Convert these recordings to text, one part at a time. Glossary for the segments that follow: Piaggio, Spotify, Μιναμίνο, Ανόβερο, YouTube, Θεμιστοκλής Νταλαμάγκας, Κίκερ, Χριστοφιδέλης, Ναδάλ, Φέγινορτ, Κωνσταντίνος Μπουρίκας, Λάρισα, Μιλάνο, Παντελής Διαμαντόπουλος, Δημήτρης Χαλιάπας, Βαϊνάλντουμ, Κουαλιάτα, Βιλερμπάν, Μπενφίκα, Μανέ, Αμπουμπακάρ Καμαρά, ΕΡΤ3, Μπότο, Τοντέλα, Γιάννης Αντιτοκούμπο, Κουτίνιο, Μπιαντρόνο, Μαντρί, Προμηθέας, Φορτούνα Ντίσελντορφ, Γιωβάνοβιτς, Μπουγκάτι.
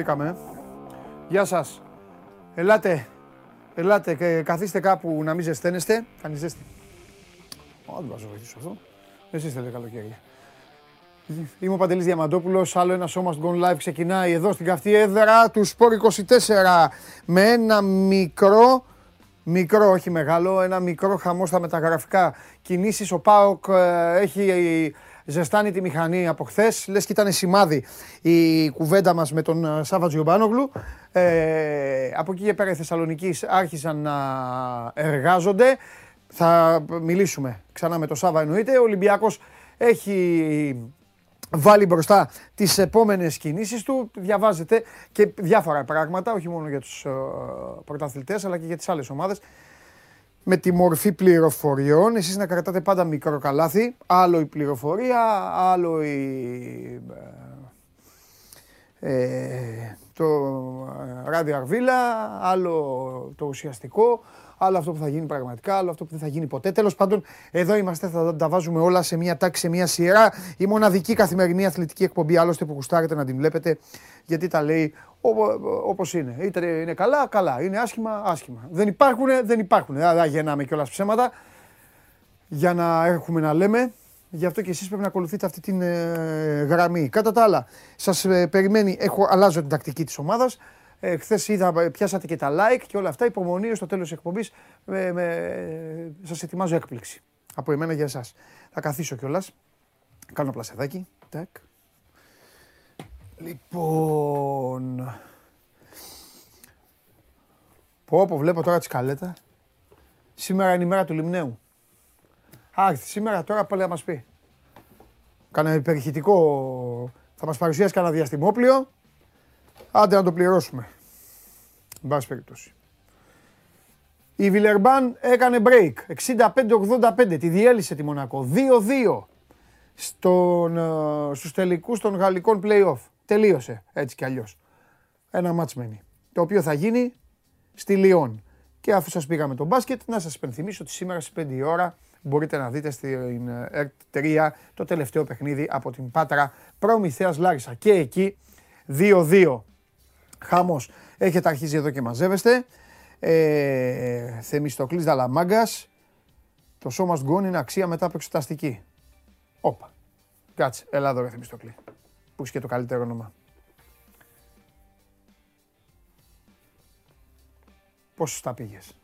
μπήκαμε. Γεια σας. Ελάτε, ελάτε και καθίστε κάπου να μην ζεσταίνεστε. Κάνει ζέστη. Δεν βάζω βοηθήσω αυτό. Εσείς θέλετε καλοκαίρια. Είμαι ο Παντελής Διαμαντόπουλος, άλλο ένα σώμα του Gone Live ξεκινάει εδώ στην καυτή έδρα του Sport 24 με ένα μικρό, όχι μεγάλο, ένα μικρό χαμό στα μεταγραφικά κινήσεις. Ο ΠΑΟΚ έχει ζεστάνει τη μηχανή από χθες, λες και ήταν σημάδι η κουβέντα μας με τον Σάβα Τζιουμπάνογλου. Από εκεί και πέρα οι Θεσσαλονικείς άρχισαν να εργάζονται. Θα μιλήσουμε ξανά με τον Σάβα εννοείται. Ο Ολυμπιακός έχει βάλει μπροστά τις επόμενες κινήσεις του. Διαβάζετε και διάφορα πράγματα, όχι μόνο για τους πρωταθλητές, αλλά και για τις άλλες ομάδες. Με τη μορφή πληροφοριών, εσείς να κρατάτε πάντα μικρό καλάθι. Άλλο η πληροφορία, άλλο η... το ράδιο αρβίλα, άλλο το ουσιαστικό. Άλλο αυτό που θα γίνει πραγματικά, άλλο αυτό που δεν θα γίνει ποτέ. Τέλος πάντων, εδώ είμαστε, θα τα βάζουμε όλα σε μια τάξη, σε μια σειρά. Η μοναδική καθημερινή αθλητική εκπομπή, άλλωστε που γουστάρετε να την βλέπετε, γιατί τα λέει όπως είναι. Είτε είναι καλά, καλά. Είναι άσχημα, άσχημα. Δεν υπάρχουν. Δεν γεννάμε κιόλας ψέματα για να έχουμε να λέμε. Γι' αυτό και εσείς πρέπει να ακολουθείτε αυτή την γραμμή. Κατά τα άλλα, σας περιμένει, αλλάζω την τακτική της ομάδας. Χθες είδα, πιάσατε και τα like και όλα αυτά. Υπομονή στο τέλος της εκπομπής. Σας ετοιμάζω έκπληξη. Από εμένα για εσάς. Θα καθίσω κιόλας. Κάνω πλασεδάκι. Τακ. Λοιπόν. Πω, βλέπω τώρα τη σκαλέτα. Σήμερα είναι η μέρα του Λιμναίου. Άχθη, σήμερα τώρα πάλι θα μας πει. Κάνα υπερηχητικό. Θα μας παρουσιάσει κανένα διαστημόπλιο. Άντε να το πληρώσουμε. Εν πάση περιπτώσει. Η Βιλερμπάν έκανε break. 65-85. Τη διέλυσε τη Μονακό. 2-2 στους τελικούς των γαλλικών play-off. Τελείωσε έτσι κι αλλιώς. Ένα μάτς μένει. Το οποίο θα γίνει στη Λιόν. Και αφού σας πήγαμε το μπάσκετ, να σας υπενθυμίσω ότι σήμερα στις 5 η ώρα μπορείτε να δείτε στην ΕΡΤ3 το τελευταίο παιχνίδι από την Πάτρα Προμηθέας Λάρισα. Και εκεί 2-2. Χαμός. Έχετε αρχίσει εδώ και μαζεύεστε. Θεμιστοκλής Νταλαμάγκας. Το σώμα Γκον είναι αξία μετά από εξεταστική. Όπα. Κάτσε. Έλα εδώ ρε Θεμιστοκλή. Που είσαι και το καλύτερο όνομα. Πώς τα πήγες.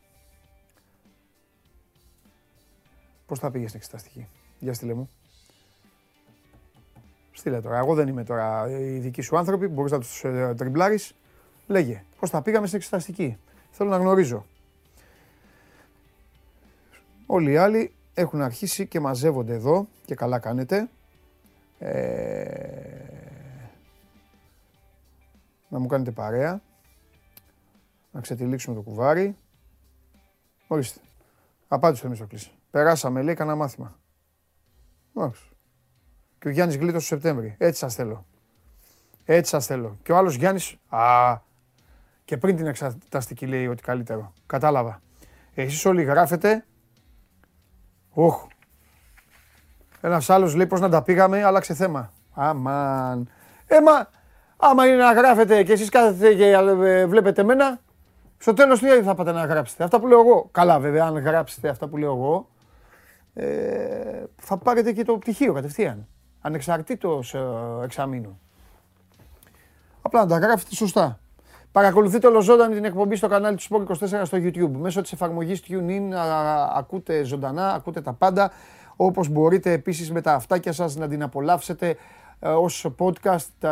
Πώς τα πήγες στην εξεταστική. Για στείλε μου. Στείλε τώρα. Εγώ δεν είμαι τώρα οι δικοί σου άνθρωποι. Μπορείς να τους τριμπλάρεις. Λέγε, πώς τα πήγαμε στην εξεταστική. Θέλω να γνωρίζω. Όλοι οι άλλοι έχουν αρχίσει και μαζεύονται εδώ και καλά κάνετε. Να μου κάνετε παρέα. Να ξετυλίξουμε το κουβάρι. Ορίστε. Απάντησε το Μισοκλής. Περάσαμε, λέει, κανένα μάθημα. Μάλιστα. Και ο Γιάννης γλίτωσε το Σεπτέμβρη. Έτσι σας θέλω. Έτσι σας θέλω. Και ο άλλος Γιάννης, και πριν την εξεταστική λέει ότι καλύτερο. Κατάλαβα. Εσείς όλοι γράφετε. Όχ. Ένας άλλος λέει πώς να τα πήγαμε, άλλαξε θέμα. Αμάν. Άμα είναι να γράφετε και εσείς κάθετε και βλέπετε μένα, στο τέλος τι θα πάτε να γράψετε. Αυτά που λέω εγώ. Καλά βέβαια, αν γράψετε αυτά που λέω εγώ, θα πάρετε και το πτυχίο κατευθείαν. Ανεξαρτήτως εξαμήνου. Απλά να τα γράφετε σωστά. Παρακολουθείτε ολοζώντανη την εκπομπή στο κανάλι του Sport 24 στο YouTube. Μέσω της εφαρμογής TuneIn ακούτε ζωντανά, ακούτε τα πάντα. Όπως μπορείτε επίσης με τα αυτάκια σας να την απολαύσετε ως podcast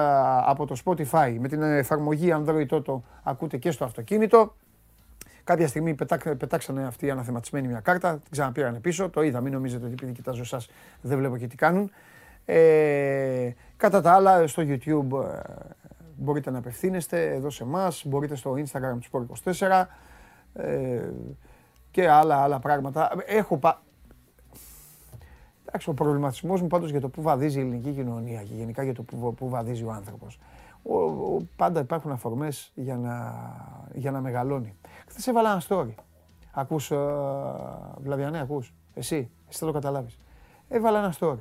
από το Spotify. Με την εφαρμογή Android το ακούτε και στο αυτοκίνητο. Κάποια στιγμή πετάξανε αυτοί οι αναθεματισμένοι μια κάρτα, την ξαναπήρανε πίσω, το είδα, μην νομίζετε ότι επειδή κοιτάζω εσάς δεν βλέπω και τι κάνουν. Κατά τα άλλα, στο YouTube μπορείτε να απευθύνεστε εδώ σε εμάς, μπορείτε στο Instagram του Sport 24 και άλλα πράγματα. Εντάξει, ο προβληματισμός μου πάντως για το που βαδίζει η ελληνική κοινωνία και γενικά για το που βαδίζει ο άνθρωπος. Πάντα υπάρχουν αφορμές για να μεγαλώνει. Χθες έβαλα ένα story. Ακούς, Βλαβιανέ, ακούς. Εσύ θα το καταλάβεις. Έβαλα ένα story.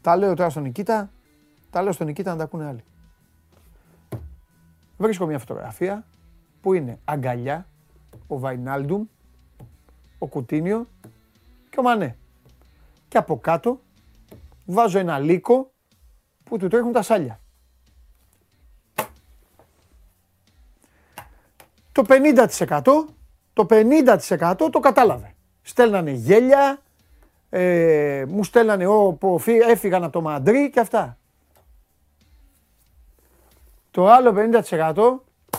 Τα λέω τώρα στον Νικήτα, να τα ακούνε άλλοι. Βρίσκω μια φωτογραφία που είναι αγκαλιά, ο Βαϊνάλντουμ, ο Κουτίνιο και ο Μανέ. Και από κάτω βάζω ένα λύκο που του τρέχουν τα σάλια. Το 50% το κατάλαβε. Στέλνανε γέλια, μου στέλνανε όπου έφυγαν από το Μαντρί και αυτά. Το άλλο 50%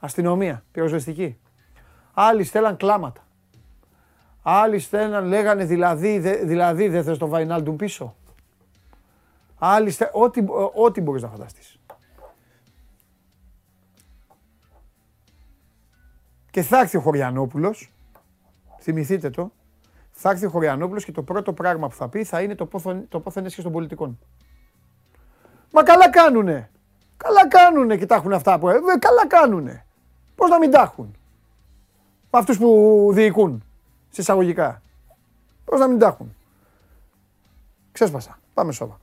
αστυνομία, πυροσβεστική. Άλλοι στέλναν κλάματα. Άλλοι στέλναν, λέγανε δηλαδή δεν θες το Βαϊνάλντουμ πίσω. Άλλοι στέλναν, ό,τι μπορείς να φανταστείς. Και θα έρθει ο Χωριανόπουλος, θυμηθείτε το, θα έρθει ο Χωριανόπουλος και το πρώτο πράγμα που θα πει θα είναι το πόθεν έσχεση των πολιτικών. Μα καλά κάνουνε. Καλά κάνουνε και τα έχουν αυτά που έχουν. Καλά κάνουνε. Πώς να μην τα έχουν. Με αυτούς που διοικούν. Συσσαγωγικά. Πώς να μην τα έχουν. Ξέσπασα. Πάμε Σόβα.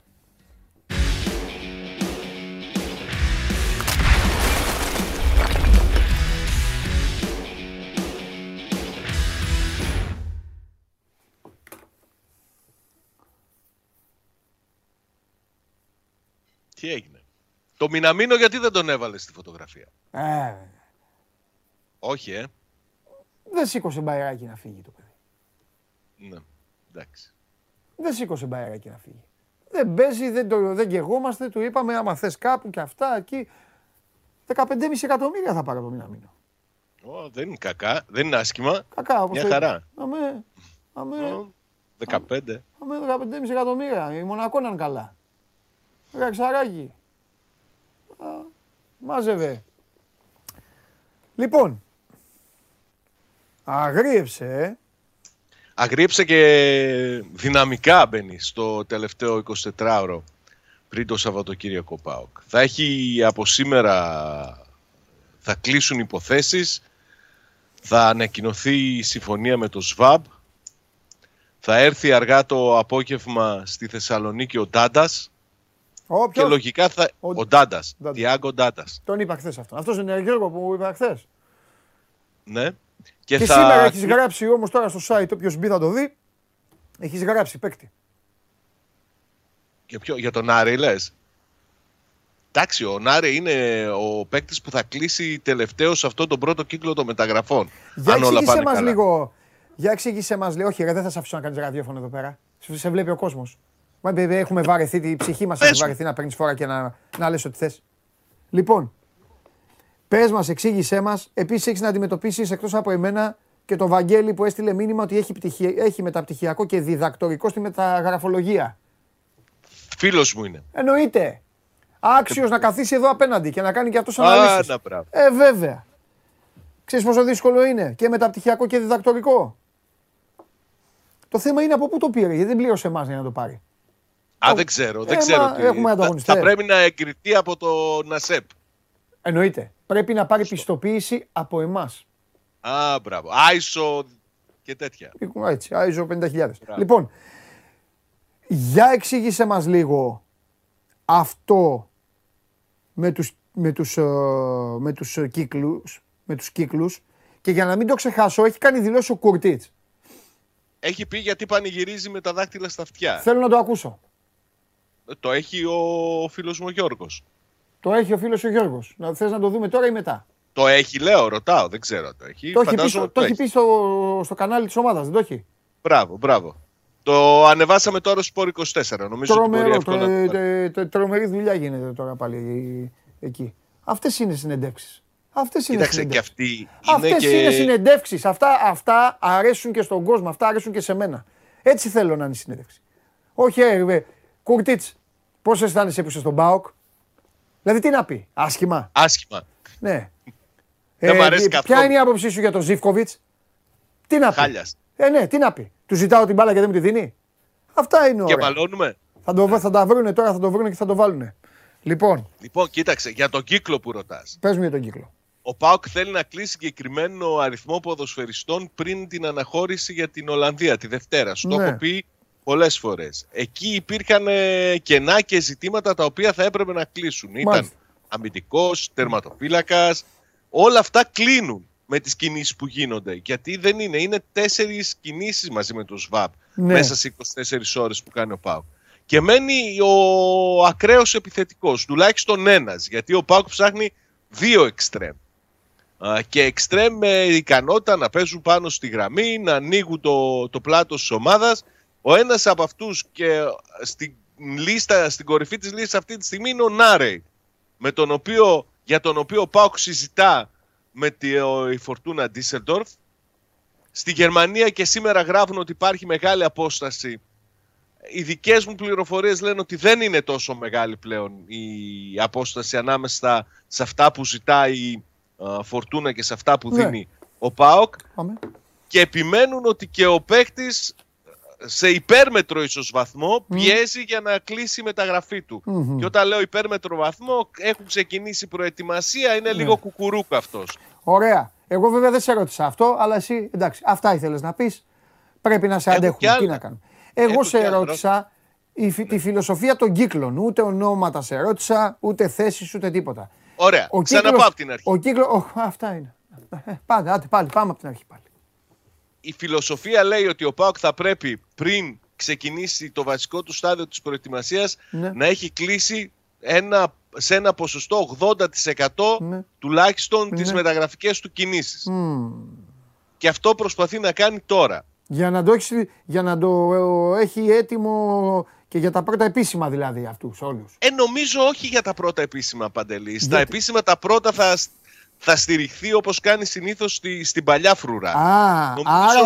Τι έγινε. Το Μιναμίνο γιατί δεν τον έβαλε στη φωτογραφία. Όχι, Δεν σήκωσε μπαϊράκι να φύγει το παιδί. Ναι, εντάξει. Δεν σήκωσε μπαϊράκι να φύγει. Δεν παίζει, δεν γεγόμαστε, του είπαμε άμα θες κάπου και αυτά εκεί. 15,5 εκατομμύρια θα πάρει το Μιναμίνο. Δεν είναι κακά, δεν είναι άσχημα. Κακά, μια χαρά. Αμέ. 15. Αμέ 15,5 εκατομμύρια, η Μονακό να είναι καλά. Ραξαράκι. Μάζευε. Λοιπόν, αγρίεψε. Αγρίεψε και δυναμικά μπαίνει στο τελευταίο 24ωρο πριν το Σαββατοκύριακο ΠΑΟΚ. Θα έχει από σήμερα, θα κλείσουν υποθέσεις, θα ανακοινωθεί η συμφωνία με το ΣΒΑΜ, θα έρθει αργά το απόγευμα στη Θεσσαλονίκη ο Τάντας. Και λογικά θα... ο Τάντας, Τιάγκο Τάντας. Τον είπα χθες αυτό. Αυτός είναι ο Γιώργος που είπα χθες. Ναι. Και θα... σήμερα έχεις γράψει όμως τώρα στο site, όποιος μπει θα το δει, έχεις γράψει παίκτη. Για ποιο, για τον Άρη λες. Εντάξει, ο Άρη είναι ο παίκτης που θα κλείσει τελευταίος αυτόν τον πρώτο κύκλο των μεταγραφών. Για εξήγησέ μας λίγο. Για εξήγησέ μας λίγο. Όχι, δεν θα σε αφήσω να κάνεις ραδιόφωνο εδώ πέρα. Σε βλέπει ο κόσμος. Μα βέβαια έχουμε βαρεθεί, η ψυχή μας έχει βαρεθεί να παίρνεις φορά και να λες ό,τι θες. Λοιπόν, πες μας, εξήγησέ μας, επίσης έχεις να αντιμετωπίσεις εκτός από εμένα και το Βαγγέλη που έστειλε μήνυμα ότι έχει μεταπτυχιακό και διδακτορικό στη μεταγραφολογία. Φίλος μου είναι. Εννοείται. Άξιος να καθίσει εδώ απέναντι και να κάνει και αυτός αναλύσεις. Βέβαια. Ξέρεις πόσο δύσκολο είναι και μεταπτυχιακό και διδακτορικό. Το θέμα είναι από πού το πήρε, γιατί δεν πλήρωσε εμάς για να το πάρει. Δεν ξέρω. Θα πρέπει να εγκριθεί από το ΝΑΣΕΠ. Εννοείται. Πρέπει να πάρει πιστοποίηση από εμάς. Μπράβο. Άισο και τέτοια. Έτσι, Άισο 50.000. Λοιπόν, για εξήγησέ μας λίγο αυτό με τους κύκλους και για να μην το ξεχάσω, έχει κάνει δηλώσει ο Κουρτίτς. Έχει πει γιατί πανηγυρίζει με τα δάχτυλα στα αυτιά. Θέλω να το ακούσω. Το έχει ο φίλος μου ο Γιώργος. Το έχει ο φίλος ο Γιώργος. Θες να το δούμε τώρα ή μετά. Το έχει, λέω, ρωτάω, δεν ξέρω αν το έχει. Το έχει πει στο κανάλι της ομάδας, δεν το έχει. Μπράβο. Το ανεβάσαμε τώρα στο Sport 24, νομίζω. Τρομερή δουλειά γίνεται τώρα πάλι εκεί. Αυτές είναι συνεντεύξεις. Αυτές είναι συνεντεύξεις. Αυτά αρέσουν και στον κόσμο, αυτά αρέσουν και σε μένα. Έτσι θέλω να είναι η συνέντευξη. Όχι, Κουρτίτς, πώς αισθάνεσαι που είσαι στον ΠΑΟΚ. Δηλαδή τι να πει, άσχημα. Ναι. Δεν μ' αρέσει καθόλου. Ποια είναι η άποψή σου για τον Ζίβκοβιτς. Τι να πει. Χάλιας. Ναι, τι να πει. Του ζητάω την μπάλα και δεν μου τη δίνει. Αυτά είναι ωραία. Και μαλώνουμε. Θα τα βρούνε τώρα, θα το βρούνε και θα το βάλουνε. Λοιπόν, κοίταξε, για τον κύκλο που ρωτάς. Πες μου για τον κύκλο. Ο ΠΑΟΚ θέλει να κλείσει συγκεκριμένο αριθμό ποδοσφαιριστών πριν την αναχώρηση για την Ολλανδία τη Δευτέρα. Σου το έχω πει πολλές φορές. Εκεί υπήρχαν κενά και ζητήματα τα οποία θα έπρεπε να κλείσουν. Μάλιστα. Ήταν αμυντικός, τερματοφύλακας. Όλα αυτά κλείνουν με τις κινήσεις που γίνονται. Γιατί δεν είναι. Είναι 4 κινήσεις μαζί με το ΣΒΑΠ, ναι, μέσα σε 24 ώρες που κάνει ο ΠΑΟΚ. Και μένει ο ακραίος επιθετικός, τουλάχιστον ένας. Γιατί ο ΠΑΟΚ ψάχνει 2 εξτρέμ. Και εξτρέμ με ικανότητα να παίζουν πάνω στη γραμμή, να ανοίγουν το πλάτος της ομάδας. Ο ένας από αυτούς και στην κορυφή της λίστας αυτή τη στιγμή είναι ο Νάρεϊ, για τον οποίο ο ΠΑΟΚ συζητά με η Φορτούνα Ντίσελντορφ. Στη Γερμανία και σήμερα γράφουν ότι υπάρχει μεγάλη απόσταση. Οι δικές μου πληροφορίες λένε ότι δεν είναι τόσο μεγάλη πλέον η απόσταση ανάμεσα σε αυτά που ζητάει η Φορτούνα και σε αυτά που δίνει ο ΠΑΟΚ. Και επιμένουν ότι και ο παίκτης σε υπέρμετρο ίσως βαθμό πιέζει για να κλείσει η μεταγραφή του. Και όταν λέω υπέρμετρο βαθμό, έχουν ξεκινήσει προετοιμασία, είναι λίγο κουκουρούκ αυτός. Ωραία. Εγώ βέβαια δεν σε ρώτησα αυτό, αλλά εσύ, εντάξει, αυτά ήθελες να πεις. Πρέπει να σε αντέχουμε. Τι να κάνουμε. Εγώ σε ερώτησα τη φιλοσοφία των κύκλων. Ούτε ονόματα σε ερώτησα, ούτε θέσεις, ούτε τίποτα. Ωραία. Ξαναπάω από την αρχή. Αυτά είναι. Πάμε από την αρχή πάλι. Η φιλοσοφία λέει ότι ο ΠΑΟΚ θα πρέπει πριν ξεκινήσει το βασικό του στάδιο της προετοιμασίας να έχει κλείσει σε ένα ποσοστό 80% τουλάχιστον τις μεταγραφικές του κινήσεις. Και αυτό προσπαθεί να κάνει τώρα. Για να το έχει έτοιμο και για τα πρώτα επίσημα δηλαδή αυτούς όλους. Νομίζω όχι για τα πρώτα επίσημα, Παντελή. Τα επίσημα τα πρώτα θα στηριχθεί όπως κάνει συνήθως στην παλιά φρουρά. Άρα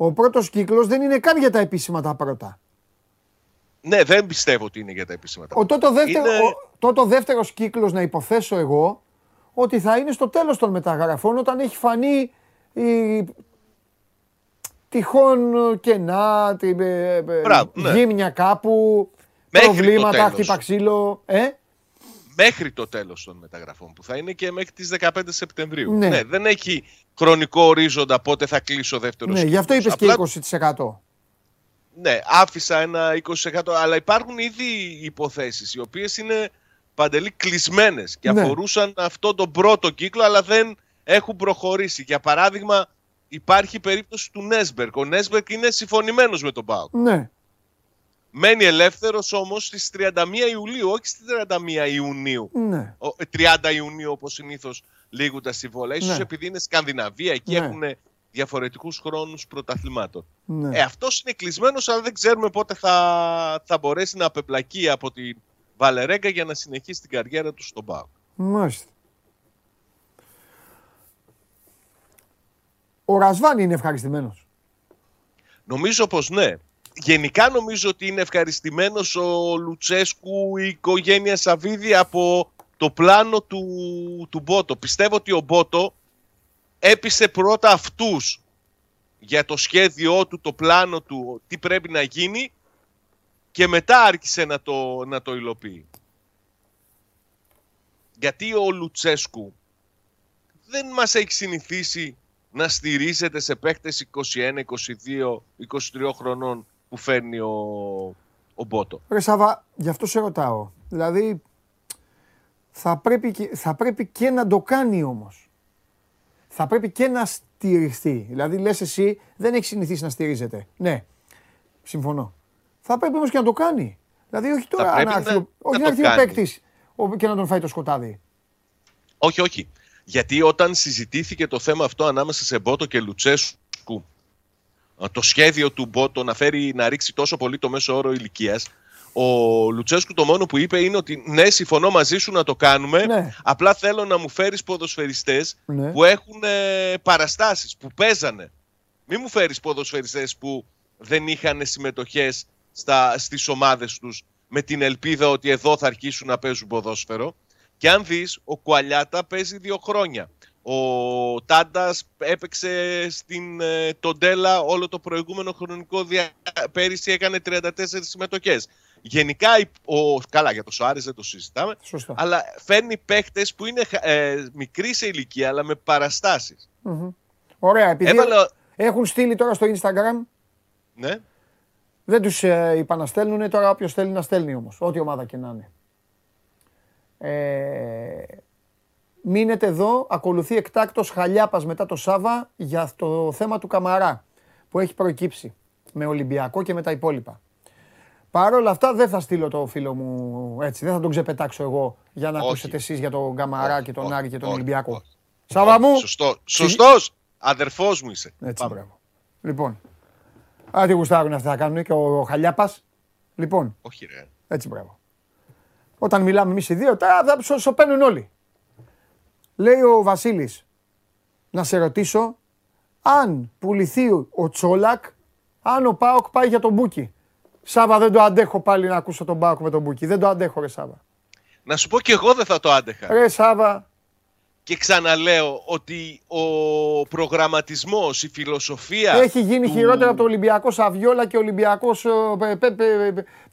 ο πρώτος κύκλος δεν είναι καν για τα επίσημα τα πρώτα. Ναι, δεν πιστεύω ότι είναι για τα επίσημα τα πρώτα. Τότε ο δεύτερος κύκλος, να υποθέσω εγώ, ότι θα είναι στο τέλος των μεταγραφών, όταν έχει φανεί τυχόν κενά, γύμνια κάπου, προβλήματα, χτυπαξίλο. Μέχρι το τέλος των μεταγραφών που θα είναι και μέχρι τις 15 Σεπτεμβρίου. Ναι, δεν έχει χρονικό ορίζοντα πότε θα κλείσει ο δεύτερος κύκλος. Γι' αυτό είπες και 20%. Ναι, άφησα ένα 20%, αλλά υπάρχουν ήδη υποθέσεις οι οποίες είναι, Παντελή, κλεισμένες και αφορούσαν αυτό τον πρώτο κύκλο, αλλά δεν έχουν προχωρήσει. Για παράδειγμα, υπάρχει περίπτωση του Νέσμπεργκ. Ο Νέσμπεργκ είναι συμφωνημένος με τον ΠΑΟΚ. Ναι. Μένει ελεύθερος όμως στις 31 Ιουλίου, όχι στις 31 Ιουνίου. Ναι. 30 Ιουνίου όπως συνήθως λήγουν τα συμβόλαια. Ίσως επειδή είναι Σκανδιναβία, εκεί έχουν διαφορετικούς χρόνους πρωταθλημάτων. Ναι. Αυτός είναι κλεισμένος, αλλά δεν ξέρουμε πότε θα μπορέσει να απεπλακεί από τη Βαλερέγκα για να συνεχίσει την καριέρα του στον ΠΑΟΚ. Μάλιστα. Ο Ρασβάν είναι ευχαριστημένος. Νομίζω πως ναι. Γενικά νομίζω ότι είναι ευχαριστημένος ο Λουτσέσκου, η οικογένεια Σαββίδη, από το πλάνο του Μπότο. Πιστεύω ότι ο Μπότο έπεισε πρώτα αυτούς για το σχέδιό του, το πλάνο του, τι πρέπει να γίνει, και μετά άρχισε να το υλοποιεί. Γιατί ο Λουτσέσκου δεν μας έχει συνηθίσει να στηρίζεται σε παίκτες 21, 22, 23 χρονών που φέρνει ο Μπότο. Ρε Σάβα, γι' αυτό σε ρωτάω. Δηλαδή, θα πρέπει και να το κάνει όμως. Θα πρέπει και να στηριχθεί. Δηλαδή, λες εσύ, δεν έχει συνηθίσει να στηρίζεται. Ναι, συμφωνώ. Θα πρέπει όμως και να το κάνει. Δηλαδή, όχι τώρα να έρθει ο παίκτης και να τον φάει το σκοτάδι. Όχι, όχι. Γιατί όταν συζητήθηκε το θέμα αυτό ανάμεσα σε Μπότο και Λουτσέσκου, το σχέδιο του Μπότο να ρίξει τόσο πολύ το μέσο όρο ηλικίας, ο Λουτσέσκου το μόνο που είπε είναι ότι ναι, συμφωνώ μαζί σου να το κάνουμε, απλά θέλω να μου φέρεις ποδοσφαιριστές που έχουν παραστάσεις, που παίζανε. Μη μου φέρεις ποδοσφαιριστές που δεν είχαν συμμετοχές στις ομάδες τους με την ελπίδα ότι εδώ θα αρχίσουν να παίζουν ποδόσφαιρο. Και αν δεις, ο Κουαλιάτα παίζει 2 χρόνια. Ο Τάντας έπαιξε στην Τοντέλα όλο το προηγούμενο χρονικό πέρυσι, έκανε 34 συμμετοχές. Γενικά, καλά, για το Σοάρες δεν το συζητάμε, σωστά, αλλά φέρνει παίχτες που είναι μικροί σε ηλικία, αλλά με παραστάσεις. Ωραία, επειδή έχουν στείλει τώρα στο Instagram. Ναι. Δεν τους είπα να στέλνουν, τώρα όποιος θέλει να στέλνει όμως, ό,τι ομάδα και να είναι. Μείνετε εδώ, ακολουθεί εκτάκτος Χαλιάπας μετά το Σάβα για το θέμα του Καμαρά που έχει προκύψει με Ολυμπιακό και με τα υπόλοιπα. Παρ' όλα αυτά δεν θα στείλω το φίλο μου έτσι, δεν θα τον ξεπετάξω εγώ για να ακούσετε εσείς για τον Καμαρά και τον Άρη και τον Ολυμπιακό. Σάβα μου! Σωστός! Αδερφός μου είσαι. Έτσι, μπράβο. Λοιπόν, άντε γουστάρουν αυτά να κάνουν και ο Χαλιάπας. Λοιπόν, όχι ρε. Έτσι, μπράβο. Όταν μιλάμε εμείς οι δύο, τα σοπαίνουν όλοι. Λέει ο Βασίλης, να σε ρωτήσω, αν πουληθεί ο Τσόλακ, αν ο ΠΑΟΚ πάει για τον Μπούκι. Σάβα, δεν το αντέχω πάλι να ακούσω τον ΠΑΟΚ με τον Μπούκι. Δεν το αντέχω, ρε Σάβα. Να σου πω και εγώ δεν θα το άντεχα. Ρε Σάβα. Και ξαναλέω ότι ο προγραμματισμός, η φιλοσοφία... Έχει γίνει χειρότερα από το Ολυμπιακός Αβιόλα και ο Ολυμπιακός...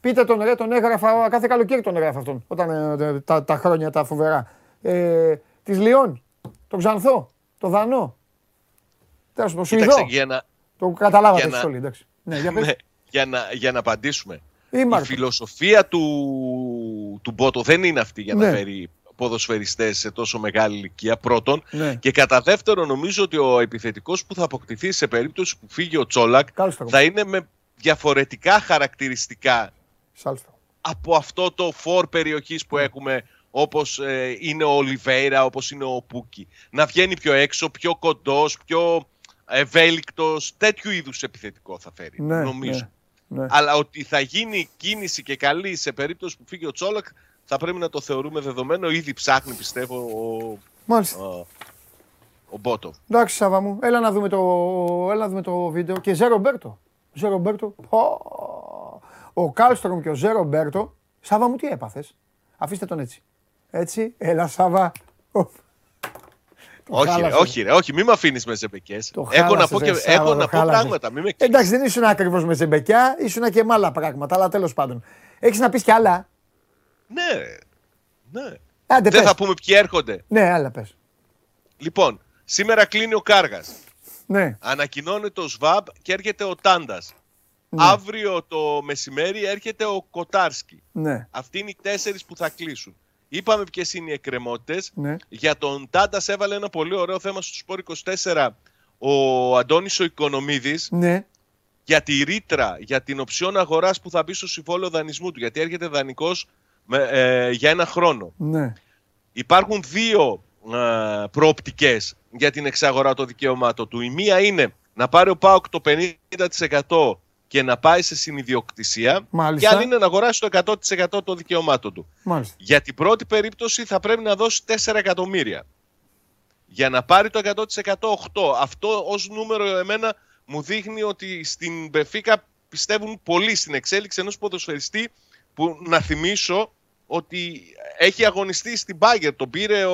Πείτε τον ρε, τον έγραφα, κάθε καλοκαίρι τον έγραφα αυτόν, όταν τα χρόνια τα φοβερά. Της Λιόν, τον Ξανθό, τον Δανό, τον Σουηδό. Το καταλάβατε εσείς όλοι, εντάξει. Για να απαντήσουμε. Η φιλοσοφία του Μπότο δεν είναι αυτή για να φέρει... ποδοσφαιριστές σε τόσο μεγάλη ηλικία πρώτον, ναι. Και κατά δεύτερο νομίζω ότι ο επιθετικός που θα αποκτηθεί σε περίπτωση που φύγει ο Τσόλακ θα είναι με διαφορετικά χαρακτηριστικά από αυτό το φορ περιοχής που έχουμε, όπως είναι ο Ολιβέιρα, όπως είναι ο Πούκι. Να βγαίνει πιο έξω, πιο κοντός, πιο ευέλικτος, τέτοιου είδους επιθετικό θα φέρει, ναι, νομίζω. Ναι, ναι. Αλλά ότι θα γίνει κίνηση και καλή σε περίπτωση που φύγει ο Τσόλακ θα πρέπει να το θεωρούμε δεδομένο. Ήδη ψάχνει, πιστεύω, ο Μπότο. Εντάξει, Σάβα μου. Έλα να δούμε το βίντεο. Και Ζε Ρομπέρτο. Ζε Ρομπέρτο. Ο Κάλστρομ και ο Ζε Ρομπέρτο. Σάβα μου, τι έπαθες. Αφήστε τον έτσι. Έτσι. Έλα, Σάβα. Όχι, μην με αφήνεις με ζεμπεκιές. Έχω να πω πράγματα. Εντάξει, δεν ήσουν ακριβώς με ζεμπεκιά. Ήσουν και με άλλα πράγματα. Αλλά τέλος πάντων. Έχεις να πεις κι άλλα. Ναι. Άντε, δεν πες. Θα πούμε ποιοι έρχονται. Ναι, αλλά πες. Λοιπόν, σήμερα κλείνει ο Κάργας. Ναι. Ανακοινώνεται ο ΣΒΑΜ και έρχεται ο Τάντας. Ναι. Αύριο το μεσημέρι έρχεται ο Κοτάρσκι. Ναι. Αυτοί είναι οι 4 που θα κλείσουν. Είπαμε ποιες είναι οι εκκρεμότητες. Ναι. Για τον Τάντας έβαλε ένα πολύ ωραίο θέμα στο Sport 24 ο Αντώνης ο Οικονομίδης. Ναι. Για τη ρήτρα, για την οψιόν αγοράς που θα μπει στο συμβόλαιο δανεισμού του. Γιατί έρχεται δανεικός για 1 χρόνο. Ναι. Υπάρχουν 2 προοπτικές για την εξαγορά των δικαιωμάτων του. Η μία είναι να πάρει ο ΠΑΟΚ το 50% και να πάει σε συνειδιοκτησία. Μάλιστα. Και αν είναι να αγοράσει το 100% των δικαιωμάτων του. Μάλιστα. Για την πρώτη περίπτωση θα πρέπει να δώσει 4 εκατομμύρια. Για να πάρει το 100% 8. Αυτό ως νούμερο εμένα μου δείχνει ότι στην Μπενφίκα πιστεύουν πολύ στην εξέλιξη ενός ποδοσφαιριστή που να θυμίσω ότι έχει αγωνιστεί στην Μπάγερν. Τον πήρε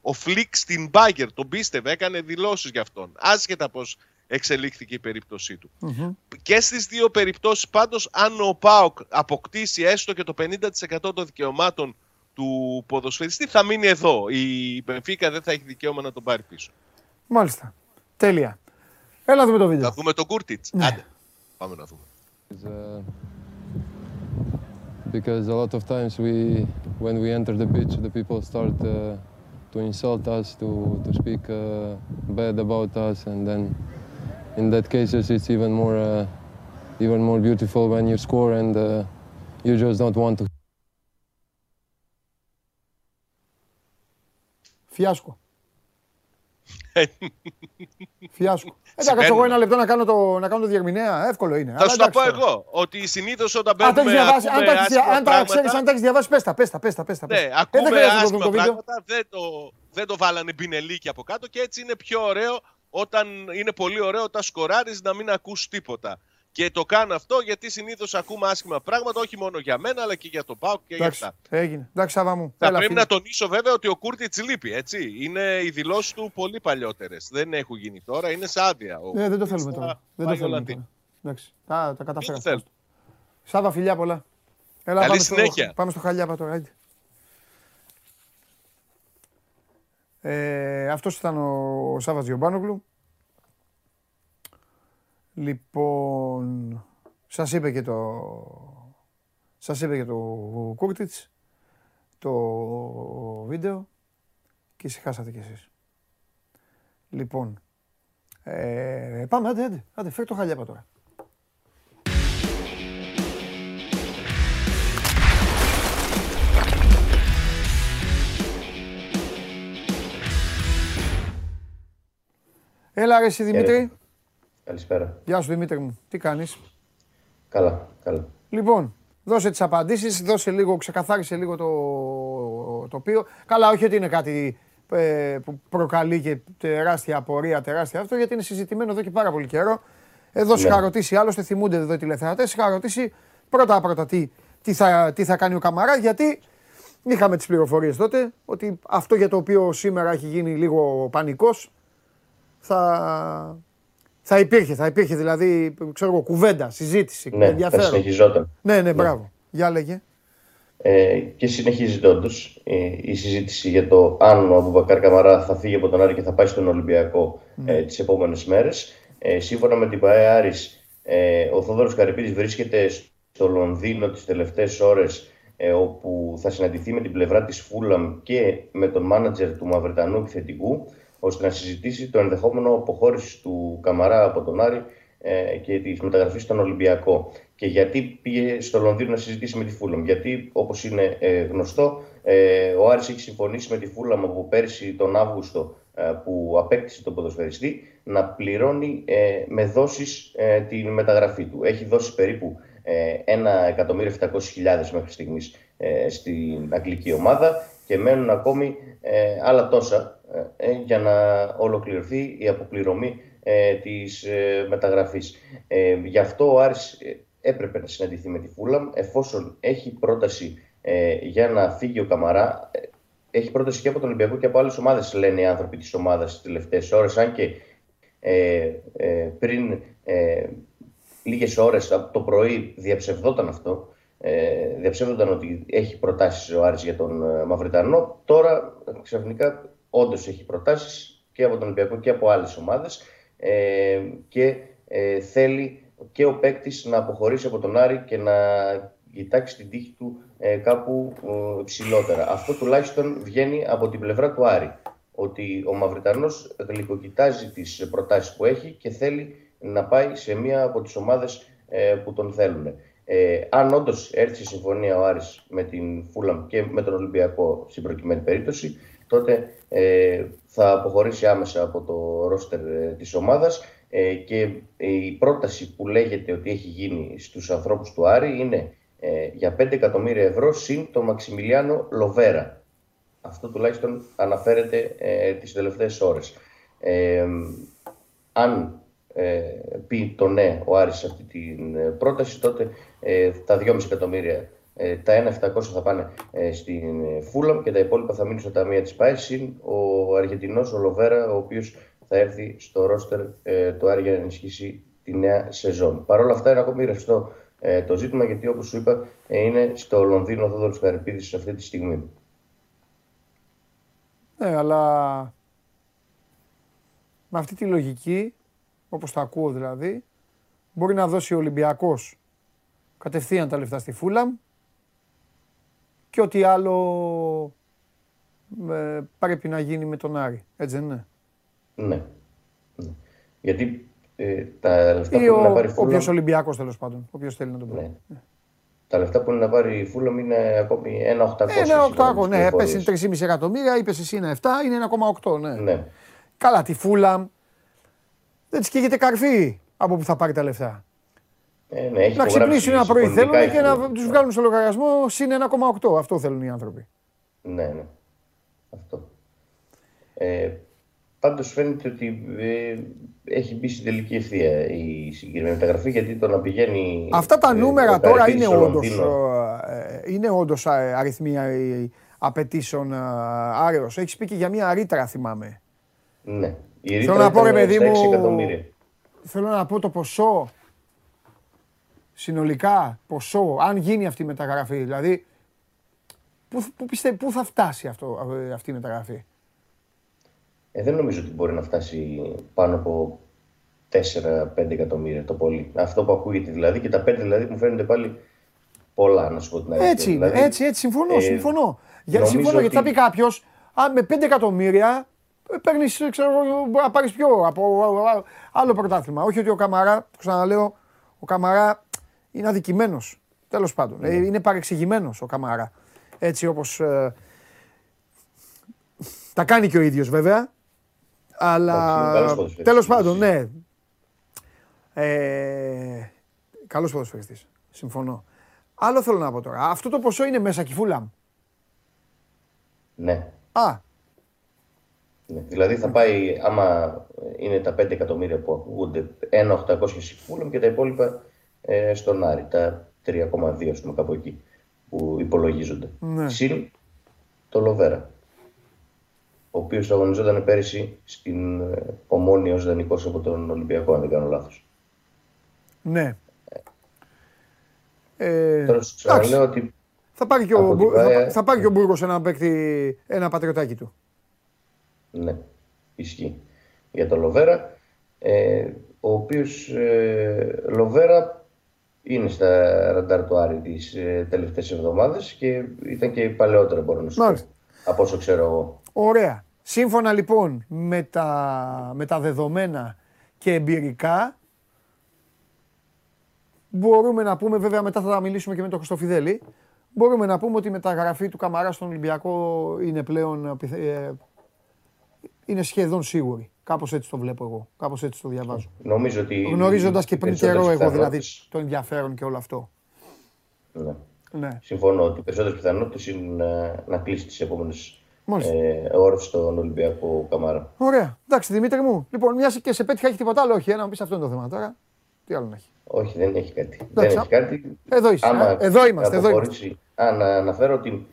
ο Φλικ στην Μπάγερν. Τον πίστευε, έκανε δηλώσεις για αυτόν. Άσχετα πώς εξελίχθηκε η περίπτωσή του. Mm-hmm. Και στις 2 περιπτώσεις πάντως, αν ο ΠΑΟΚ αποκτήσει έστω και το 50% των δικαιωμάτων του ποδοσφαιριστή, θα μείνει εδώ. Η Μπενφίκα δεν θα έχει δικαίωμα να τον πάρει πίσω. Μάλιστα. Τέλεια. Έλα δούμε το βίντεο. Θα δούμε τον Κουρτίτς. Ναι. Άντε. Πάμε να δούμε. Because a lot of times when we enter the pitch, the people start to insult us, to speak bad about us, and then in that case it's even more beautiful when you score and you just don't want to. Fiasco. Φιάσκο. Εντάξει, εγώ ένα λεπτό να κάνω το διερμηνέα. Εύκολο είναι. Θα σου τα πω εγώ. Ότι συνήθως όταν μπαίνουμε. Αν τα ξέρεις, αν τα έχεις διαβάσει, πες τα. Ναι, ακούμε άσχημα πράγματα. Δεν το βάλανε πινελίκι από κάτω και έτσι είναι πιο ωραίο όταν είναι πολύ ωραίο όταν σκοράρεις να μην ακούς τίποτα. Και το κάνω αυτό γιατί συνήθως ακούμε άσχημα πράγματα, όχι μόνο για μένα, αλλά και για τον ΠΑΟΚ και για αυτά. Έγινε. Εντάξει, Σάβα μου. Θα πρέπει να τονίσω βέβαια ότι ο Κούρτιτς λείπει, έτσι. Είναι οι δηλώσεις του πολύ παλιότερες. Δεν έχουν γίνει τώρα, είναι σε άδεια. Ναι, δεν το θέλουμε τώρα. Δεν το θέλουμε τώρα. Εντάξει, τα καταφέραμε. Σάβα, φιλιά πολλά. Καλή συνέχεια. Πάμε στο Χαλιάπα τώρα. Αυτός ήταν ο Σάβα Τζιουμπάνογλου. Λοιπόν, σας είπε και το Κούρτιτς το βίντεο και ησυχάσατε κι εσείς. Λοιπόν, πάμε, άντε, φέρε το Χαλιάπα τώρα. Έλα ρε εσύ Δημήτρη. Καλησπέρα. Γεια σου Δημήτρη μου. Τι κάνεις? Καλά, καλά. Λοιπόν, δώσε τις απαντήσεις, δώσε λίγο, ξεκαθάρισε λίγο το τοπίο. Καλά, όχι ότι είναι κάτι που προκαλεί και τεράστια απορία, τεράστια αυτό, γιατί είναι συζητημένο εδώ και πάρα πολύ καιρό. Εδώ είχα ρωτήσει, άλλωστε θυμούνται εδώ οι τηλεθεατές, είχα ρωτήσει πρώτα τι θα κάνει ο Καμαρά, γιατί είχαμε τις πληροφορίες τότε, ότι αυτό για το οποίο σήμερα έχει γίνει λίγο πανικός, θα υπήρχε δηλαδή, ξέρω, κουβέντα, συζήτηση, ενδιαφέρον. Ναι, θα συνεχιζόταν. Ναι, μπράβο. Για λέγε. Και συνεχίζεται όντως η συζήτηση για το αν ο Αμπουμπακάρ Καμαρά θα φύγει από τον Άρη και θα πάει στον Ολυμπιακό τις επόμενες μέρες. Σύμφωνα με την ΠΑΕ Άρης, ο Θόδωρος Καρυπίδης βρίσκεται στο Λονδίνο τις τελευταίες ώρες, όπου θα συναντηθεί με την πλευρά της Φούλαμ και με τον μάνατζερ του μαυρετανού επιθετικού, ώστε να συζητήσει το ενδεχόμενο αποχώρηση του Καμαρά από τον Άρη και της μεταγραφής στον Ολυμπιακό. Και γιατί πήγε στο Λονδίνο να συζητήσει με τη Φούλαμ? Γιατί, όπως είναι γνωστό, ο Άρης έχει συμφωνήσει με τη Φούλαμ από πέρσι τον Αύγουστο, που απέκτησε τον ποδοσφαιριστή, να πληρώνει με δόσεις τη μεταγραφή του. Έχει δώσει περίπου 1.700.000 μέχρι στιγμής στην αγγλική ομάδα και μένουν ακόμη άλλα τόσα για να ολοκληρωθεί η αποπληρωμή της μεταγραφής. Γι' αυτό ο Άρης έπρεπε να συναντηθεί με τη Φούλαμ, εφόσον έχει πρόταση για να φύγει ο Καμαρά. Έχει πρόταση και από τον Ολυμπιακό και από άλλες ομάδες, λένε οι άνθρωποι της ομάδας τις τελευταίες ώρες, αν και πριν λίγες ώρες από το πρωί διαψευδόταν αυτό. Διαψεύδονταν ότι έχει προτάσεις ο Άρης για τον Μαυριτανό. Τώρα ξαφνικά όντως έχει προτάσεις και από τον Ολυμπιακό και από άλλες ομάδες, και θέλει και ο παίκτης να αποχωρήσει από τον Άρη και να κοιτάξει την τύχη του κάπου ψηλότερα. Αυτό τουλάχιστον βγαίνει από την πλευρά του Άρη, ότι ο Μαυριτανός γλυκοκοιτάζει τις προτάσεις που έχει και θέλει να πάει σε μία από τις ομάδες που τον θέλουν. Αν όντως έρθει σε συμφωνία ο Άρης με την Φούλαμ και με τον Ολυμπιακό στην προκειμένη περίπτωση, τότε θα αποχωρήσει άμεσα από το ρόστερ της ομάδας, και η πρόταση που λέγεται ότι έχει γίνει στους ανθρώπους του Άρη είναι για 5 εκατομμύρια ευρώ συν το Μαξιμιλιάνο Λοβέρα. Αυτό τουλάχιστον αναφέρεται τις τελευταίες ώρες. Αν πει το ναι ο Άρης σε αυτή την πρόταση, τότε τα 2,5 εκατομμύρια, τα 1.700 θα πάνε στην Φούλαμ και τα υπόλοιπα θα μείνουν στα ταμεία της ΠΑΕ, συν ο Αργεντινός, ο Λοβέρα, ο οποίος θα έρθει στο ρόστερ του Άρη για να ενισχύσει τη νέα σεζόν. Παρ' όλα αυτά είναι ακόμη ρευστό το ζήτημα, γιατί όπως σου είπα είναι στο Λονδίνο ο Θόδωρος Καρυπίδης αυτή τη στιγμή. Ναι, αλλά με αυτή τη λογική, όπως τα ακούω δηλαδή, μπορεί να δώσει ο Ολυμπιακός κατευθείαν τα λεφτά στη Φούλαμ και ό,τι άλλο πρέπει να γίνει με τον Άρη. Έτσι δεν είναι? Ναι. Γιατί τα λεφτά που είναι να πάρει η Φούλαμ... Όποιος Ολυμπιακός, τέλος πάντων, όποιος θέλει να τον πάρει. Τα λεφτά που είναι να πάρει η Φούλαμ είναι ακόμη 1.800. Ναι, πέσει 3,5 εκατομμύρια, είπες εσύ είναι 7, είναι 1.8. Ναι. Καλά, τη Φούλαμ δεν της καίγεται καρφί από που θα πάρει τα λεφτά. Ναι, να ξυπνήσουν ένα πρωί θέλουν και να τους βγάλουν στο λογαριασμό συν 1,8. Αυτό θέλουν οι άνθρωποι. Ναι. Αυτό. Πάντως φαίνεται ότι έχει μπει στην τελική ευθεία η συγκεκριμένη μεταγραφή, γιατί το να πηγαίνει... Αυτά τα νούμερα τώρα είναι όντως αριθμία απαιτήσεων Άρεος. Έχεις πει και για μια ρήτρα, θυμάμαι. Ναι. Θέλω να πω, ρε παιδί μου, θέλω να πω το ποσό, συνολικά ποσό, αν γίνει αυτή η μεταγραφή, δηλαδή, πού θα φτάσει αυτή η μεταγραφή? Δεν νομίζω ότι μπορεί να φτάσει πάνω από 4-5 εκατομμύρια το πολύ. Αυτό που ακούγεται δηλαδή, και τα 5 δηλαδή μου φαίνονται πάλι πολλά, να σου πω την αλήθεια. Έτσι, συμφωνώ. Γιατί συμφωνώ, γιατί θα πει κάποιο, αν με 5 εκατομμύρια παίρνει, ξέρω εγώ, να πάρει πιο από άλλο πρωτάθλημα. Όχι ότι ο Καμαρά, το ξαναλέω, ο Καμαρά είναι αδικημένος. Τέλος πάντων, είναι παρεξηγημένος ο Καμαρά. Έτσι όπως. Τα κάνει και ο ίδιος βέβαια. Αλλά. Τέλος πάντων, ναι. Καλός ποδοσφαιριστής. Συμφωνώ. Άλλο θέλω να πω τώρα. Αυτό το ποσό είναι μέσα κι Φούλαμ. Ναι. Α. Ναι. Δηλαδή θα πάει, άμα είναι τα 5 εκατομμύρια που ακούγονται, 1.800 Φούλαμ και τα υπόλοιπα στον Άρη. Τα 3,2 πούμε κάπου εκεί που υπολογίζονται. Ναι. Συν το Λοβέρα, ο οποίος αγωνιζόταν πέρυσι στην Ομόνοια ως δανεικός από τον Ολυμπιακό, αν δεν κάνω λάθος. Ναι. Τώρα σου ξαναλέω ότι θα πάρει και ο Μπούργος έναν παίκτη, ένα πατριωτάκι του. Ναι, ισχύει. Για τον Λοβέρα, ο οποίος Λοβέρα είναι στα ραντάρ του Άρη τις τελευταίες εβδομάδες και ήταν και παλαιότερα, μπορώ να σου πω, από όσο ξέρω εγώ. Ωραία. Σύμφωνα λοιπόν με τα δεδομένα και εμπειρικά, μπορούμε να πούμε, βέβαια μετά θα μιλήσουμε και με τον Χριστοφιδέλη, μπορούμε να πούμε ότι η μεταγραφή του Καμαρά στον Ολυμπιακό είναι πλέον, είναι σχεδόν σίγουρη. Κάπως έτσι το βλέπω εγώ, κάπως έτσι το διαβάζω. Νομίζω ότι γνωρίζοντας και πριν καιρό εγώ δηλαδή το ενδιαφέρον και όλο αυτό. Ναι. Ναι. Συμφωνώ ότι οι περισσότερες πιθανότητες είναι να κλείσει τις επόμενες όρθιο στον Ολυμπιακό Καμάρα. Ωραία. Εντάξει, Δημήτρη μου. Λοιπόν, μια και σε πέτυχα, έχει τίποτα άλλο? Όχι, να μου πεις, αυτό είναι το θέμα τώρα. Τι άλλο να έχει? Όχι, δεν έχει κάτι. Εντάξει, δεν έχει κάτι. Εδώ είσαι. Εδώ είμαστε. Αν αναφέρω ότι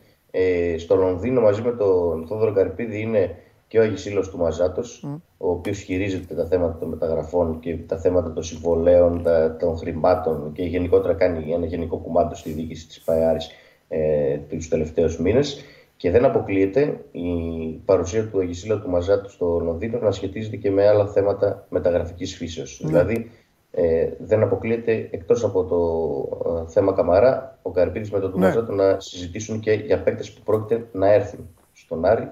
στο Λονδίνο μαζί με τον Θόδωρο Καρυπίδη είναι και ο Αγισίλος του Μαζάτος, ο οποίος χειρίζεται τα θέματα των μεταγραφών και τα θέματα των συμβολέων, των χρημάτων και γενικότερα κάνει ένα γενικό κουμάντο στη διοίκηση της ΠΑΕΑΡΙΣ τους τελευταίους μήνες. Και δεν αποκλείεται η παρουσία του Αγισίλα του Μαζάτου στο Λονδίνο να σχετίζεται και με άλλα θέματα μεταγραφικής φύσεως. Δηλαδή, δεν αποκλείεται εκτός από το θέμα Καμαρά, ο Καρπίδης με τον του Μαζάτου να συζητήσουν και για παίκτες που πρόκειται να έρθουν στον Άρη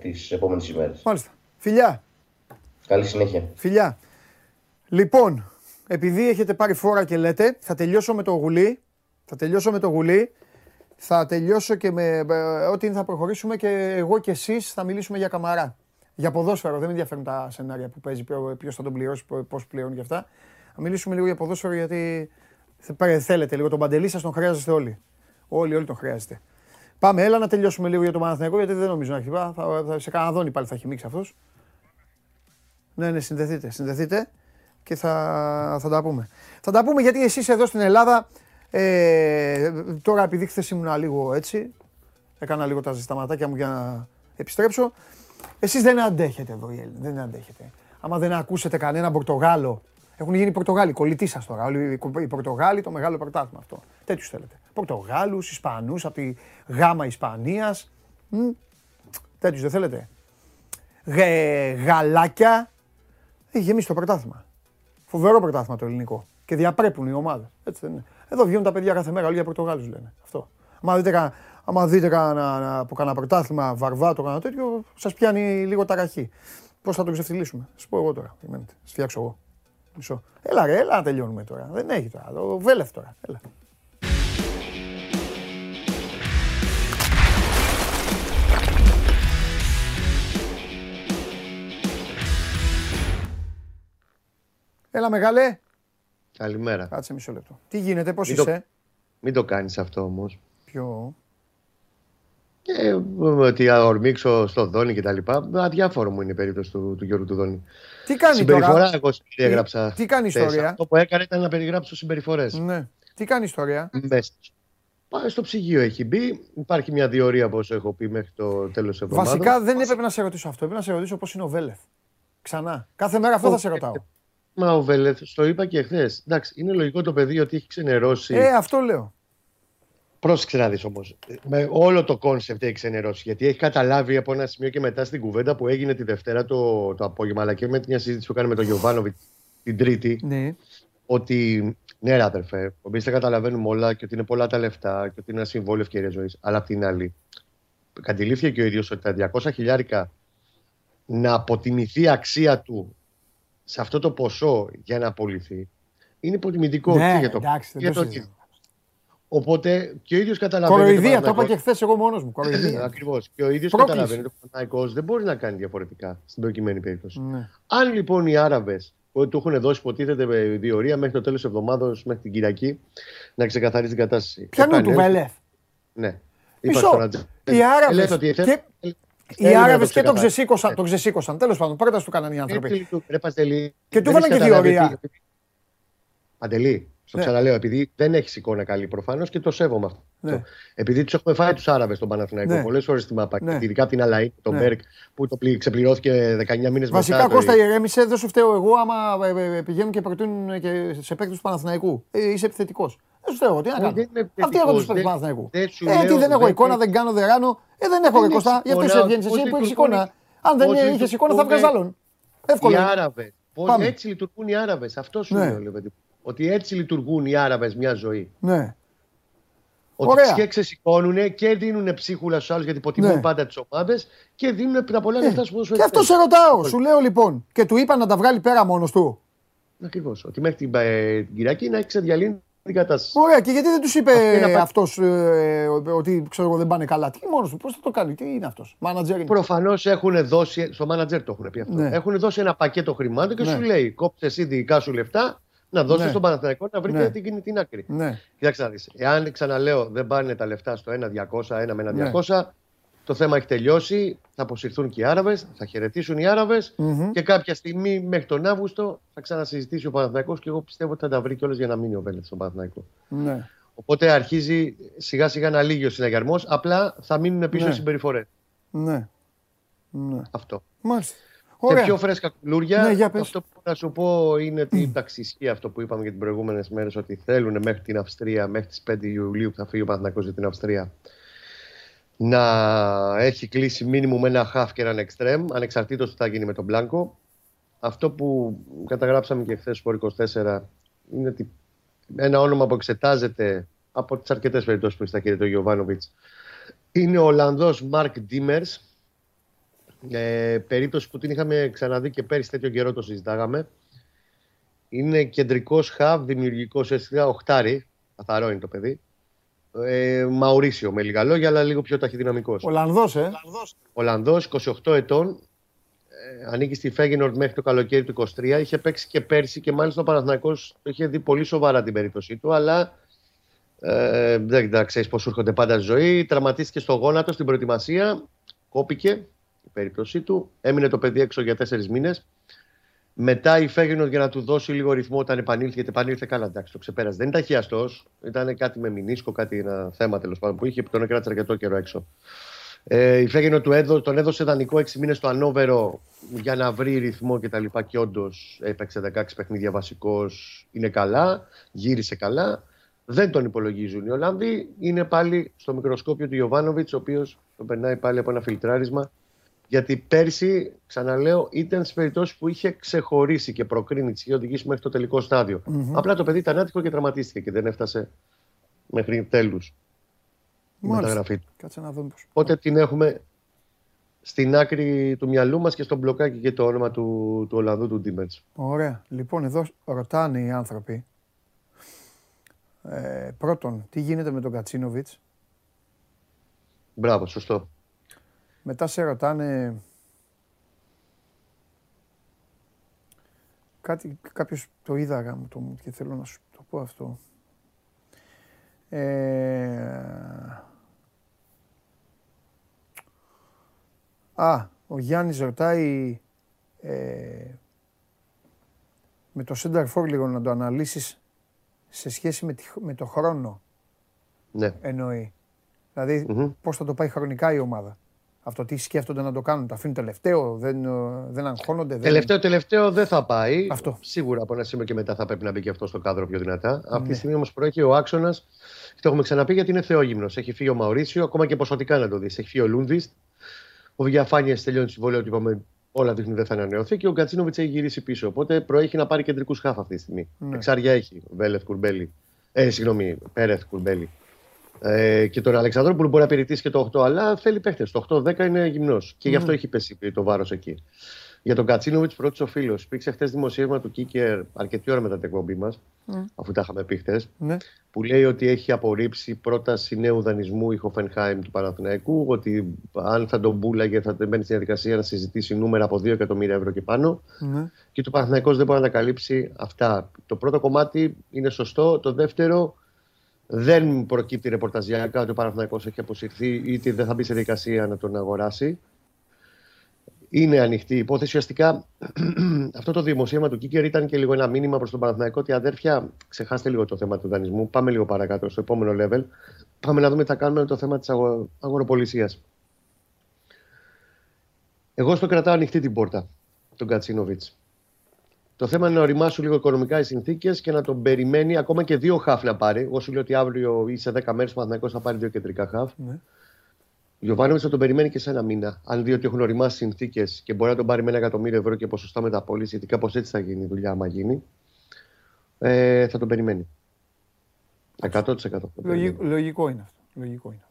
τις επόμενες ημέρες. Μάλιστα. Φιλιά. Καλή συνέχεια. Φιλιά. Λοιπόν, επειδή έχετε πάρει φόρα και λέτε, θα τελειώσω με το γουλί. Θα τελειώσω και με ό,τι θα προχωρήσουμε και εγώ και εσείς θα μιλήσουμε για Καμαρά. Για ποδόσφαιρο, δεν με ενδιαφέρουν τα σενάρια που παίζει, ποιος θα τον πληρώσει, πώς πληρώνει και αυτά. Θα μιλήσουμε λίγο για ποδόσφαιρο, γιατί θέλετε λίγο τον Παντελή σας, τον χρειάζεστε όλοι. Όλοι τον χρειάζεστε. Πάμε, έλα να τελειώσουμε λίγο για τον Παναθηναϊκό, γιατί δεν νομίζω να χτυπά. Σε κανένα δόνι πάλι θα χυμίξει αυτός. Ναι, συνδεθείτε και θα τα πούμε. Θα τα πούμε γιατί εσείς εδώ στην Ελλάδα. Τώρα επειδή χθες ήμουν λίγο έτσι, έκανα λίγο τα ζεσταματάκια μου για να επιστρέψω. Εσείς δεν αντέχετε εδώ οι Έλληνες, δεν αντέχετε. Άμα δεν ακούσετε κανένα Πορτογάλο, έχουν γίνει Πορτογάλοι, κολλητοί σας τώρα. Οι Πορτογάλοι, το μεγάλο πρωτάθλημα αυτό. Τέτοιους θέλετε. Πορτογάλους, Ισπανούς, από τη γάμα Ισπανίας. Τέτοιους δεν θέλετε. Γαλάκια. Έχει γεμίσει το πρωτάθλημα. Φοβερό πρωτάθλημα το ελληνικό. Και διαπρέπουν οι ομάδες. Έτσι δεν είναι? Εδώ βγαίνουν τα παιδιά κάθε μέρα, όλοι για Πορτογάλους λένε. Αυτό. Άμα δείτε από κανένα πρωτάθλημα βαρβάτο, κανένα τέτοιο, σας πιάνει λίγο ταραχή. Πώς θα τον ξεφτυλίσουμε? Σας πω εγώ τώρα. Σας φτιάξω εγώ. Μισό. Έλα ρε, έλα να τελειώνουμε τώρα. Δεν έχει τώρα. Το Βέλεθ τώρα. Έλα. Έλα μεγάλε. Καλημέρα. Κάτσε μισό λεπτό. Τι γίνεται, πώς είσαι? Μην το κάνεις αυτό όμως. Ποιο? Ότι ορμήξω στο Δόνι και τα λοιπά. Αδιάφορο μου είναι η περίπτωση του Γιώργου του Δόνι. Τι κάνει συμπεριφορά, τώρα? Συμπεριφορά, εγώ περιέγραψα. Τι κάνει ιστορία? Αυτό που έκανε ήταν να περιγράψω συμπεριφορές. Ναι. Τι κάνει ιστορία? Στο ψυγείο έχει μπει. Υπάρχει μια διορία από όσο έχω πει μέχρι το τέλος της εβδομάδας. Βασικά δεν έπρεπε να σε ρωτήσω αυτό. Έπρεπε να σε ρωτήσω πώς είναι ο Βέλεθ. Ξανά. Κάθε μέρα αυτό θα σε ρωτάω. Μα ο Βέλεθ, το είπα και χθες. Εντάξει, είναι λογικό το παιδί ότι έχει ξενερώσει. Αυτό λέω. Πρόσεξε να δεις όμως. Με όλο το κόνσεπτ έχει ξενερώσει. Γιατί έχει καταλάβει από ένα σημείο και μετά στην κουβέντα που έγινε τη Δευτέρα το απόγευμα, αλλά και με μια συζήτηση που έκανε με τον Γιωβάνοβιτ την Τρίτη. Ναι. Ότι ναι, ρε αδερφέ, εμείς τα καταλαβαίνουμε όλα και ότι είναι πολλά τα λεφτά και ότι είναι ένα συμβόλαιο ευκαιρία ζωής. Αλλά απ' την άλλη, αντιλήφθηκε και ο ίδιος ότι τα 200.000 να αποτιμηθεί η αξία του σε αυτό το ποσό για να απολυθεί, είναι υποτιμητικό, ναι, και για το, εντάξει, και το κύριο. Οπότε και ο ίδιος καταλαβαίνει. Κοροϊδία, το είπα και χθες εγώ μόνος μου. Ακριβώς. Και ο ίδιος καταλαβαίνει ότι ο Παναθηναϊκός δεν μπορεί να κάνει διαφορετικά στην προκειμένη περίπτωση. Ναι. Αν λοιπόν οι Άραβες που του έχουν δώσει, υποτίθεται, διορία μέχρι το τέλος της εβδομάδας, μέχρι την Κυριακή, να ξεκαθαρίσει την κατάσταση. Ποιανού του Βέλεθ. Ναι. Μισό. Οι Άραβες και τον ξεσήκωσαν. Τον ξεσήκωσαν. Τέλος πάντων, πρώτα του κάνανε οι άνθρωποι. Και του βάλαν και διορία. Παντελή. Στο ξαναλέω, επειδή δεν έχει εικόνα καλή προφανώς και το σέβομαι αυτό. Ναι. Επειδή τους έχουμε φάει τους Άραβες στον Παναθηναϊκό, ναι, πολλές ώρες στη ΜΑΠΑ, ναι, ειδικά από την Αλαΐ, το Μπέρκ, ναι, που το ξεπληρώθηκε 19 μήνες βασικά, μετά. Βασικά, Κώστα, ηρέμησε, δεν σου φταίω εγώ άμα πηγαίνουν και προτείνουν και σε παίκτες του Παναθηναϊκού. Είσαι επιθετικός. Δεν σου φταίω, τι να κάνω. Αυτοί έχουν τους παίκτες του Παναθηναϊκού. Δεν έχω εικόνα, δεν κάνω, δεν ράνω. Δεν έχω, Κώστα. Γι' αυτό σε βγαίνει εσύ που έχει εικόνα. Αν δεν είχε εικόνα, θα βγάζει άλλον. Εύκολα. Έτσι λειτουργούν οι Άραβες. Αυτό σου λέω, παιδί. Ότι έτσι λειτουργούν οι Άραβες μια ζωή. Ναι. Ότι και ξεσηκώνουν και δίνουν ψίχουλα στους άλλους, γιατί υποτιμούν, ναι, πάντα τις ομάδες και δίνουν τα πολλά λεφτά στους ποδοσφαιριστές. Και αυτό σε ρωτάω, σου λέω λοιπόν. Και του είπα να τα βγάλει πέρα μόνος του. Ακριβώς. Ότι μέχρι την Κυριακή να έχει ξεδιαλύνει την κατάσταση. Ωραία, και γιατί δεν τους είπε αυτός ότι ξέρω εγώ δεν πάνε καλά. Τι μόνος του, πώς θα το κάνει, τι είναι αυτός. Μάνατζερ είναι. Προφανώς έχουν δώσει, στο μάνατζερ το έχουν πει αυτό. Ναι. Έχουν δώσει ένα πακέτο χρημάτων και, ναι, σου λέει κόψε εσύ δικά σου λεφτά. Να δώσει, ναι, στον Παναθηναϊκό να βρείτε, ναι, την άκρη. Ναι. Κοιτάξτε να δεις. Εάν ξαναλέω δεν πάνε τα λεφτά στο 1.200, 1 με 1.200, το θέμα έχει τελειώσει. Θα αποσυρθούν και οι Άραβες, θα χαιρετήσουν οι Άραβες και κάποια στιγμή μέχρι τον Αύγουστο θα ξανασυζητήσει ο Παναθηναϊκός και εγώ πιστεύω ότι θα τα βρει κιόλας για να μείνει ο Βέλεθ στον Παναθηναϊκό. Ναι. Οπότε αρχίζει σιγά σιγά να λύγει ο συναγερμός, απλά θα μείνουν πίσω οι, ναι, συμπεριφορές. Ναι. Ναι. Αυτό. Μάλιστα. Σε πιο φρέσκα κουλούρια, ναι, αυτό που θα σου πω είναι ότι ισχύει αυτό που είπαμε για τις προηγούμενες μέρες, ότι θέλουν μέχρι την Αυστρία, μέχρι τις 5 Ιουλίου που θα φύγει ο Παναθηναϊκός για την Αυστρία, να έχει κλείσει μήνυμου με ένα χαφ και έναν εξτρέμ, ανεξαρτήτως τι θα γίνει με τον Μπλάνκο. Αυτό που καταγράψαμε και χθες στο Sport 24 είναι ότι ένα όνομα που εξετάζεται από τις αρκετές περιπτώσεις που εισακύρεται το Γιοβάνοβιτς είναι ο Ολλανδός Μάρκ Ντίμερς. Περίπτωση που την είχαμε ξαναδεί και πέρυσι τέτοιο καιρό το συζητάγαμε. Είναι κεντρικός χαβ, δημιουργικός αισθητικά, οχτάρι, καθαρό είναι το παιδί. Μαουρίσιο με λίγα λόγια, αλλά λίγο πιο ταχυδυναμικός. Ολλανδός, Ολλανδός, 28 ετών. Ανήκει στη Φέγινορτ μέχρι το καλοκαίρι του 23. Είχε παίξει και πέρσι και μάλιστα ο Παναθηναϊκός το είχε δει πολύ σοβαρά την περίπτωσή του, αλλά δεν ξέρει πώς έρχονται πάντα στη ζωή. Τραυματίστηκε στο γόνατο στην προετοιμασία, κόπηκε. Η περίπτωσή του, έμεινε το παιδί έξω για 4 μήνες. Μετά η Φέγινορτ για να του δώσει λίγο ρυθμό όταν επανήλθε, γιατί επανήλθε καλά, εντάξει, το ξεπέρασε. Δεν ήταν χιαστός, ήταν κάτι με μηνίσκο, κάτι ένα θέμα τέλος πάντων που είχε, που τον έκράτησε αρκετό καιρό έξω. Η Φέγινορτ τον έδωσε δανεικό 6 μήνες στο Ανόβερο για να βρει ρυθμό κτλ. Και όντως έπαιξε 16 παιχνίδια βασικός, είναι καλά, γύρισε καλά. Δεν τον υπολογίζουν οι Ολλανδοί, είναι πάλι στο μικροσκόπιο του Γιοβάνοβιτς, ο οποίος τον περνάει πάλι από ένα φιλτράρισμα. Γιατί πέρσι, ξαναλέω, ήταν σε περιπτώσεις που είχε ξεχωρίσει και προκρίνει τις είχε οδηγήσει μέχρι το τελικό στάδιο. Απλά το παιδί ήταν άτυχο και τραυματίστηκε και δεν έφτασε μέχρι τέλους η μεταγραφή του. Κάτσε να δούμε πώς. Οπότε την έχουμε στην άκρη του μυαλού μας και στον μπλοκάκι και το όνομα του Ολλανδού του Ντίμερς. Ωραία. Λοιπόν, εδώ ρωτάνε οι άνθρωποι. Πρώτον, τι γίνεται με τον Κατσίνοβιτς. Μπράβο, σωστό. Μετά σε ρωτάνε κάτι, κάποιος το είδα γάμο μου και θέλω να σου το πω αυτό. Ο Γιάννης ρωτάει με το center for λίγο να το αναλύσεις σε σχέση με το χρόνο. Ναι. Εννοεί. Δηλαδή πώς θα το πάει χρονικά η ομάδα. Αυτό τι σκέφτονται να το κάνουν, το αφήνουν τελευταίο, δεν αγχώνονται. Τελευταίο δεν θα πάει. Αυτό. Σίγουρα από ένα σημείο και μετά θα πρέπει να μπει και αυτό στο κάδρο πιο δυνατά. Ναι. Αυτή τη στιγμή όμως προέχει ο άξονας, το έχουμε ξαναπεί γιατί είναι θεόγυμνος. Έχει φύγει ο Μαουρίσιο, ακόμα και ποσοτικά να το δεις. Έχει φύγει ο Λούντβιστ. Ο Βιαφάνιες τελειώνει συμβόλαιο, ότι είπαμε όλα δείχνουν δεν θα ανανεωθεί και ο Κατσίνοβιτς έχει γυρίσει πίσω. Οπότε προέχει να πάρει κεντρικούς χάφ αυτή τη στιγμή. Ναι. Εξάρια έχει Βέλεθ Κουρμπέλη. Συγγνώμη, Πέρεθ Κουρμπέλη. και τον Αλεξανδρόπουλο μπορεί να υπηρετήσει και το 8, αλλά θέλει παίχτες. Το 8-10 είναι γυμνός και γι' αυτό έχει πέσει το βάρος εκεί. Για τον Κατσίνοβιτς, πρώτος ο φίλος. Υπήρξε χθες δημοσίευμα του Κίκερ, αρκετή ώρα μετά την εκπομπή μας, αφού τα είχαμε πει χθες, που λέει ότι έχει απορρίψει πρόταση νέου δανεισμού η Χοφενχάιμ του Παναθηναϊκού, ότι αν θα τον πούλαγε θα μπαίνει στη διαδικασία να συζητήσει νούμερα από 2 εκατομμύρια ευρώ και πάνω. Και το Παναθηναϊκός δεν μπορεί να τα καλύψει αυτά. Το πρώτο κομμάτι είναι σωστό. Το δεύτερο, δεν προκύπτει ρεπορταζιακά ότι ο Παναθηναϊκός έχει αποσυρθεί ή ότι δεν θα μπει σε διαδικασία να τον αγοράσει. Είναι ανοιχτή η υπόθεση. Ουσιαστικά αυτό το δημοσίευμα του Κίκερ ήταν και λίγο ένα μήνυμα προς τον Παναθηναϊκό ότι αδέρφια, ξεχάστε λίγο το θέμα του δανεισμού. Πάμε λίγο παρακάτω στο επόμενο level. Πάμε να δούμε τι θα κάνουμε με το θέμα της αγοροπολισίας. Εγώ στο κρατάω ανοιχτή την πόρτα, τον Κατσίνοβιτς. Το θέμα είναι να οριμάσουν λίγο οικονομικά οι συνθήκες και να τον περιμένει ακόμα και 2 χαφ να πάρει. Εγώ σου λέω ότι αύριο ή σε 10 μέρες ο Παναθηναϊκός θα πάρει 2 κεντρικά χαφ. Γιωβάνοβιτς θα τον περιμένει και σε ένα μήνα. Αν δει ότι έχουν οριμάσει συνθήκες και μπορεί να τον πάρει με 1 εκατομμύριο ευρώ και ποσοστά μεταπώληση, γιατί κάπως έτσι θα γίνει η δουλειά, άμα γίνει, θα τον περιμένει. 100%. Λογικό είναι αυτό. Λογικό είναι.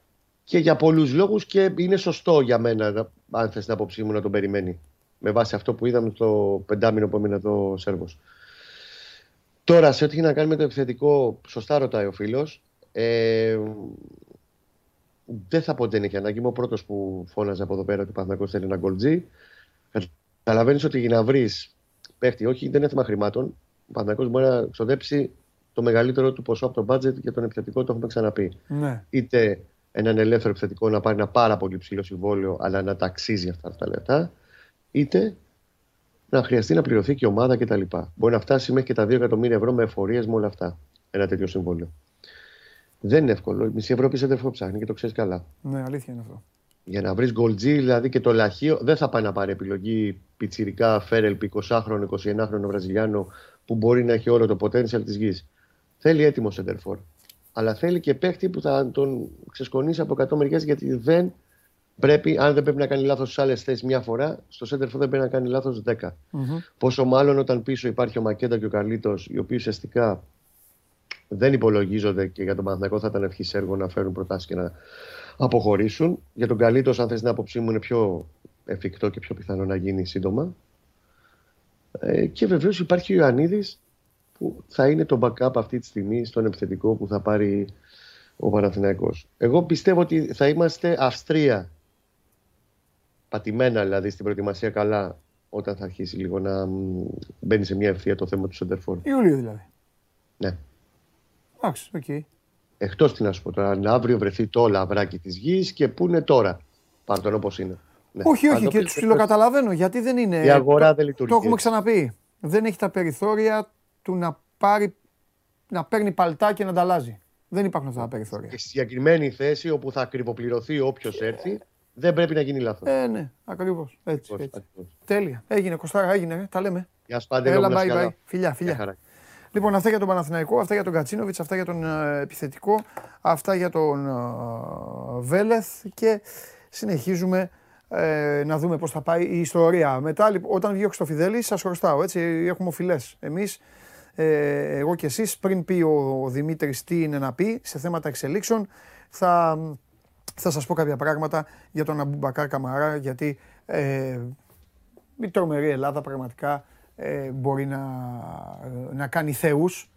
Και για πολλούς λόγους και είναι σωστό για μένα, αν θες την άποψή μου, να τον περιμένει. Με βάση αυτό που είδαμε το 5μηνο που έμεινε εδώ Σέρβος. Τώρα, σε ό,τι έχει να κάνει με το επιθετικό, σωστά ρωτάει ο φίλος. Δεν θα πω ότι δεν έχει ανάγκη. Είμαι ο πρώτος που φώναζε από εδώ πέρα ότι ο Παναθηναϊκός θέλει ένα γκολτζή. Καταλαβαίνεις ότι για να βρεις παίχτη, όχι, δεν είναι θέμα χρημάτων. Ο Παναθηναϊκός μπορεί να ξοδέψει το μεγαλύτερο του ποσό από το μπάτζετ για τον επιθετικό, το έχουμε ξαναπεί. Ναι. Είτε έναν ελεύθερο επιθετικό να πάρει ένα πάρα πολύ ψηλό συμβόλαιο, αλλά να ταξίζει αυτά τα λεφτά, είτε να χρειαστεί να πληρωθεί και η ομάδα κτλ. Μπορεί να φτάσει μέχρι και τα 2 εκατομμύρια ευρώ με εφορίες, με όλα αυτά. Ένα τέτοιο συμβόλαιο. Δεν είναι εύκολο. Η μισή Ευρώπη σε αδερφό ψάχνει και το ξέρει καλά. Ναι, αλήθεια είναι αυτό. Για να βρει γκολτζή, δηλαδή και το λαχείο, δεν θα πάει να πάρει επιλογή πιτσιρικά, φέρελπι, 20χρονο, 21χρονο Βραζιλιάνο που μπορεί να έχει όλο το potential τη γη. Θέλει έτοιμο σεντερφόρ. Αλλά θέλει και παίχτη που θα τον ξεσκονίσει από 100 μεριές, γιατί δεν πρέπει, αν δεν πρέπει να κάνει λάθος στις άλλες θέσεις μια φορά, στο σεντερφόρ δεν πρέπει να κάνει λάθος 10. Πόσο μάλλον όταν πίσω υπάρχει ο Μακέντα και ο Καρλίτος, οι οποίοι ουσιαστικά δεν υπολογίζονται και για τον Παναθηναϊκό θα ήταν ευχής έργο να φέρουν προτάσεις και να αποχωρήσουν. Για τον Καλίτος, αν θες την άποψή μου, είναι πιο εφικτό και πιο πιθανό να γίνει σύντομα. Και βεβαίως υπάρχει ο Ιωαννίδης που θα είναι το backup αυτή τη στιγμή στον επιθετικό που θα πάρει ο Παναθηναϊκός. Εγώ πιστεύω ότι θα είμαστε Αυστρία, πατημένα δηλαδή στην προετοιμασία καλά, όταν θα αρχίσει λίγο να μπαίνει σε μια ευθεία το θέμα του σεντερφόρ. Ιούλιο δηλαδή. Ναι. Εκτός τι να σου πω τώρα, να αύριο βρεθεί το λαβράκι της γης και πού είναι τώρα. Πάρτον όπως είναι. Όχι, ναι. Όχι, και τους φιλοκαταλαβαίνω γιατί δεν είναι. Η αγορά δεν λειτουργεί. Το έχουμε ξαναπεί. Δεν έχει τα περιθώρια του να, να παίρνει παλτά και να ανταλλάζει. Δεν υπάρχουν αυτά τα περιθώρια. Και στη συγκεκριμένη θέση όπου θα ακριβοπληρωθεί όποιος έρθει, δεν πρέπει να γίνει λάθος. Ναι, ακριβώς. Έτσι. Τέλεια. Έγινε Κωστάρα, έγινε. Τα λέμε. Γεια σας, Παντελή. Φιλιά. Λοιπόν, αυτά για τον Παναθηναϊκό, αυτά για τον Κατσίνοβιτς, αυτά για τον επιθετικό, αυτά για τον Βέλεθ και συνεχίζουμε να δούμε πώς θα πάει η ιστορία. Μετά, όταν βγει ο Χρυστοφιδέλης, σας χρωστάω, έτσι, έχουμε οφειλές. Εμείς, εγώ και εσείς, πριν πει ο Δημήτρης τι είναι να πει σε θέματα εξελίξεων, θα σας πω κάποια πράγματα για τον Αμπουμπακάρ Καμαρά, γιατί η τρομερή Ελλάδα πραγματικά μπορεί να κάνει θεούς,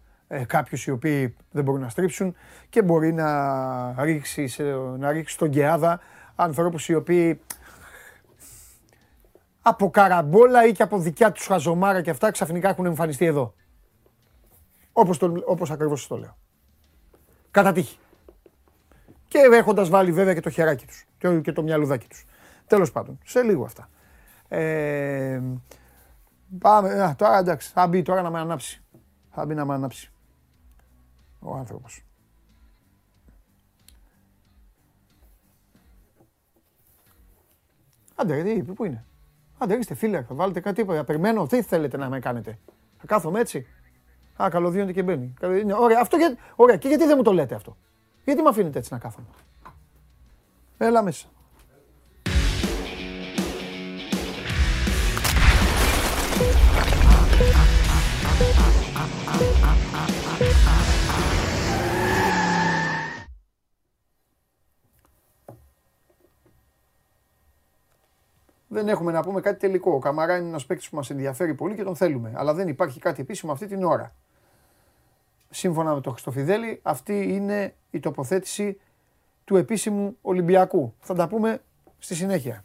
κάποιους οι οποίοι δεν μπορούν να στρίψουν, και μπορεί να ρίξει στον Κεάδα ανθρώπους οι οποίοι από καραμπόλα ή και από δικιά τους χαζομάρα και αυτά ξαφνικά έχουν εμφανιστεί εδώ. Όπως ακριβώς το λέω. Κατά τύχη. Και έχοντας βάλει βέβαια και το χεράκι τους και το μυαλουδάκι τους. Τέλος πάντων, σε λίγο αυτά. Πάμε, τώρα εντάξει, θα μπει τώρα να με ανάψει. Θα μπει να με ανάψει ο άνθρωπος. Άντε, τι είπε, πού είναι. Άντε, είστε φίλε, θα βάλετε κάτι, θα περιμένω, τι θέλετε να με κάνετε. Θα κάθομαι έτσι. Καλωδίονται και μπαίνει. Ωραία, αυτό γιατί, ωραία, και γιατί δεν μου το λέτε αυτό. Γιατί με αφήνετε έτσι να κάθομαι. Έλα μέσα. Δεν έχουμε να πούμε κάτι τελικό. Ο Καμαρά είναι ένας παίκτης που μας ενδιαφέρει πολύ και τον θέλουμε. Αλλά δεν υπάρχει κάτι επίσημο αυτή την ώρα. Σύμφωνα με τον Χριστοφιδέλη, αυτή είναι η τοποθέτηση του επίσημου Ολυμπιακού. Θα τα πούμε στη συνέχεια.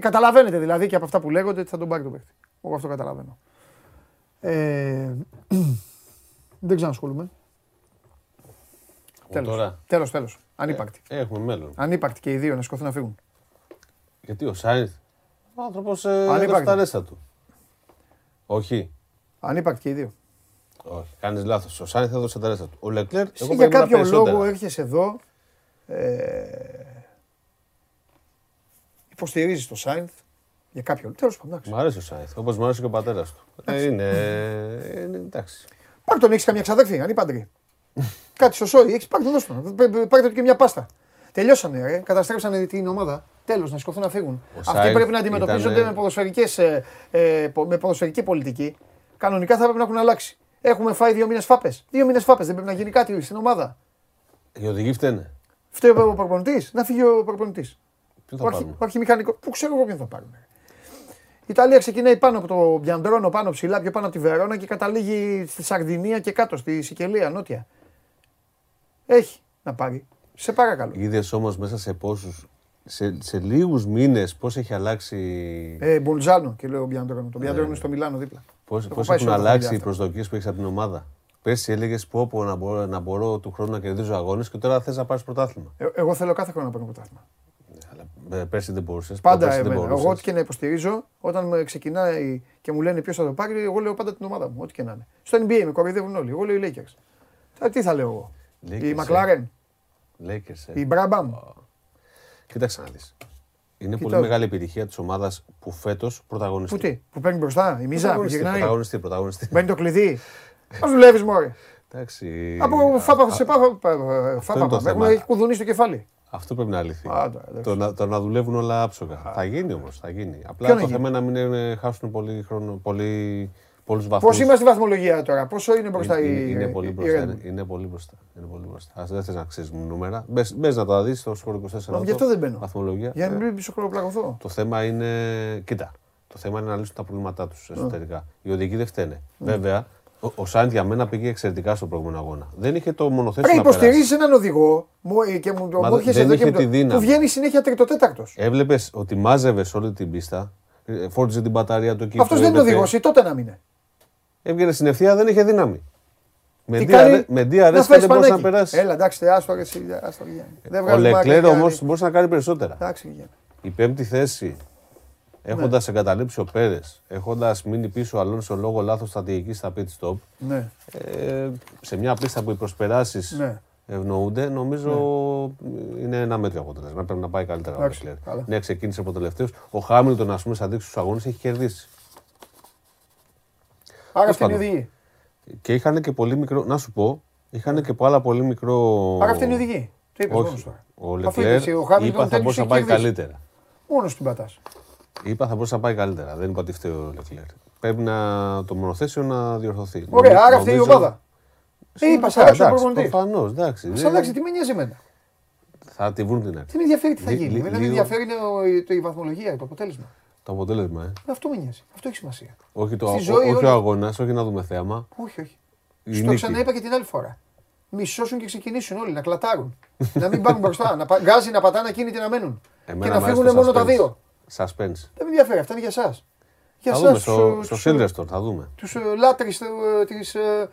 Καταλαβαίνετε δηλαδή και από αυτά που λέγονται ότι θα τον πάρει το παίκτη. Εγώ αυτό καταλαβαίνω. Δεν ξανασχολούμαι. Τέλος. Ανύπαρκτη. Έχουμε μέλλον. Ανύπαρκτη και οι δύο να σκοθούν να φύγουν. Γιατί ο Σάιρς, ο άνθρωπος είναι στα ρέστα του. Όχι. Ανύπαρκτη και οι δύο. Όχι, κάνεις λάθος. Ο Σάιρς θα δώσει τα ρέστα του. Ο Λεκλέρ, εγώ για κάποιο λόγο έρχεσαι εδώ, υποστηρίζεις το Σάιρς. Για κάποιον. Τέλος πάντων. Μ' αρέσει ο Σάιρς, όπως μ' αρέσει και ο πατέρας του. Είναι εντάξει. Πάρ' τον, έχεις καμιά ξαδέρφη, ανήπαντρη. Κάτι στο σόρι, έχεις πάρ' τον, δώσ' τον. Πάρ' τον και μια πάστα. Τελειώσανε, ρε. Καταστρέψανε την ομάδα. Τέλος, να σκοθούν να φύγουν. Αυτοί πρέπει να αντιμετωπίζονται με ποδοσφαιρική πολιτική. Κανονικά θα πρέπει να έχουν αλλάξει. Έχουμε φάει 2 μήνες φάπες. 2 μήνες φάπες, δεν πρέπει να γίνει κάτι στην ομάδα. Οι οδηγοί φταίνε. Φταίει ο προπονητής, να φύγει ο προπονητής. Ο αρχιμηχανικό. Πού ξέρω εγώ ποιον θα πάρουν. Η Ιταλία ξεκινάει πάνω από το Μπιαντρόνο, πάνω ψηλά, πιο πάνω από τη Βερόνα και καταλήγει στη Σαρδινία και κάτω, στη Σικελία, νότια. Έχει να πάρει. Σε παρακαλώ. Είδες όμως μέσα σε πόσους, σε λίγους μήνες, πώς έχει αλλάξει. Μπολζάνο και λέω Μπιαντρόνο. Το Μπιαντρόνο είναι στο Μιλάνο δίπλα. Πώς έχουν αλλάξει οι προσδοκίες που έχεις από την ομάδα. Πέρσι έλεγες πω να μπορώ του χρόνου να κερδίζω αγώνες και τώρα θες να πάρεις πρωτάθλημα. Εγώ θέλω κάθε χρόνο να παίρνω πρωτάθλημα. Πέρσι δεν μπορούσες. Πάντα εγώ ό,τι και να υποστηρίζω, όταν ξεκινάει και μου λένε ποιος θα το πάρει, εγώ λέω πάντα την ομάδα μου, ό,τι και να είναι. Στο NBA με κοροϊδεύουν όλοι, εγώ λέω οι Lakers. Τι θα λέω εγώ, η McLaren, η Brabham. Κοίταξε να δεις. Είναι πολύ μεγάλη επιτυχία της ομάδας που φέτος πρωταγωνιστεί. Που τι, που παίρνει μπροστά, η Μίζα, που γυρνάει. Πρωταγωνιστεί. Μπαίνει το κλειδί. Ας δουλεύεις μωρέ. Εντάξει. Από φάπα σε πάπα, έχει κουδουνίσει το κεφάλι. Αυτό πρέπει να λυθεί. Το να δουλεύουν όλα άψογα. Θα γίνει όμως, θα γίνει. Απλά το θέμα είναι να μην χάσουν πολύ χρόνο, πολλούς βαθμούς. Πώς είμαστε στη βαθμολογία τώρα, πόσο είναι μπροστά η Red Bull? Είναι πολύ μπροστά. Ας δεν θες να ξέρουν νούμερα. Μπες να τα δεις στο Sport 24. Γι' αυτό δεν μπαίνω. Βαθμολογία. Για να μην ψυχροπλαγωθώ. Το θέμα είναι. Κοίτα, το θέμα είναι να λύσουν τα προβλήματά τους εσωτερικά. Οι οδηγοί δεν φταίνε. Βέβαια, ο Σάιντ για μένα πήγε εξαιρετικά στον προηγούμενο αγώνα. Δεν είχε το μονοθέσιο. Πρέπει να υποστηρίζει έναν οδηγό και μου το μόχεσαι εδώ και μου το βγαίνει συνέχεια τριτοτέταρτος. Έβλεπες ότι μάζευες όλη την πίστα, φόρτιζε την μπαταρία του κύπου. Αυτός δεν είναι οδηγός, ή τότε να μην είναι. Έβγαινε στην ευθεία, δεν είχε δύναμη. Με DRS δεν μπορούσε να περάσει. Έλα, εντάξει, άστο Γιάννη. Ο Λεκλέρ όμως μπορούσε να κάνει περισσότερα. Η 5η θέση. Έχοντας εγκαταλείψει ο Πέρες, έχοντας μείνει πίσω ο Αλόνσο λόγω λάθος στρατηγικής στα pit stop, σε μια πίστα που οι προσπεράσεις ευνοούνται, νομίζω είναι ένα μέτριο αποτέλεσμα. Πρέπει να πάει καλύτερα ο Λεκλέρ. Ναι, ξεκίνησε από τελευταίους. Ο Χάμιλτον, ας πούμε, σε αντίκτυπο στους αγώνες έχει κερδίσει. Άρα αυτή είναι η οδηγή. Και είχαν και πολύ μικρό. Να σου πω, είχαν και άλλα πολύ μικρό. Άρα αυτή είναι η οδηγή. Ο Λεκλέρ είπα θα μπορούσε να πάει καλύτερα. Μόνο στην πατάς. Είπα θα μπορούσε να πάει καλύτερα. Δεν είπα τι φταίει ο Λεκλέρ. Πρέπει το μονοθέσιο να διορθωθεί. Ωραία, άρα αυτή η ομάδα. Είπα σε άλλαξε ο προπονητής. Προφανώς, εντάξει. Σε άλλαξε, τι με νοιάζει εμένα. Θα τη βρουν την άκρη. Τι με ενδιαφέρει τι θα γίνει. Εμένα με ενδιαφέρει η βαθμολογία, το αποτέλεσμα. Το αποτέλεσμα, Αυτό με νοιάζει. Αυτό έχει σημασία. Όχι ο αγώνας, όχι να δούμε θέαμα. Όχι. Στο ξαναείπα και την άλλη φορά. Μισώσουν και ξεκινήσουν όλοι να κλατάρουν. Να μην πάνε μπροστά. Να γκάζι, να πατάνε ακίνητοι να μένουν. Και να φύγουν μόνο τα δύο. Σασπένς. Δεν με ενδιαφέρει, αυτά είναι για εσάς. Για εσάς. Στο Silverstone, θα δούμε. Τους λάτρεις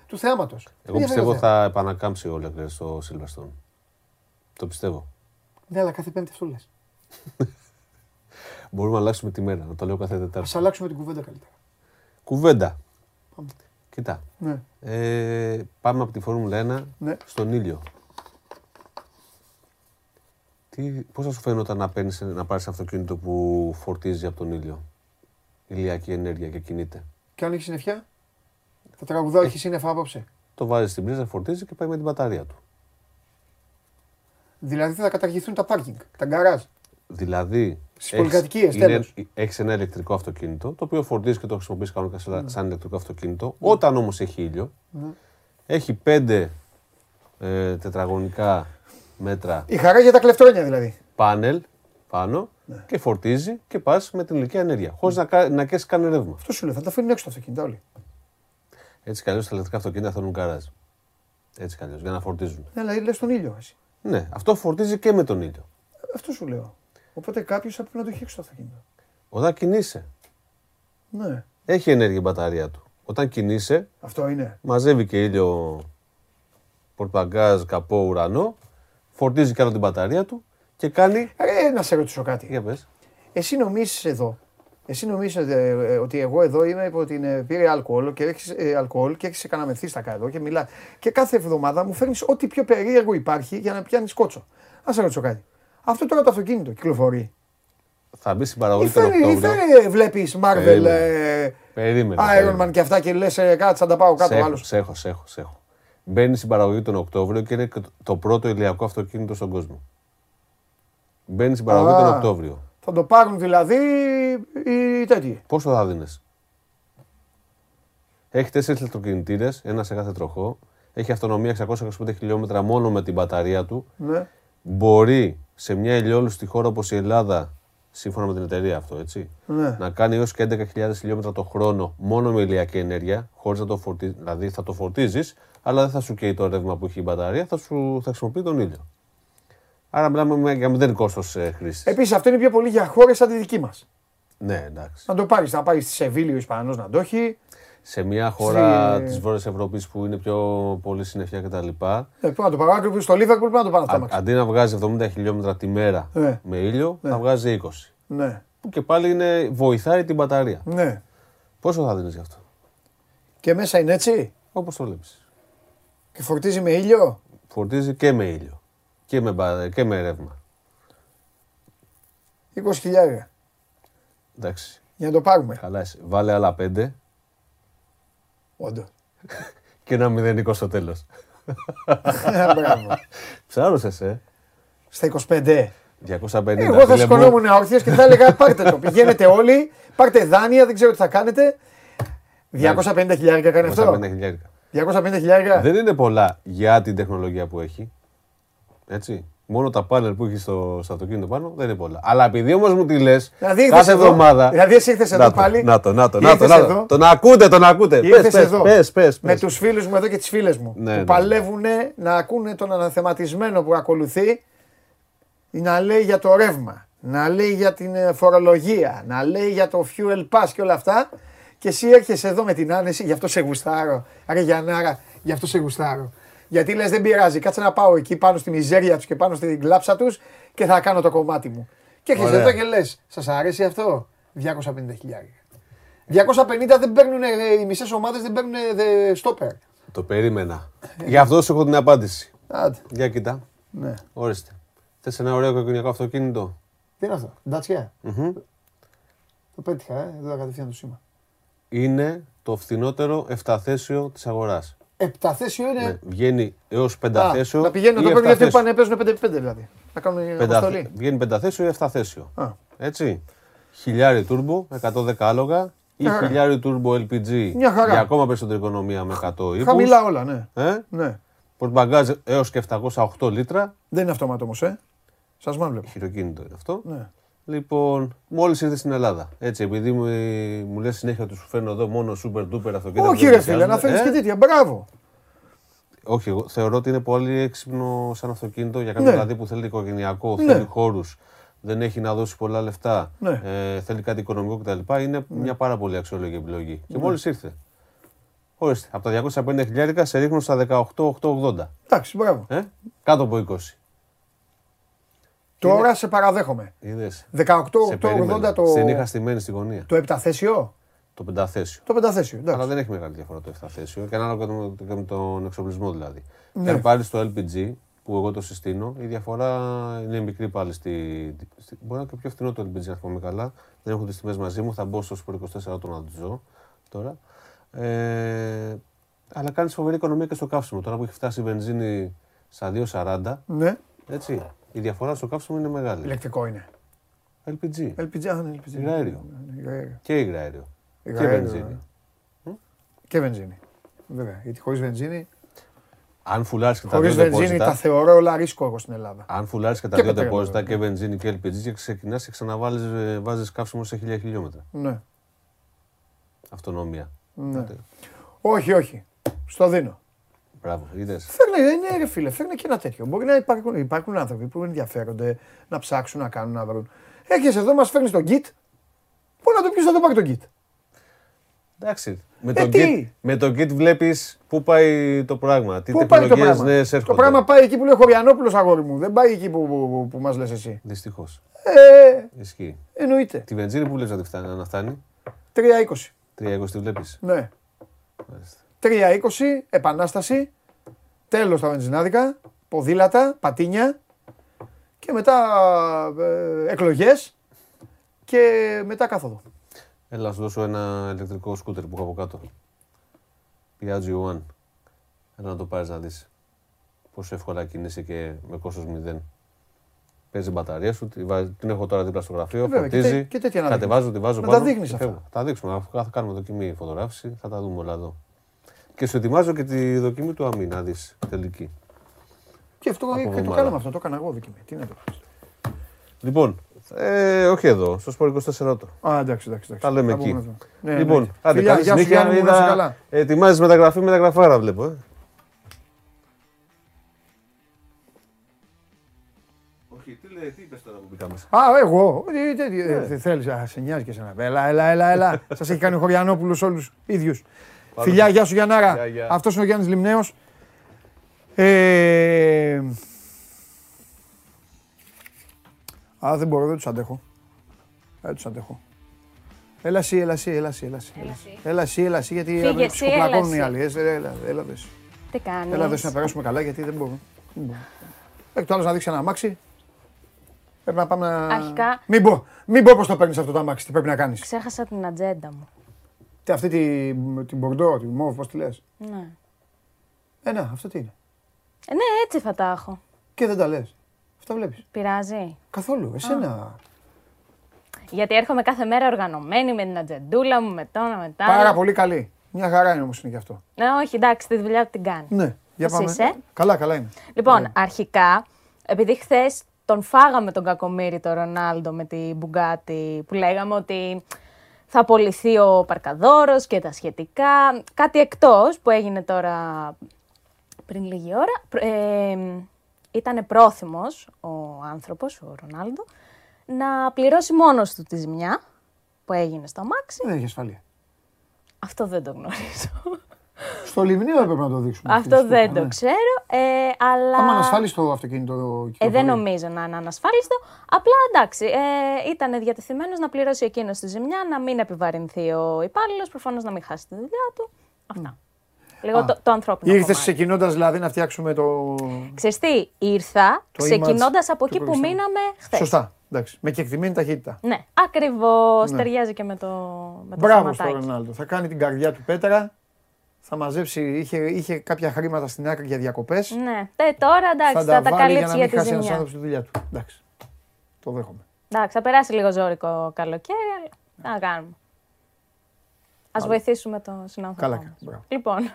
του θεάματος. Εγώ πιστεύω θα επανακάμψει ο Λεκλέρ στο Silverstone. Το πιστεύω. Ναι, αλλά κάθε Πέμπτη αυτό λες. Μπορούμε να αλλάξουμε τη μέρα, να το λέω κάθε Τετάρτη. Ας αλλάξουμε την κουβέντα καλύτερα. Κουβέντα. Πάμε. Κοίτα. Ναι. Πάμε από τη Φόρμουλα 1 στον ήλιο. Πώς θα σου φαίνονταν να πάρεις αυτοκίνητο που φορτίζει από τον ήλιο, ηλιακή ενέργεια και κινείται? Και αν έχει συννεφιά, θα τραγουδάω έχει σύννεφα απόψε. Το βάζεις στην πρίζα, φορτίζει και πάει με την μπαταρία του. Δηλαδή θα καταργηθούν τα πάρκινγκ, τα γκαράζ. Δηλαδή, έχεις ένα ηλεκτρικό αυτοκίνητο, το οποίο φορτίζει και το χρησιμοποιείς κανονικά σαν ηλεκτρικό αυτοκίνητο. Όταν όμως έχει ήλιο, έχει 5 τετραγωνικά μέτρα. Η χαρά για τα κλεφτρόνια δηλαδή. Πάνελ πάνω Ναι. Και φορτίζει και πας με την ηλικία ενέργεια. Χωρίς να καίσεις καν ρεύμα. Αυτό σου λέει, θα τα αφήνουν έξω τα αυτοκίνητα όλοι. Έτσι κι αλλιώς τα ηλεκτρικά αυτοκίνητα θέλουν καράζ. Έτσι κι αλλιώς, για να φορτίζουν. Ναι, αλλά λες τον ήλιο εσύ. Ναι, αυτό φορτίζει και με τον ήλιο. Αυτό σου λέω. Οπότε κάποιος θα πρέπει να το έχει έξω το αυτοκίνητο. Όταν κινείσαι. Ναι. Έχει ενέργεια η μπαταρία του. Όταν κινείσαι. Αυτό είναι. Μαζεύει και ήλιο, πορτμπαγκάζ, καπό, ουρανό. Φορτίζει καλά την μπαταρία του και κάνει. Να σε ρωτήσω κάτι. Για πες. Εσύ νομίζεις εδώ. Εσύ νομίζετε ότι εγώ εδώ είμαι υπό την πήρε αλκοόλ και έχεις καναμεθίστακα εδώ και μιλά. Και κάθε εβδομάδα μου φέρνεις ό,τι πιο περίεργο υπάρχει για να πιάνεις κότσο. Να σε ρωτήσω κάτι. Αυτό τώρα το αυτοκίνητο κυκλοφορεί. Θα μπει στην παραγωγή τον Οκτώβριο. Βλέπεις Marvel, Iron Man και αυτά και λες κάτσε θα τα πάω κάτω άλλος. Σε έχω. Μπαίνει στην παραγωγή τον Οκτώβριο και είναι το πρώτο ηλιακό αυτοκίνητο στον κόσμο. Μπαίνει στην παραγωγή τον Οκτώβριο. Θα το πάρουν δηλαδή οι τέτοιοι. Πόσο θα δίνεις? Έχει 4 ηλεκτροκινητήρες, ένα σε κάθε τροχό. Έχει αυτονομία 625 χιλιόμετρα μόνο με την μπαταρία του. Ναι. Μπορεί σε μια ηλιόλουστη χώρα όπως η Ελλάδα, σύμφωνα με την εταιρεία αυτό, έτσι, ναι, να κάνει έως και 11.000 χιλιόμετρα το χρόνο μόνο με ηλιακή ενέργεια, χωρίς να το φορτίζεις. Δηλαδή θα το φορτίζεις, αλλά δεν θα σου καίει το ρεύμα που έχει η μπαταρία, θα χρησιμοποιεί τον ήλιο. Άρα μιλάμε για μηδέν κόστος χρήσης. Επίσης αυτό είναι πιο πολύ για χώρες σαν τη δική μας. Ναι, εντάξει. Να το πάρεις, θα πάρεις στη Σεβίλη ο Ισπανός να το έχει. Σε μια χώρα της Βόρειας Ευρώπης που είναι πιο πολύ συννεφιά κτλ. Πρέπει να το παράγει στο Λίβερπουλ, πρέπει να το πάνε αυτά μάξι. Αντί να βγάζει 70 χιλιόμετρα τη μέρα με ήλιο, θα βγάζει 20. Ναι. Που και πάλι είναι, βοηθάει την μπαταρία. Ναι. Πόσο θα δίνεις γι' αυτό? Και μέσα είναι έτσι. Όπως το βλέπεις. Και φορτίζει με ήλιο. Φορτίζει και με ήλιο. Και με ρεύμα. 20.000. Εντάξει. Για να το πάρουμε. Καλά εσύ. Βάλε άλλα 5. Όντω. Και ένα 0.20 στο τέλος. Μπράβο. Ψάρωσες, Στα 25. 250. Εγώ θα σκονόμουν αόρθιος και θα έλεγα πάρτε το. Πηγαίνετε όλοι, πάρτε δάνεια, δεν ξέρω τι θα κάνετε. 250.000 κάνει αυτό. 250.000. Δεν είναι πολλά για την τεχνολογία που έχει. Έτσι. Μόνο τα πάνελ που έχει στο αυτοκίνητο πάνω δεν είναι πολλά. Αλλά επειδή όμως μου τη λες κάθε εβδομάδα. Δηλαδή εσύ ήρθες εδώ πάλι. Να το. Τον ακούτε. Πες. Με τους φίλους μου εδώ και τις φίλες μου. Που παλεύουν να ακούνε τον αναθεματισμένο που ακολουθεί να λέει για το ρεύμα, να λέει για την φορολογία, να λέει για το fuel pass και όλα αυτά. Και εσύ έρχεσαι εδώ με την άνεση, γι' αυτό σε γουστάρω. Άρα Γιαννάρα, γι' αυτό σε γουστάρω. Γιατί λες δεν πειράζει, κάτσε να πάω εκεί πάνω στη μιζέρια τους και πάνω στην κλάψα τους και θα κάνω το κομμάτι μου. Και έχεις εδώ και λες, σας αρέσει αυτό? 250.000. 250 δεν παίρνουν, οι μισές ομάδες δεν παίρνουν στόπερ. Το περίμενα. Γι' αυτό σου έχω την απάντηση. Άντε. Για κοιτά. Ναι. Ορίστε. Θες ένα ωραίο οικογενειακό αυτοκίνητο. Τι είναι αυτό, Ντάτσια. Το πέτυχα, εδώ κατευθείαν το σήμα. Είναι το φθηνότερο 7θέσιο της αγοράς. Επταθέσιο είναι. Ναι, βγαίνει έως πενταθέσιο. Να πηγαίνουν το πρώτο γιατί πάνε παίζουν 5-5 δηλαδή. Να κάνουν αποστολή. Βγαίνει πενταθέσιο ή εφταθέσιο. Έτσι. 1000 τούρμπο, 110 άλογα ή 1000 τούρμπο LPG για ακόμα περισσότερη οικονομία με 100 ύπους. Χαμηλά όλα, ναι. Ναι. Πορτμπαγκάζ έως και 708 λίτρα. Δεν είναι αυτόματο όμως, Σας μάλλον. Χειροκίνητο είναι αυτό. Ναι. Λοιπόν, μόλις ήρθε στην Ελλάδα. Έτσι, επειδή μου λες συνέχεια ότι σου φέρνω εδώ μόνο super duper αυτοκίνητα. Όχι, ρε φίλε, να φέρνεις και τέτοια. Μπράβο. Όχι, εγώ θεωρώ ότι είναι πολύ έξυπνο σαν αυτοκίνητο για κάποιον δηλαδή που θέλει οικογενειακό, θέλει χώρους, δεν έχει να δώσει πολλά λεφτά, θέλει κάτι οικονομικό κτλ. Είναι μια πάρα πολύ αξιόλογη επιλογή. Και μόλις ήρθε. Ορίστε, από τα 250.000 σε ρίχνουν στα 18.880. Εντάξει, μπράβο. Κάτω από 20. Τώρα σε παραδέχομαι. 18.880 το. Στην είχα στημένη στη γωνία. Το επταθέσιο. Το πενταθέσιο. Αλλά δεν έχει μεγάλη διαφορά το επταθέσιο. Και ανάλογα και με τον εξοπλισμό δηλαδή. Ναι. Αν πάρεις το LPG που εγώ το συστήνω, η διαφορά είναι μικρή πάλι στη. Μπορεί να είναι και πιο φθηνό το LPG να πούμε καλά. Δεν έχω τις τιμές μαζί μου. Θα μπω στο Sport 24 το να ζω τώρα. Αλλά κάνεις φοβερή οικονομία και στο καύσιμο. Τώρα που έχει φτάσει η βενζίνη στα 2,40. Ναι. Έτσι. Η διαφορά στο καύσιμο είναι μεγάλη. Ηλεκτρικό είναι. LPG. Υγραέριο. Και υγραέριο. Και βενζίνη. Βέβαια. Γιατί χωρίς βενζίνη. Αν φουλάρεις και τα δύο δεπόζιτα. Χωρίς βενζίνη τα θεωρώ όλα ρίσκο εγώ στην Ελλάδα. Αν φουλάρεις και τα δύο δεπόζιτα και βενζίνη και LPG και ξεκινάς και βάζεις καύσιμο σε 1000 χιλιόμετρα. Ναι. Αυτονομία. Ναι. Όχι, όχι. Στο δίνω. Μπράβο, είδες. Ναι, ρε φίλε, φέρνε και ένα τέτοιο. Μπορεί να υπάρχουν άνθρωποι που ενδιαφέρονται να ψάξουν, να κάνουν, να βρουν. Έρχεσαι εδώ, μας φέρνεις τον Git. Πού να το πεις, δεν το πάρει τον Git. Εντάξει. Με τον Git βλέπεις πού πάει το πράγμα. Τι τεχνολογίες νέες έρχονται. Το πράγμα πάει εκεί που λέει ο Χωριανόπουλος, αγόρι μου. Δεν πάει εκεί που μας λες εσύ. Δυστυχώς. Ισχύει. Εννοείται. Τη βενζίνη που λες ότι φτάνει, να φτάνει. 3,20. 3,20 τη βλέπεις. Ναι. 3,20, επανάσταση, τέλος τα βενζινάδικα, ποδήλατα, πατίνια και μετά εκλογές και μετά κάθοδο. Έλα, σου δώσω ένα ηλεκτρικό σκούτερ που έχω από κάτω. Piaggio One. Έλα να το πάρεις να δεις πόσο εύκολα κινείσαι και με κόστος 0. Παίζει η μπαταρία σου, την έχω τώρα δίπλα στο γραφείο, φωτίζει, κατεβάζω, τη βάζω πάνω. Να τα δείχνεις αυτά. Θα δείξουμε, θα κάνουμε δοκιμή φωτογράφηση, θα τα δούμε όλα εδώ. Και σου ετοιμάζω και τη δοκιμή του Αμήν, να δεις τελική. Και αυτό και το κάναμε αυτό, το έκανα εγώ δοκιμή. Τι να το πεις. Λοιπόν, όχι εδώ, στο Sport 24 το. Α, εντάξει. Τα λέμε εκεί. Λοιπόν, άντε, καλή συνέχεια. Ετοιμάζεις μεταγραφή, μεταγραφάρα βλέπω. Τι είπες τώρα που μπήκα μέσα. Α, εγώ. Θέλεις, σε νοιάζει και εσένα. Έλα. Σας έχει κάνει ο Χωριανόπουλος όλους ίδιους. Φιλιά, γεια σου Γιαννάρα. Αυτός είναι ο Γιάννης Λιμναίος. Α, δεν μπορώ, δεν τους αντέχω. Έλα εσύ, γιατί σκοπλακώνουν οι άλλοι. Έλα δες. Τι κάνεις. Έλα δες να περάσουμε καλά, γιατί δεν μπορούμε. Έχει το άλλος να δείξει ένα αμάξι. Πρέπει να πάμε να... Αρχικά... Μην πω πώς το παίρνεις αυτό το αμάξι, τι πρέπει να κάνεις. Ξέχασα την ατζέντα μου. Τι, αυτή την μπορντό, την μόβ, πώς τη λες. Ναι. Ναι, αυτό τι είναι. Ναι, έτσι θα τα έχω. Και δεν τα λες. Αυτά βλέπεις. Πειράζει. Καθόλου, εσένα. Γιατί έρχομαι κάθε μέρα οργανωμένη με την ατζεντούλα μου, με τόνα, μετά. Πάρα πολύ καλή. Μια χαρά είναι όμως είναι γι' αυτό. Ναι, όχι, εντάξει, τη δουλειά την κάνει. Ναι, για πάμε. Είσαι. Καλά είναι. Λοιπόν, αρχικά, επειδή χθες. Τον φάγαμε τον κακομοίρη τον Ρονάλντο με την Μπουγκάτι που λέγαμε ότι θα απολυθεί ο Παρκαδόρος και τα σχετικά. Κάτι εκτός που έγινε τώρα πριν λίγη ώρα. Ήτανε πρόθυμος ο άνθρωπος, ο Ρονάλντο, να πληρώσει μόνος του τη ζημιά που έγινε στο αμάξι. Δεν έχει ασφαλεία. Αυτό δεν το γνωρίζω. Στο λιμνίο έπρεπε να το δείξουμε. Αυτό δεν το ξέρω, αλλά... Άμα ανασφάλιστο αυτοκίνητο κυκλοφορεί. Δεν νομίζω να είναι ανασφάλιστο, απλά εντάξει, ήταν διατεθειμένος να πληρώσει εκείνος τη ζημιά, να μην επιβαρυνθεί ο υπάλληλος, προφανώς να μην χάσει τη δουλειά του. Αυτά. Λίγο το ανθρώπινο κομμάτι. Ήρθες ξεκινώντας δηλαδή να φτιάξουμε το... Ξέρεις τι, ήρθα ξεκινώντας από εκεί που μείναμε χθες. Σωστά. Εντάξει, με κεκτημένη ταχύτητα. Ναι, ακριβώς, ταιριάζει και με το θεματάκι. Μπράβο στον Ρονάλντο. Θα κάνει την καρδιά του πέτρα. Θα μαζέψει, είχε κάποια χρήματα στην άκρη για διακοπές. Ναι, τώρα εντάξει, θα τα καλύψει για τη ζημιά. Θα τα βάλει για να μην χάσει άνθρωπος τη δουλειά του. Εντάξει, το δέχομαι. Εντάξει, θα περάσει λίγο ζώρικο καλοκαίρι, αλλά να κάνουμε. Ας βοηθήσουμε τον συνάνθρωπό μας. Καλά, μπράβο. Λοιπόν,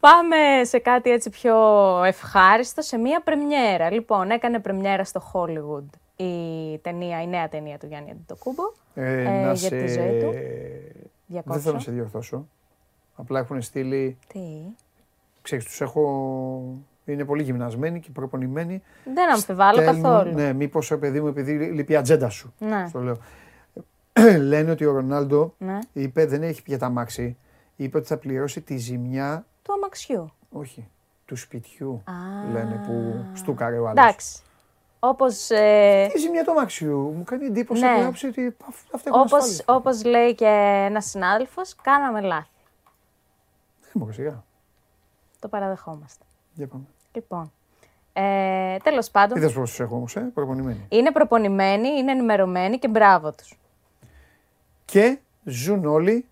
πάμε σε κάτι έτσι πιο ευχάριστο, σε μία πρεμιέρα. Λοιπόν, έκανε πρεμιέρα στο Hollywood η νέα ταινία του Γιάννη Αντιτοκούμπο για τη ζωή του. Δεν θέλω να σε διορθώσω. Απλά έχουν στείλει. Τι. Ξέρεις, τους έχω. Είναι πολύ γυμνασμένοι και προπονημένοι. Δεν αμφιβάλλω καθόλου. Ναι, μήπως ο παιδί μου, επειδή λείπει η ατζέντα σου. Ναι. Στο λέω. Λένε ότι ο Ρονάλντο είπε δεν έχει πια τα αμάξι. Είπε ότι θα πληρώσει τη ζημιά. Του αμαξιού. Όχι. Του σπιτιού. Λένε που στούκαρε ο άλλος. Εντάξει. Όπως. Η ζημιά του αμαξιού. Μου κάνει εντύπωση να γράψει ότι. Όπως λέει και ένας συνάδελφος, κάναμε λάθη. Το παραδεχόμαστε. Για πάμε. Λοιπόν, τέλος πάντων. Είδες πώς τους έχω όμως, προπονημένοι. Είναι προπονημένοι, είναι ενημερωμένοι και μπράβο τους. Και ζουν όλοι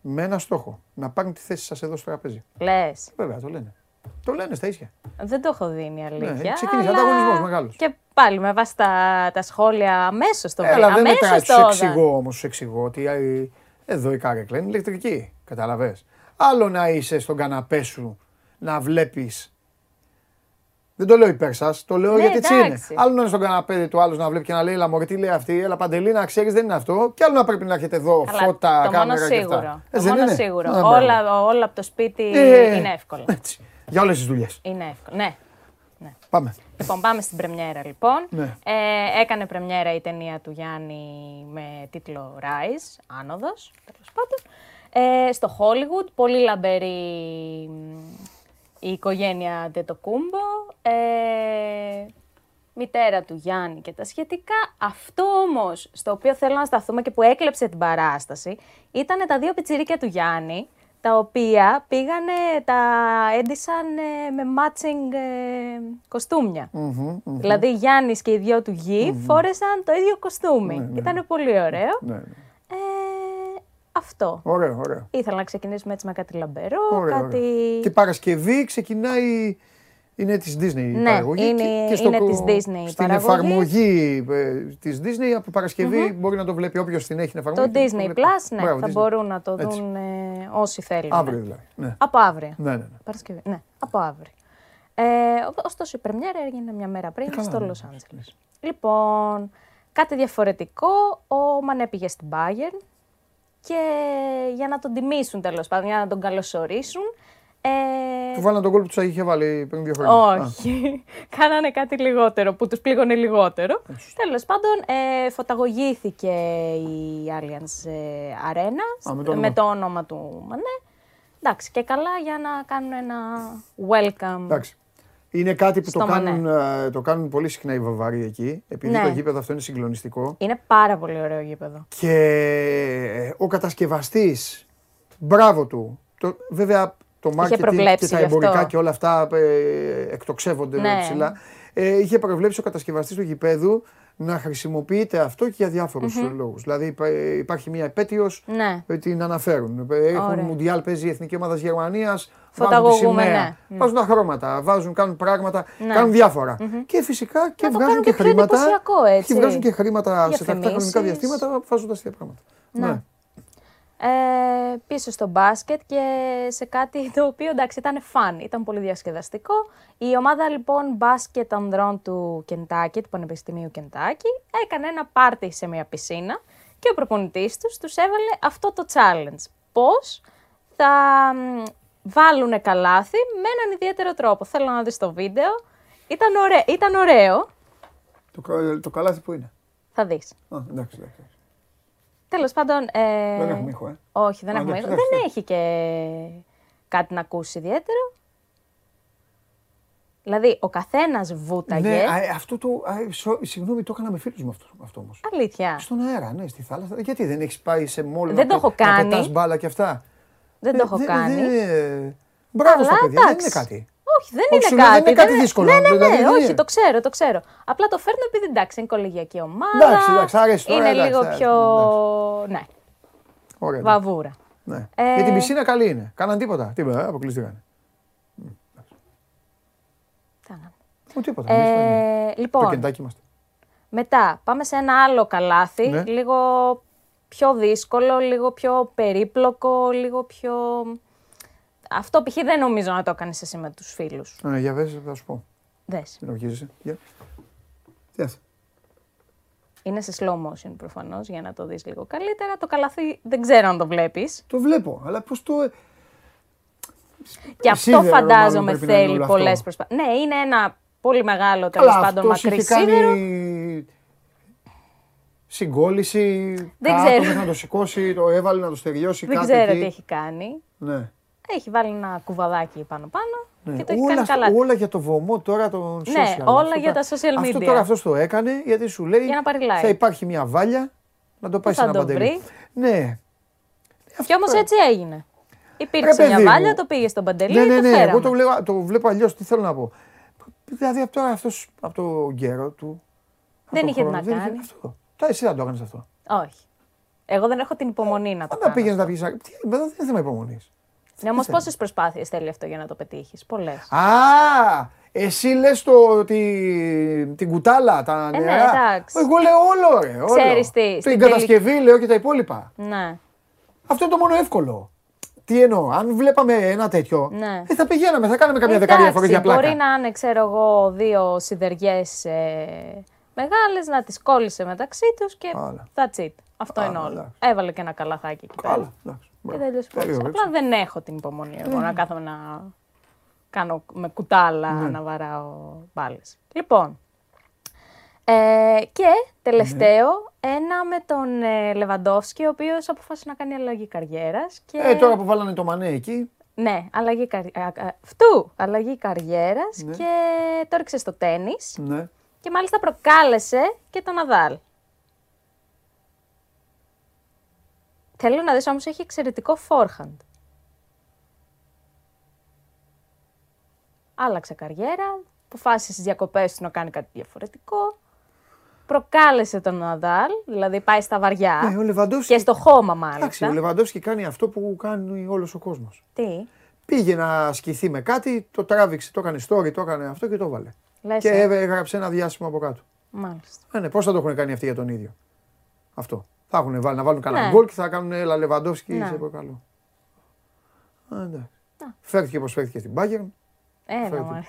με ένα στόχο. Να πάρουν τη θέση σας εδώ στο τραπέζι. Λες. Βέβαια, το λένε. Το λένε στα ίσια. Δεν το έχω δίνει αλήθεια. Ναι, ξεκίνησε ανταγωνισμός μεγάλος. Και πάλι με βάση τα σχόλια αμέσως το βρήκα. Αλλά δεν σου εξηγώ ότι εδώ η κάρεκλα είναι ηλεκτρική. Καταλαβες. Άλλο να είσαι στον καναπέ σου, να βλέπεις. Δεν το λέω υπέρ σας, το λέω ναι, γιατί έτσι είναι. Άλλο να είναι στον καναπέδι του, άλλος να βλέπει και να λέει, έλα μωρέ, τι λέει αυτή, έλα Παντελή, να ξέρεις δεν είναι αυτό. Και άλλο να πρέπει να έχετε εδώ φώτα, κάμερα και αυτά. Το μόνο σίγουρο. Όλα από το σπίτι είναι εύκολο. Έτσι. Για όλες τις δουλειές. Είναι εύκολο. Ναι. Ναι. Πάμε. Λοιπόν, πάμε στην πρεμιέρα λοιπόν. Ναι. Έκανε πρεμιέρα η ταινία του Γιάννη με τίτλο Rise, Άνοδος, τέλος πάντων. Στο Hollywood, πολύ λαμπερή η οικογένεια Ντετοκούμπο, μητέρα του Γιάννη και τα σχετικά. Αυτό όμως, στο οποίο θέλω να σταθούμε και που έκλεψε την παράσταση, ήταν τα δύο πιτσιρίκια του Γιάννη, τα οποία πήγανε, τα έντυσαν με matching κοστούμια. Δηλαδή, Γιάννης και οι δυο του γη φόρεσαν το ίδιο κοστούμι. Ήταν πολύ ωραίο. Αυτό. Ωραίο, ωραίο. Ήθελα να ξεκινήσουμε έτσι με κάτι λαμπερό, ωραίο, κάτι... Ωραίο. Και Παρασκευή ξεκινάει, είναι της Disney η παραγωγή. Είναι της Disney η παραγωγή. Στην εφαρμογή της Disney, από Παρασκευή μπορεί να το βλέπει όποιος την έχει την εφαρμογή. Το Disney Plus, ναι, μπράβο, θα Disney. Μπορούν να το δουν όσοι θέλουν. Αύριο δηλαδή. Ναι. Από αύριο. Ναι. Παρασκευή, ναι, από αύριο. Ωστόσο η πρεμιέρα έγινε μια μέρα πριν στο Λος Άντζελες. Λοιπόν, κάτι διαφορετικό, ο Μανέ πήγε στην Μπάγερν. Και για να τον τιμήσουν τέλος πάντων, για να τον καλωσορίσουν. Του βάλανε τον γκολ που τους είχε βάλει πριν 2 χρόνια. Όχι, κάνανε κάτι λιγότερο που τους πλήγωνε λιγότερο. Τέλος πάντων, φωταγωγήθηκε η Allianz Arena με το όνομα του Μανέ. Εντάξει, και καλά για να κάνουν ένα welcome. Εντάξει. Είναι κάτι που το κάνουν πολύ συχνά οι Βαβαροί εκεί, επειδή το γήπεδο αυτό είναι συγκλονιστικό. Είναι πάρα πολύ ωραίο γήπεδο. Και ο κατασκευαστής, μπράβο του, βέβαια το marketing και τα εμπορικά και όλα αυτά εκτοξεύονται ψηλά. Είχε προβλέψει ο κατασκευαστής του γηπέδου να χρησιμοποιείται αυτό και για διάφορους λόγους. Δηλαδή υπάρχει μια επέτειος, την αναφέρουν. Έχουν Μουντιάλ, παίζει η Εθνική Ομάδα της Γερμανίας, βάζουν βάζουν τα χρώματα, κάνουν πράγματα, κάνουν διάφορα. Και φυσικά και βγάζουν και χρήματα. Και βγάζουν και χρήματα σε τακτά χρονικά διαστήματα, βάζοντας τέτοια πράγματα. Ναι. Πίσω στο μπάσκετ και σε κάτι το οποίο εντάξει ήταν φαν, ήταν πολύ διασκεδαστικό. Η ομάδα λοιπόν μπάσκετ ανδρών του Κεντάκη, του Πανεπιστημίου Κεντάκη, έκανε ένα πάρτι σε μια πισίνα και ο προπονητής τους έβαλε αυτό το challenge. Πώς θα βάλουνε καλάθι με έναν ιδιαίτερο τρόπο. Θέλω να δεις το βίντεο. Ήταν ωραίο. Το καλάθι που είναι. Θα δεις. Εντάξει. Τέλος πάντων. Δεν έχουμε ήχο. Όχι, δεν έχουμε ήχο. Δεν έχει και κάτι να ακούσει ιδιαίτερο. Δηλαδή, ο καθένας βούταγε. Ναι, αυτό το. Συγγνώμη, το έκανα με φίλους μου αυτό όμως. Αλήθεια. Στον αέρα, ναι, στη θάλασσα. Γιατί δεν έχεις πάει σε μόλι να πετάς μπάλα και αυτά. Δεν το έχω κάνει. Μπράβο στα παιδιά, δεν είναι κάτι. Όχι, δεν είναι κάτι δύσκολο. Ναι, όχι, το ξέρω. Απλά το φέρνω επειδή εντάξει, είναι κολεγιακή ομάδα. Εντάξει, αρέσει τώρα. Είναι λίγο πιο. Ναι. Ωραία. Βαβούρα. Ναι. Και την πισίνα καλή είναι. Κάναν τίποτα. Τίποτα, αποκλειστήκανε. Κάναν. Τίποτα. Λοιπόν. Το κεντάκι είμαστε. Μετά πάμε σε ένα άλλο καλάθι. Λίγο πιο δύσκολο, λίγο πιο περίπλοκο, λίγο πιο. Αυτό π.χ. δεν νομίζω να το έκανες εσύ με τους φίλους. Ναι, για βέβαια θα σου πω. Δες. Συνοχίζεσαι. Είναι σε slow motion προφανώς, για να το δεις λίγο καλύτερα. Το καλάθι δεν ξέρω αν το βλέπεις. Το βλέπω, αλλά πώς το... Και αυτό φαντάζομαι θέλει πολλές προσπάθειες. Ναι, είναι ένα πολύ μεγάλο τέλος πάντων μακρύ σίδερο. Συγκόλληση, κάτω να το σηκώσει, το έβαλε να το στεριώσει. Δεν ξέρω τι έχει κάνει. Ναι. Έχει βάλει ένα κουβαδάκι πάνω-πάνω και το έχει κάνει καλά. Όλα για το βωμό τώρα των social. Ναι, όλα για τα social media. Αυτό τώρα αυτός το έκανε γιατί σου λέει θα υπάρχει μια βάλια να το πάει σε ένα Παντελή. Ναι. Και όμως έτσι έγινε. Υπήρξε μια βάλια, το πήγε στον Παντελή και το φέραμε. Ναι, εγώ το βλέπω αλλιώς, τι θέλω να πω. Δηλαδή τώρα αυτός από τον καιρό του... Δεν είχε τι να κάνει. Εσύ θα το έκανες αυτό. Όχι. Εγώ δεν έχω την υπομονή να το κάνω. Δεν είναι θέμα υπομονής. Ναι, όμως πόσες προσπάθειες θέλει αυτό για να το πετύχεις, πολλές. Εσύ λες την κουτάλα, τα νερά. Ναι, εντάξει. Εγώ λέω όλο, ρε. Ξέρεις τι. Την κατασκευή, λέω και τα υπόλοιπα. Ναι. Αυτό είναι το μόνο εύκολο. Τι εννοώ, αν βλέπαμε ένα τέτοιο, ναι, θα πηγαίναμε, θα κάναμε καμιά δεκαετία φορές για πλάκα. Μπορεί να είναι, ξέρω εγώ, δύο σιδεριές μεγάλες, να τις κόλλησε μεταξύ τους και that's it. Αυτό είναι όλο. Λάξε. Έβαλε και ένα καλαθάκι εκεί πέρα. Και τέλειωσε. Απλά δεν έχω την υπομονή εγώ να κάθομαι να κάνω με κουτάλα να βαράω μπάλες. Λοιπόν, και τελευταίο, ένα με τον Λεβαντόφσκι, ο οποίος αποφάσισε να κάνει αλλαγή καριέρας. Και... τώρα που βάλανε το Μανέ εκεί. Ναι, αλλαγή καριέρας. Αυτού, αλλαγή καριέρας και το έριξε στο τένις. Ναι. Και μάλιστα προκάλεσε και τον Ναδάλ. Θέλω να δεις όμως έχει εξαιρετικό forehand. Άλλαξε καριέρα, αποφάσισε στις διακοπές του να κάνει κάτι διαφορετικό. Προκάλεσε τον Ναδάλ, δηλαδή πάει στα βαριά και στο χώμα μάλιστα. Εντάξει, ο Λεβαντόφσκι κάνει αυτό που κάνει όλος ο κόσμος. Τι? Πήγε να ασκηθεί με κάτι, το τράβηξε, το έκανε story, το έκανε αυτό και το βάλε. Λες, και έγραψε ένα διάσημο από κάτω. Μάλιστα. Ναι, πώς θα το έχουν κάνει αυτοί για τον ίδιο αυτό. Θα έχουν βάλει να βάλουν κανένα γκολ και θα κάνουν έλα Λεβαντόφσκι σε προκαλώ. Φέρθηκε πως φέρθηκε στην Μπάγερν. Έλα.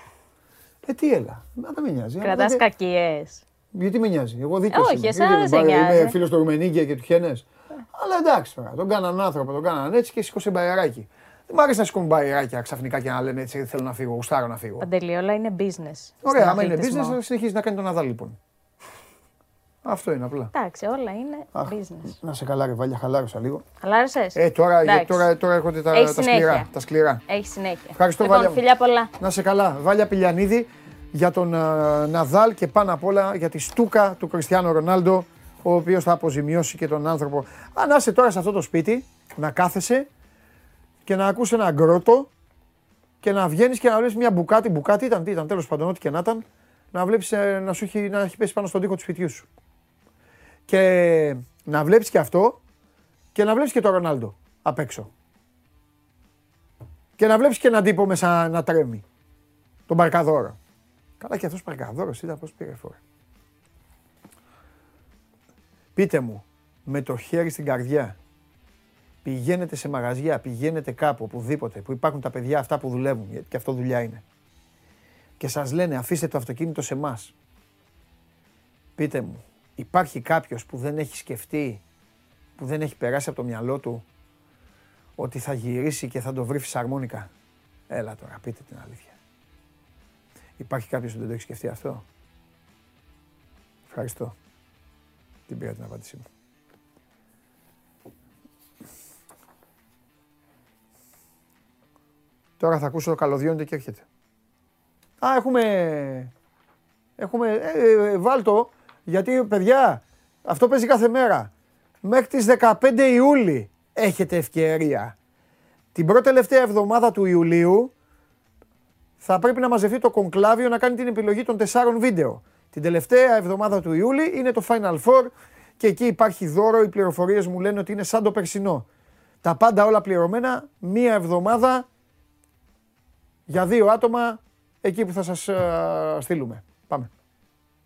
Τι έλα. Δεν με νοιάζει. Κρατάς κακίες. Γιατί με νοιάζει. Εγώ δίκαιο είμαι. Είμαι φίλος του Ρουμενίγκια και του Χένες. Αλλά εντάξει τώρα. Τον κάναν άνθρωπο, τον κάναν έτσι και σήκωσε μπαϊράκι. Δεν μ' άρεσε να σηκώνουν μπαϊράκια ξαφνικά και να λένε έτσι θέλω να φύγω, γουστάρω να φύγω. Παντελή, όλα είναι business. Ωραία, άμα είναι business θα συνεχίζει να κάνει τον Ναδάλ λοιπόν. Αυτό είναι απλά. Εντάξει, όλα είναι business. Να σε καλά, ρε Βαλιά, χαλάρωσα λίγο. Χαλάρωσες. Τώρα έρχονται τα σκληρά. Έχει συνέχεια. Ευχαριστώ, λοιπόν, Βαλιά. Φιλιά πολλά. Να σε καλά. Βάλια Πηλιανίδη για τον Ναδάλ και πάνω απ' όλα για τη στούκα του Κριστιάνο Ρονάλντο, ο οποίος θα αποζημιώσει και τον άνθρωπο. Αν είσαι τώρα σε αυτό το σπίτι, να κάθεσαι και να ακούς ένα γκρότο και να βγαίνεις και να βλέπεις μια μπουκάτη. Μπουκάτη ήταν, τι ήταν, τέλος πάντων, ό,τι και να ήταν, να βλέπεις να έχει πέσει πάνω στον τοίχο του σπιτιού σου. Και να βλέπεις και αυτό και να βλέπεις και το Ρονάλντο απ' έξω. Και να βλέπεις και έναν τύπο μέσα να τρέμει. Τον παρκαδόρο. Καλά και αυτός παρκαδόρος είδα πώς πήρε φορά. Πείτε μου, με το χέρι στην καρδιά, πηγαίνετε σε μαγαζιά, πηγαίνετε κάπου, οπουδήποτε, που υπάρχουν τα παιδιά αυτά που δουλεύουν, γιατί και αυτό δουλειά είναι. Και σας λένε αφήστε το αυτοκίνητο σε εμάς. Πείτε μου. Υπάρχει κάποιος που δεν έχει σκεφτεί, που δεν έχει περάσει από το μυαλό του ότι θα γυρίσει και θα το βρει φυσαρμόνικα. Έλα τώρα, πείτε την αλήθεια. Υπάρχει κάποιος που δεν το έχει σκεφτεί αυτό. Ευχαριστώ. Την πήρα την απάντησή μου. Τώρα θα ακούσω το καλωδιώνεται και έρχεται. Α, έχουμε βάλτο. Γιατί, παιδιά, αυτό παίζει κάθε μέρα. Μέχρι τις 15 Ιούλη έχετε ευκαιρία. Την πρώτη τελευταία εβδομάδα του Ιουλίου θα πρέπει να μαζευτεί το κονκλάβιο να κάνει την επιλογή των 4 βίντεο. Την τελευταία εβδομάδα του Ιούλη είναι το Final Four και εκεί υπάρχει δώρο. Οι πληροφορίες μου λένε ότι είναι σαν το περσινό. Τα πάντα όλα πληρωμένα, μία εβδομάδα για 2 άτομα εκεί που θα σας στείλουμε. Πάμε.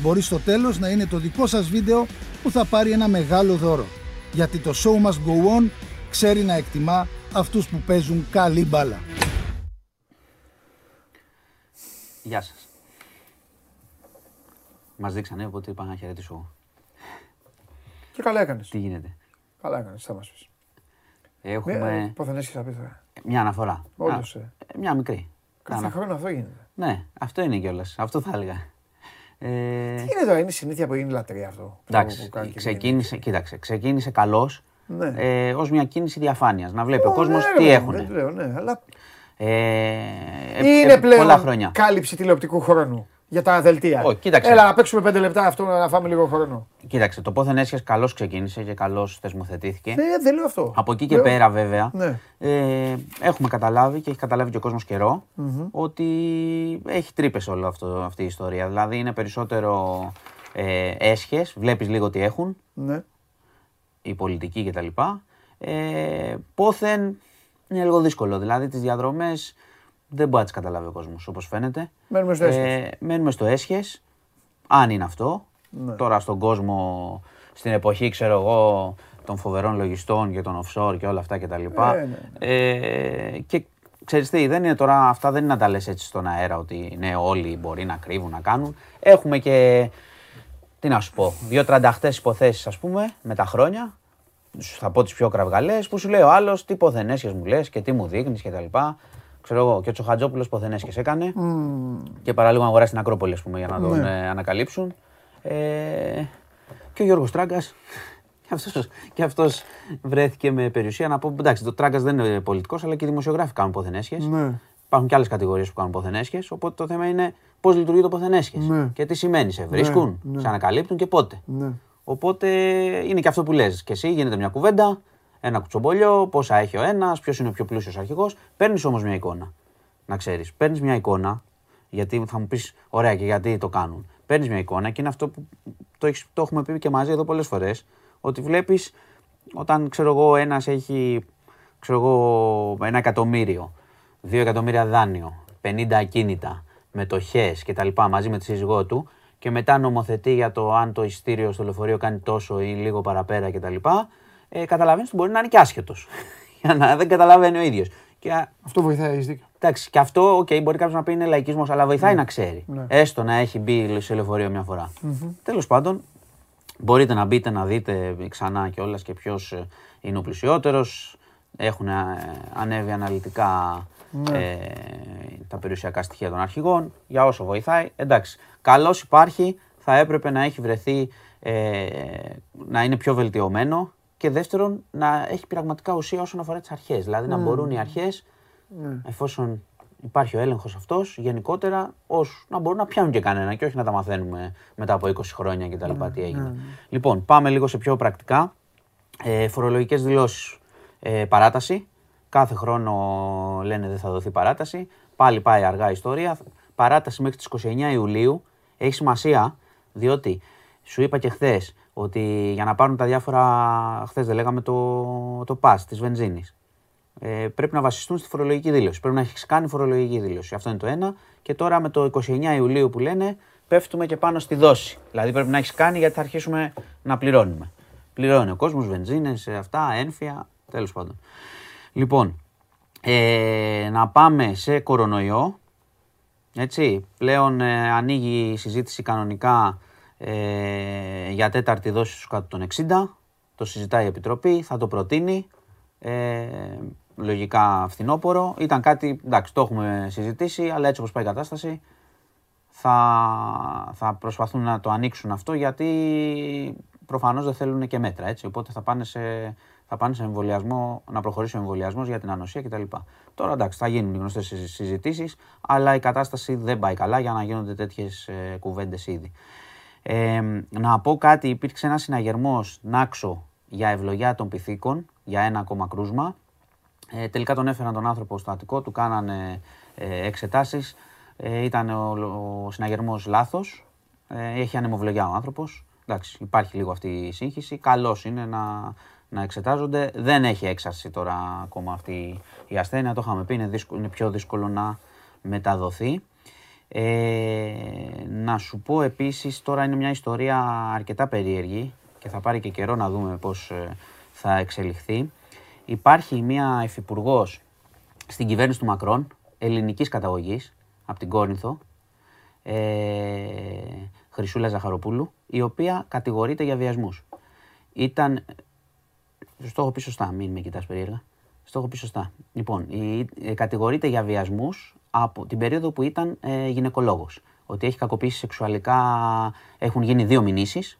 Μπορεί στο τέλος να είναι το δικό σας βίντεο που θα πάρει ένα μεγάλο δώρο. Γιατί το show must go on ξέρει να εκτιμά αυτούς που παίζουν καλή μπάλα. Γεια σας. Μας δείξανε, οπότε είπα να χαιρετήσω. Και καλά έκανες. Τι γίνεται. Καλά έκανες, θα μας πεις. Έχουμε... Πώς θα λες και θα πεις τώρα. Μια αναφορά. Όλος. Μια μικρή. Κάθε χρόνο αυτό γίνεται. Ναι, αυτό είναι κιόλας. Αυτό θα έλεγα. Τι είναι τώρα, είναι συνήθεια που είναι λατρεία αυτό. Εντάξει, ξεκίνησε καλός, ναι, ως μια κίνηση διαφάνειας. Να βλέπει ο κόσμος τι έχουν. Ναι, αλλά... είναι πλέον κάλυψη τηλεοπτικού χρόνου. για τα δελτία. Έλα να παίξουμε 5 λεπτά αυτό να φάμε λίγο χρόνο. Κοίταξε, το πόθεν Έσχες καλώς ξεκίνησε και καλώς θεσμοθετήθηκε. Δεν λέω αυτό. Από εκεί και λέω... πέρα βέβαια ναι. Έχουμε καταλάβει και έχει καταλάβει και ο κόσμος καιρό ότι έχει τρύπες όλη αυτή η ιστορία. Δηλαδή είναι περισσότερο έσχες, βλέπεις λίγο τι έχουν, η πολιτική κτλ. Πόθεν είναι λίγο δύσκολο, δηλαδή τις διαδρομές... Δεν μπορεί να τις καταλάβει ο κόσμος, όπως φαίνεται. Μένουμε στο έσχες. Μένουμε στο έσχες, αν είναι αυτό. Ναι. Τώρα στον κόσμο, στην εποχή, ξέρω εγώ, των φοβερών λογιστών και των offshore και όλα αυτά κτλ. Και ξέρεις τι, δεν είναι τώρα, αυτά δεν είναι να τα λες έτσι στον αέρα ότι ναι, όλοι μπορεί να κρύβουν, να κάνουν. Έχουμε και, τι να σου πω, 2-38 υποθέσεις, ας πούμε, με τα χρόνια. Θα πω τις πιο κραυγαλές, που σου λέει ο άλλος, τι ποθενέσχες μου λες και τι μου δείχνεις κτλ. Και ο Τσοχατζόπουλος ποθενέσχες έκανε και παραλίγο να αγοράσει την Ακρόπολη, ας πούμε, για να τον ανακαλύψουν. Και ο Γιώργος Τράγκας, και αυτός βρέθηκε με περιουσία. Να πω, εντάξει, το Τράγκας δεν είναι πολιτικός, αλλά και οι δημοσιογράφοι κάνουν ποθενέσχες. Υπάρχουν και άλλες κατηγορίες που κάνουν ποθενέσχες. Οπότε το θέμα είναι πώς λειτουργεί το ποθενέσχες και τι σημαίνει. Σε βρίσκουν, σε ανακαλύπτουν και πότε. Οπότε είναι και αυτό που λες και εσύ, γίνεται μια κουβέντα. Ένα κουτσομπολιό, πόσα έχει ο ένας, ποιος είναι ο πιο πλούσιος αρχηγός. Παίρνεις όμως μια εικόνα. Να ξέρεις, παίρνεις μια εικόνα, γιατί θα μου πεις, ωραία, και γιατί το κάνουν. Παίρνεις μια εικόνα και είναι αυτό που το έχουμε πει και μαζί εδώ πολλές φορές. Ότι βλέπεις, όταν ξέρω εγώ, ένας έχει ξέρω εγώ, 1 εκατομμύριο, 2 εκατομμύρια δάνειο, 50 ακίνητα, μετοχές κτλ. Μαζί με τη σύζυγό του και μετά νομοθετεί για το αν το εισιτήριο στο λεωφορείο κάνει τόσο ή λίγο παραπέρα κτλ. Καταλαβαίνεις ότι μπορεί να είναι και άσχετος. Για να δεν καταλαβαίνει ο ίδιος. Αυτό βοηθάει, έχεις δίκιο. Εντάξει, και αυτό, okay, μπορεί κάποιος να πει είναι λαϊκισμός, αλλά βοηθάει να ξέρει. Έστω να έχει μπει σε λεωφορείο μια φορά. Τέλος πάντων, μπορείτε να μπείτε να δείτε ξανά κιόλας και ποιος είναι ο πλουσιότερος. Έχουν ανέβει αναλυτικά τα περιουσιακά στοιχεία των αρχηγών. Για όσο βοηθάει, εντάξει. Καλώς υπάρχει, θα έπρεπε να έχει βρεθεί να είναι πιο βελτιωμένο. Και δεύτερον, να έχει πειραγματικά ουσία όσον αφορά τις αρχές. Δηλαδή να μπορούν οι αρχές, εφόσον υπάρχει ο έλεγχος αυτός, γενικότερα να μπορούν να πιάνουν και κανένα και όχι να τα μαθαίνουμε μετά από 20 χρόνια κτλ. Τι έγινε. Λοιπόν, πάμε λίγο σε πιο πρακτικά. Φορολογικές δηλώσεις. Παράταση. Κάθε χρόνο λένε δεν θα δοθεί παράταση. Πάλι πάει αργά η ιστορία. Παράταση μέχρι τις 29 Ιουλίου. Έχει σημασία, διότι σου είπα και χθες. Ότι για να πάρουν τα διάφορα, χθες δεν λέγαμε το pass της βενζίνης, πρέπει να βασιστούν στη φορολογική δήλωση. Πρέπει να έχεις κάνει φορολογική δήλωση. Αυτό είναι το ένα. Και τώρα με το 29 Ιουλίου που λένε, πέφτουμε και πάνω στη δόση. Δηλαδή πρέπει να έχεις κάνει γιατί θα αρχίσουμε να πληρώνουμε. Πληρώνει ο κόσμος βενζίνες, αυτά, ένφια, τέλος πάντων. Λοιπόν, να πάμε σε κορονοϊό. Έτσι, πλέον ανοίγει η συζήτηση κανονικά. Για τέταρτη δόση στους κάτω των 60, το συζητάει η Επιτροπή, θα το προτείνει, λογικά φθινόπωρο. Ήταν κάτι, εντάξει, το έχουμε συζητήσει, αλλά έτσι όπως πάει η κατάσταση θα προσπαθούν να το ανοίξουν αυτό, γιατί προφανώς δεν θέλουν και μέτρα, έτσι, οπότε θα πάνε σε εμβολιασμό, να προχωρήσει ο εμβολιασμός για την ανοσία κτλ. Τώρα εντάξει, θα γίνουν γνωστές συζητήσεις, αλλά η κατάσταση δεν πάει καλά για να γίνονται τέτοιες κουβέντες ήδη. Να πω κάτι, υπήρξε ένας συναγερμός Νάξο για ευλογιά των πυθίκων, για ένα ακόμα κρούσμα. Τελικά τον έφεραν τον άνθρωπο στο Αττικό, του κάνανε εξετάσεις. Ήταν ο συναγερμός λάθος, έχει ανεμοβλογιά ο άνθρωπος. Εντάξει, υπάρχει λίγο αυτή η σύγχυση, καλώς είναι να εξετάζονται. Δεν έχει έξαρση τώρα ακόμα αυτή η ασθένεια, το είχαμε πει, είναι πιο δύσκολο να μεταδοθεί. Να σου πω επίσης, τώρα είναι μια ιστορία αρκετά περίεργη και θα πάρει και καιρό να δούμε πώς θα εξελιχθεί. Υπάρχει μια υφυπουργός στην κυβέρνηση του Μακρόν, ελληνικής καταγωγής, από την Κόρινθο, Χρυσούλα Ζαχαροπούλου, η οποία κατηγορείται για βιασμούς. Ήταν... Στο έχω πει σωστά, μην με κοιτάς περίεργα. Στο έχω πει σωστά. Λοιπόν, κατηγορείται για βιασμούς από την περίοδο που ήταν γυναικολόγος. Ότι έχει κακοποιήσει σεξουαλικά, έχουν γίνει 2 μηνύσεις,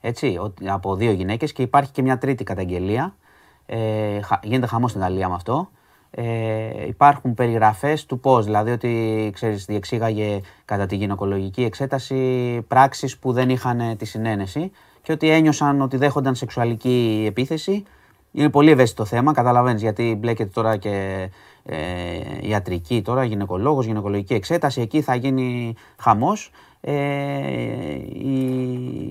έτσι, από 2 γυναίκες και υπάρχει και μια τρίτη καταγγελία. Γίνεται χαμός στην Γαλλία με αυτό. Υπάρχουν περιγραφές του πώς, δηλαδή ότι ξέρεις, διεξήγαγε κατά τη γυναικολογική εξέταση πράξεις που δεν είχαν τη συνένεση και ότι ένιωσαν ότι δέχονταν σεξουαλική επίθεση. Είναι πολύ ευαίσθητο θέμα, καταλαβαίνεις, γιατί μπλέκεται τώρα και ιατρική, τώρα γυναικολόγος, γυναικολογική εξέταση, εκεί θα γίνει χαμός. Η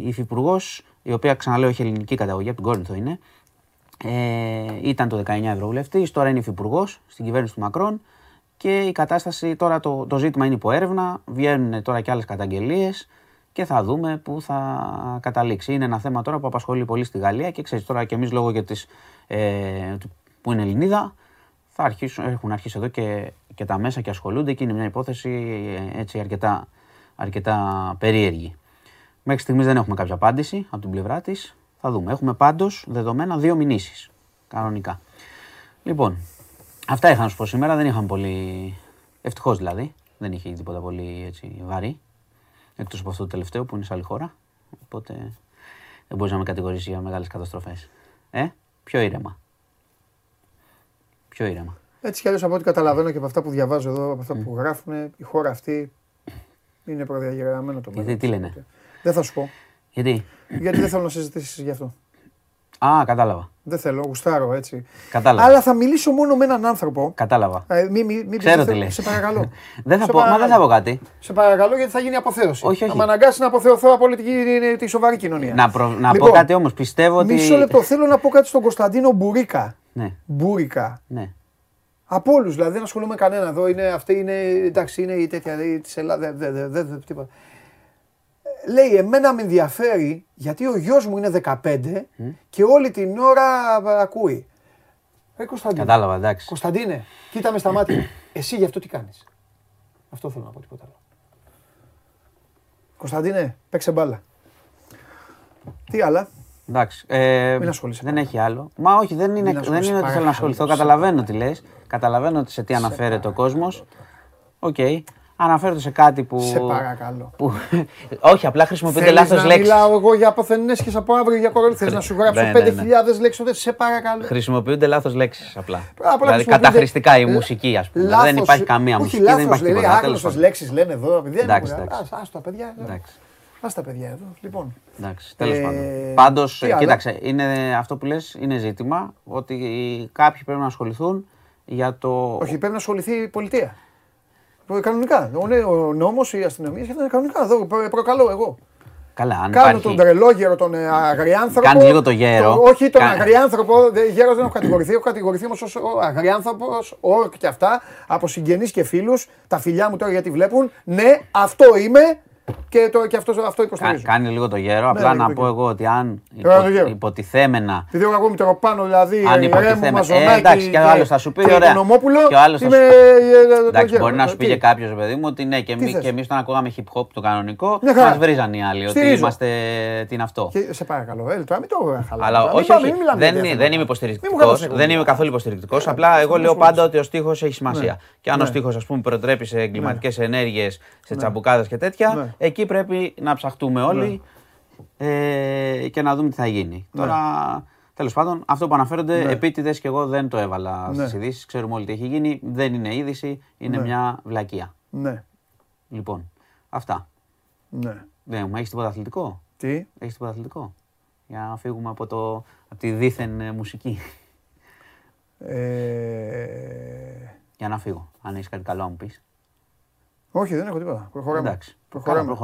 υφυπουργός, η οποία ξαναλέω έχει ελληνική καταγωγή, από την Κόρινθο είναι, ήταν το 19 ευρωβουλευτής, τώρα είναι υφυπουργός στην κυβέρνηση του Μακρόν και η κατάσταση τώρα, το ζήτημα είναι υπό έρευνα, βγαίνουν τώρα και άλλες καταγγελίες και θα δούμε πού θα καταλήξει. Είναι ένα θέμα τώρα που απασχολεί πολύ στη Γαλλία και ξέρεις τώρα και εμείς λόγω για τις, που είναι Ελληνίδα θα έχουν αρχίσει εδώ και τα μέσα και ασχολούνται και είναι μια υπόθεση έτσι αρκετά περίεργη. Μέχρι στιγμής δεν έχουμε κάποια απάντηση από την πλευρά της. Θα δούμε. Έχουμε πάντως δεδομένα 2 μηνύσεις. Κανονικά. Λοιπόν, αυτά είχα να σου πω σήμερα. Δεν είχαμε πολύ. Ευτυχώς δηλαδή. Δεν είχε τίποτα πολύ έτσι βαρύ. Εκτός από αυτό το τελευταίο που είναι σε άλλη χώρα. Οπότε δεν μπορείς να με κατηγορήσεις για μεγάλες καταστροφές. Πιο ήρεμα. Πιο ήρεμα. Έτσι κι αλλιώς από ό,τι καταλαβαίνω και από αυτά που διαβάζω εδώ, από αυτά που γράφουν, η χώρα αυτή είναι προδιαγεγραμμένο το μέλλον. Γιατί τι λένε. Δεν θα σου πω. Γιατί δεν θέλω να συζητήσεις γι' αυτό. Α, κατάλαβα. Δεν θέλω, γουστάρω έτσι. Κατάλαβα. Αλλά θα μιλήσω μόνο με έναν άνθρωπο. Κατάλαβα. Ξέρω τι λες. Σε παρακαλώ. Δεν θα πω, μα δεν θα πω κάτι. Σε παρακαλώ γιατί θα γίνει αποθέωση. Όχι, όχι. Να με αναγκάσει να αποθεωθώ από όλη τη σοβαρή κοινωνία. Να πω κάτι όμως, πιστεύω ότι. Μισό λεπτό, θέλω να πω κάτι στον Κωνσταντίνο Μπουρίκα. Ναι. Μπουρίκα. Ναι. Από όλους, δηλαδή δεν ασχολούμαι κανένα εδώ. Αυτή είναι, εντάξει, είναι η τέτοια της Ελλάδας. Τίποτα. Λέει, εμένα με ενδιαφέρει γιατί ο γιος μου είναι 15 και όλη την ώρα ακούει. Κωνσταντίνε. Κατάλαβα, εντάξει. Κωνσταντίνε, κοίτα με στα μάτια. Εσύ γι' αυτό τι κάνεις. Αυτό θέλω να πω, τίποτα άλλο. Κωνσταντίνε, παίξε μπάλα. Τι άλλα. Εντάξει. Μην ασχολείσαι. Δεν έχει άλλο. Μα όχι, δεν είναι ότι θέλω να ασχοληθώ. Καταλαβαίνω τι λες. Καταλαβαίνω σε τι αναφέρεται ο κόσμος. Οκ. Αναφέρονται σε κάτι που. Σε παρακαλώ. Όχι, απλά χρησιμοποιείτε λάθος λέξεις. Μιλάω εγώ για αποθενέσχες από αύριο για κορονοϊό. Θες να σου γράψω 5.000 λέξεις. Σε παρακαλώ. Χρησιμοποιούνται λάθος λέξεις απλά. Δηλαδή καταχρηστικά η μουσική, ας πούμε. Δεν υπάρχει καμία μουσική. Δεν υπάρχει τίποτα. Άγνωστες λέξεις λένε εδώ. Εντάξει. Άστα παιδιά. Άστα παιδιά εδώ. Λοιπόν. Εντάξει. Τέλος πάντων. Πάντως, κοίταξε, αυτό που λες είναι ζήτημα ότι κάποιοι πρέπει να ασχοληθούν για το. Όχι, πρέπει να ασχοληθεί η πολιτεία. Κανονικά. Ο νόμος, η αστυνομία ήταν κανονικά. Εδώ προκαλώ εγώ. Καλά, αν κάνω τον τρελόγερο, τον αγριάνθρωπο. Κάνει λίγο το γέρο. Όχι τον αγριάνθρωπο. Γέρος δεν έχω κατηγορηθεί. Έχω κατηγορηθεί όμως ως αγριάνθρωπος, ορκ και αυτά, από συγγενείς και φίλους. Τα φιλιά μου τώρα γιατί βλέπουν. Ναι, αυτό είμαι και αυτό υποστηρίζω. Κάνει λίγο το γέρο. Απλά να πω εγώ ότι αν υποτιθέμενα. Τη δίνω εγώ με το πάνω, δηλαδή. Αν υποτιθέμενα. Εντάξει, και ο άλλος θα σου πει. Ωραία. Εντάξει, μπορεί να σου πει κάποιος, παιδί μου, ότι ναι, και εμείς όταν ακούγαμε hip hop το κανονικό, μας βρίζαν οι άλλοι. Ότι είμαστε. Τι είναι αυτό. Σε παρακαλώ, έλτο, μην το χαλάμε. Δεν είμαι υποστηρικτικός. Δεν είμαι καθόλου υποστηρικτικός. Απλά εγώ λέω πάντα ότι ο στίχος έχει σημασία. Και αν ο στίχος, ας πούμε, προτρέπει σε εγκληματικές ενέργειες, σε τσαμπουκάδες και τέτοια. Εκεί πρέπει να ψαχτούμε όλοι και να δούμε τι θα γίνει. Τώρα, τέλος πάντων, αυτό που αναφέρονται επίτηδες και εγώ δεν το έβαλα στις ειδήσεις. Ξέρουμε όλοι τι έχει γίνει. Δεν είναι είδηση, είναι μια βλακεία. Ναι. Λοιπόν, αυτά. Ναι. Ναι, έχεις τίποτα αθλητικό. Τι. Έχεις τίποτα αθλητικό. Για να φύγουμε από τη δίθεν μουσική. Για να φύγω. Αν έχεις κάτι καλό να μου πεις. Όχι, δεν έχω τίποτα. Προχωράμε. Εντάξει. Προχωράμε.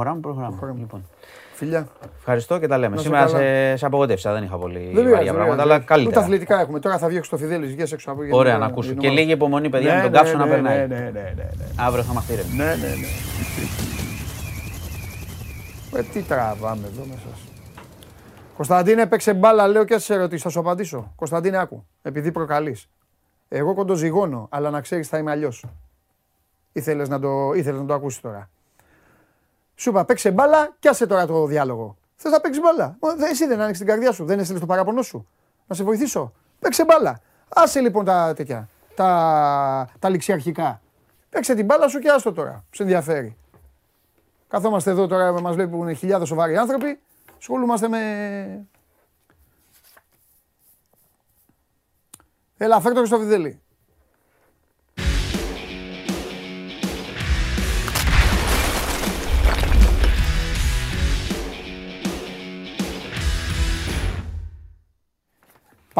Λοιπόν. Φιλιά. Ευχαριστώ και τα λέμε. Σήμερα σε απογοητεύσα, δεν είχα πολύ βαριά πράγματα, αλλά καλύτερα. Ούτε αθλητικά έχουμε. Τώρα θα βγει στο Φιδέλη, βγες έξω από εκεί. Ωραία, να ακούσω. Και λίγη υπομονή, παιδιά, με τον κάψο να περνάει. Ναι. Αύριο θα είμαστε ήρεμοι. Ναι. Τι τραβάμε εδώ μέσα. Κωνσταντίνε, παίξε μπάλα, λέω και σε ερωτήσεις. Θα σου απαντήσω. Κωνσταντίνε, άκου. Επειδή προκαλείς. Εγώ κοντοζυγώνω, αλλά να ξέρεις θα είμαι αλλιώς. Ήθελες να το ακούσεις τώρα. Σου είπα, παίξε μπάλα και άσε τώρα το διάλογο. Θες να παίξεις μπάλα. Εσύ δεν άνοιξες την καρδιά σου, δεν έστειλες το παράπονο σου. Να σε βοηθήσω. Παίξε μπάλα. Άσε λοιπόν τα τέτοια, τα ληξιαρχικά. Παίξε την μπάλα σου και άστο τώρα. Σε ενδιαφέρει. Καθόμαστε εδώ τώρα, μας βλέπουν χιλιάδες σοβαροί άνθρωποι. Ασχολούμαστε με. Έλα, φέρ' το Χρυστοφιδέλη.